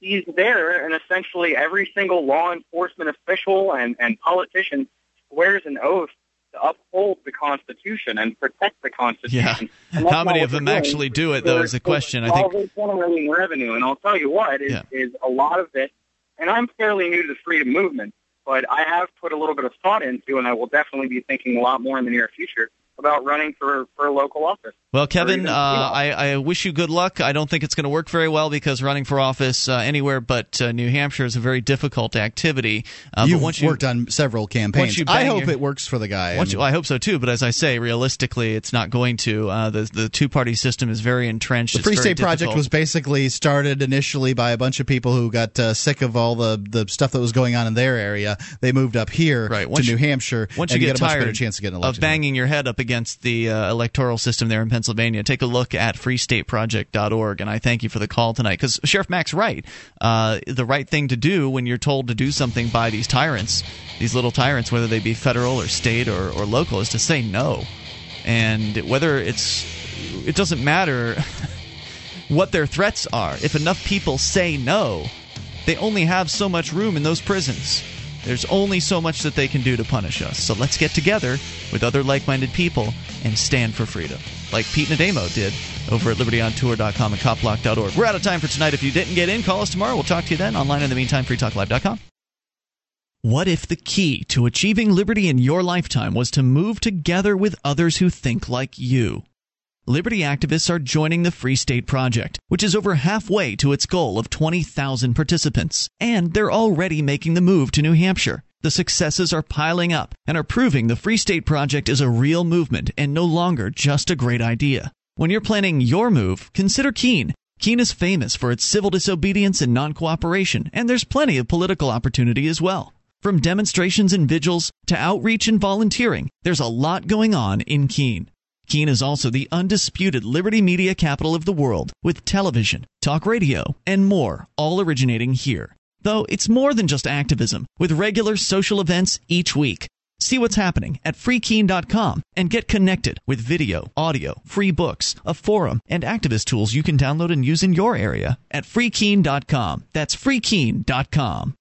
he's there, and essentially every single law enforcement official and politician swears an oath to uphold the Constitution and protect the Constitution. Yeah. How many of them actually do it, though, is the question. I think all this generating revenue, and I'll tell you what, is a lot of it, and I'm fairly new to the freedom movement, but I have put a little bit of thought into, and I will definitely be thinking a lot more in the near future about running for a local office. Well, Kevin, I wish you good luck. I don't think it's going to work very well because running for office anywhere but New Hampshire is a very difficult activity. You've worked on several campaigns. I hope it works for the guy. I hope so, too. But as I say, realistically, it's not going to. The two-party system is very entrenched. The Free State Project was basically started initially by a bunch of people who got sick of all the stuff that was going on in their area. They moved up here to New Hampshire. Once you get a much better chance of getting elected. Of banging your head up against the electoral system there in Pennsylvania, take a look at FreeStateProject.org, and I thank you for the call tonight. Because Sheriff Mack's right. The right thing to do when you're told to do something by these tyrants, these little tyrants, whether they be federal or state or local, is to say no. And whether it doesn't matter what their threats are. If enough people say no, they only have so much room in those prisons. There's only so much that they can do to punish us. So let's get together with other like-minded people and stand for freedom, like Pete and Ademo did over at LibertyOnTour.com and CopBlock.org. We're out of time for tonight. If you didn't get in, call us tomorrow. We'll talk to you then. Online in the meantime, FreeTalkLive.com. What if the key to achieving liberty in your lifetime was to move together with others who think like you? Liberty activists are joining the Free State Project, which is over halfway to its goal of 20,000 participants. And they're already making the move to New Hampshire. The successes are piling up and are proving the Free State Project is a real movement and no longer just a great idea. When you're planning your move, consider Keene. Keene is famous for its civil disobedience and non-cooperation, and there's plenty of political opportunity as well. From demonstrations and vigils to outreach and volunteering, there's a lot going on in Keene. Keene is also the undisputed liberty media capital of the world, with television, talk radio, and more, all originating here. Though it's more than just activism, with regular social events each week. See what's happening at FreeKeene.com and get connected with video, audio, free books, a forum, and activist tools you can download and use in your area at FreeKeene.com. That's FreeKeene.com.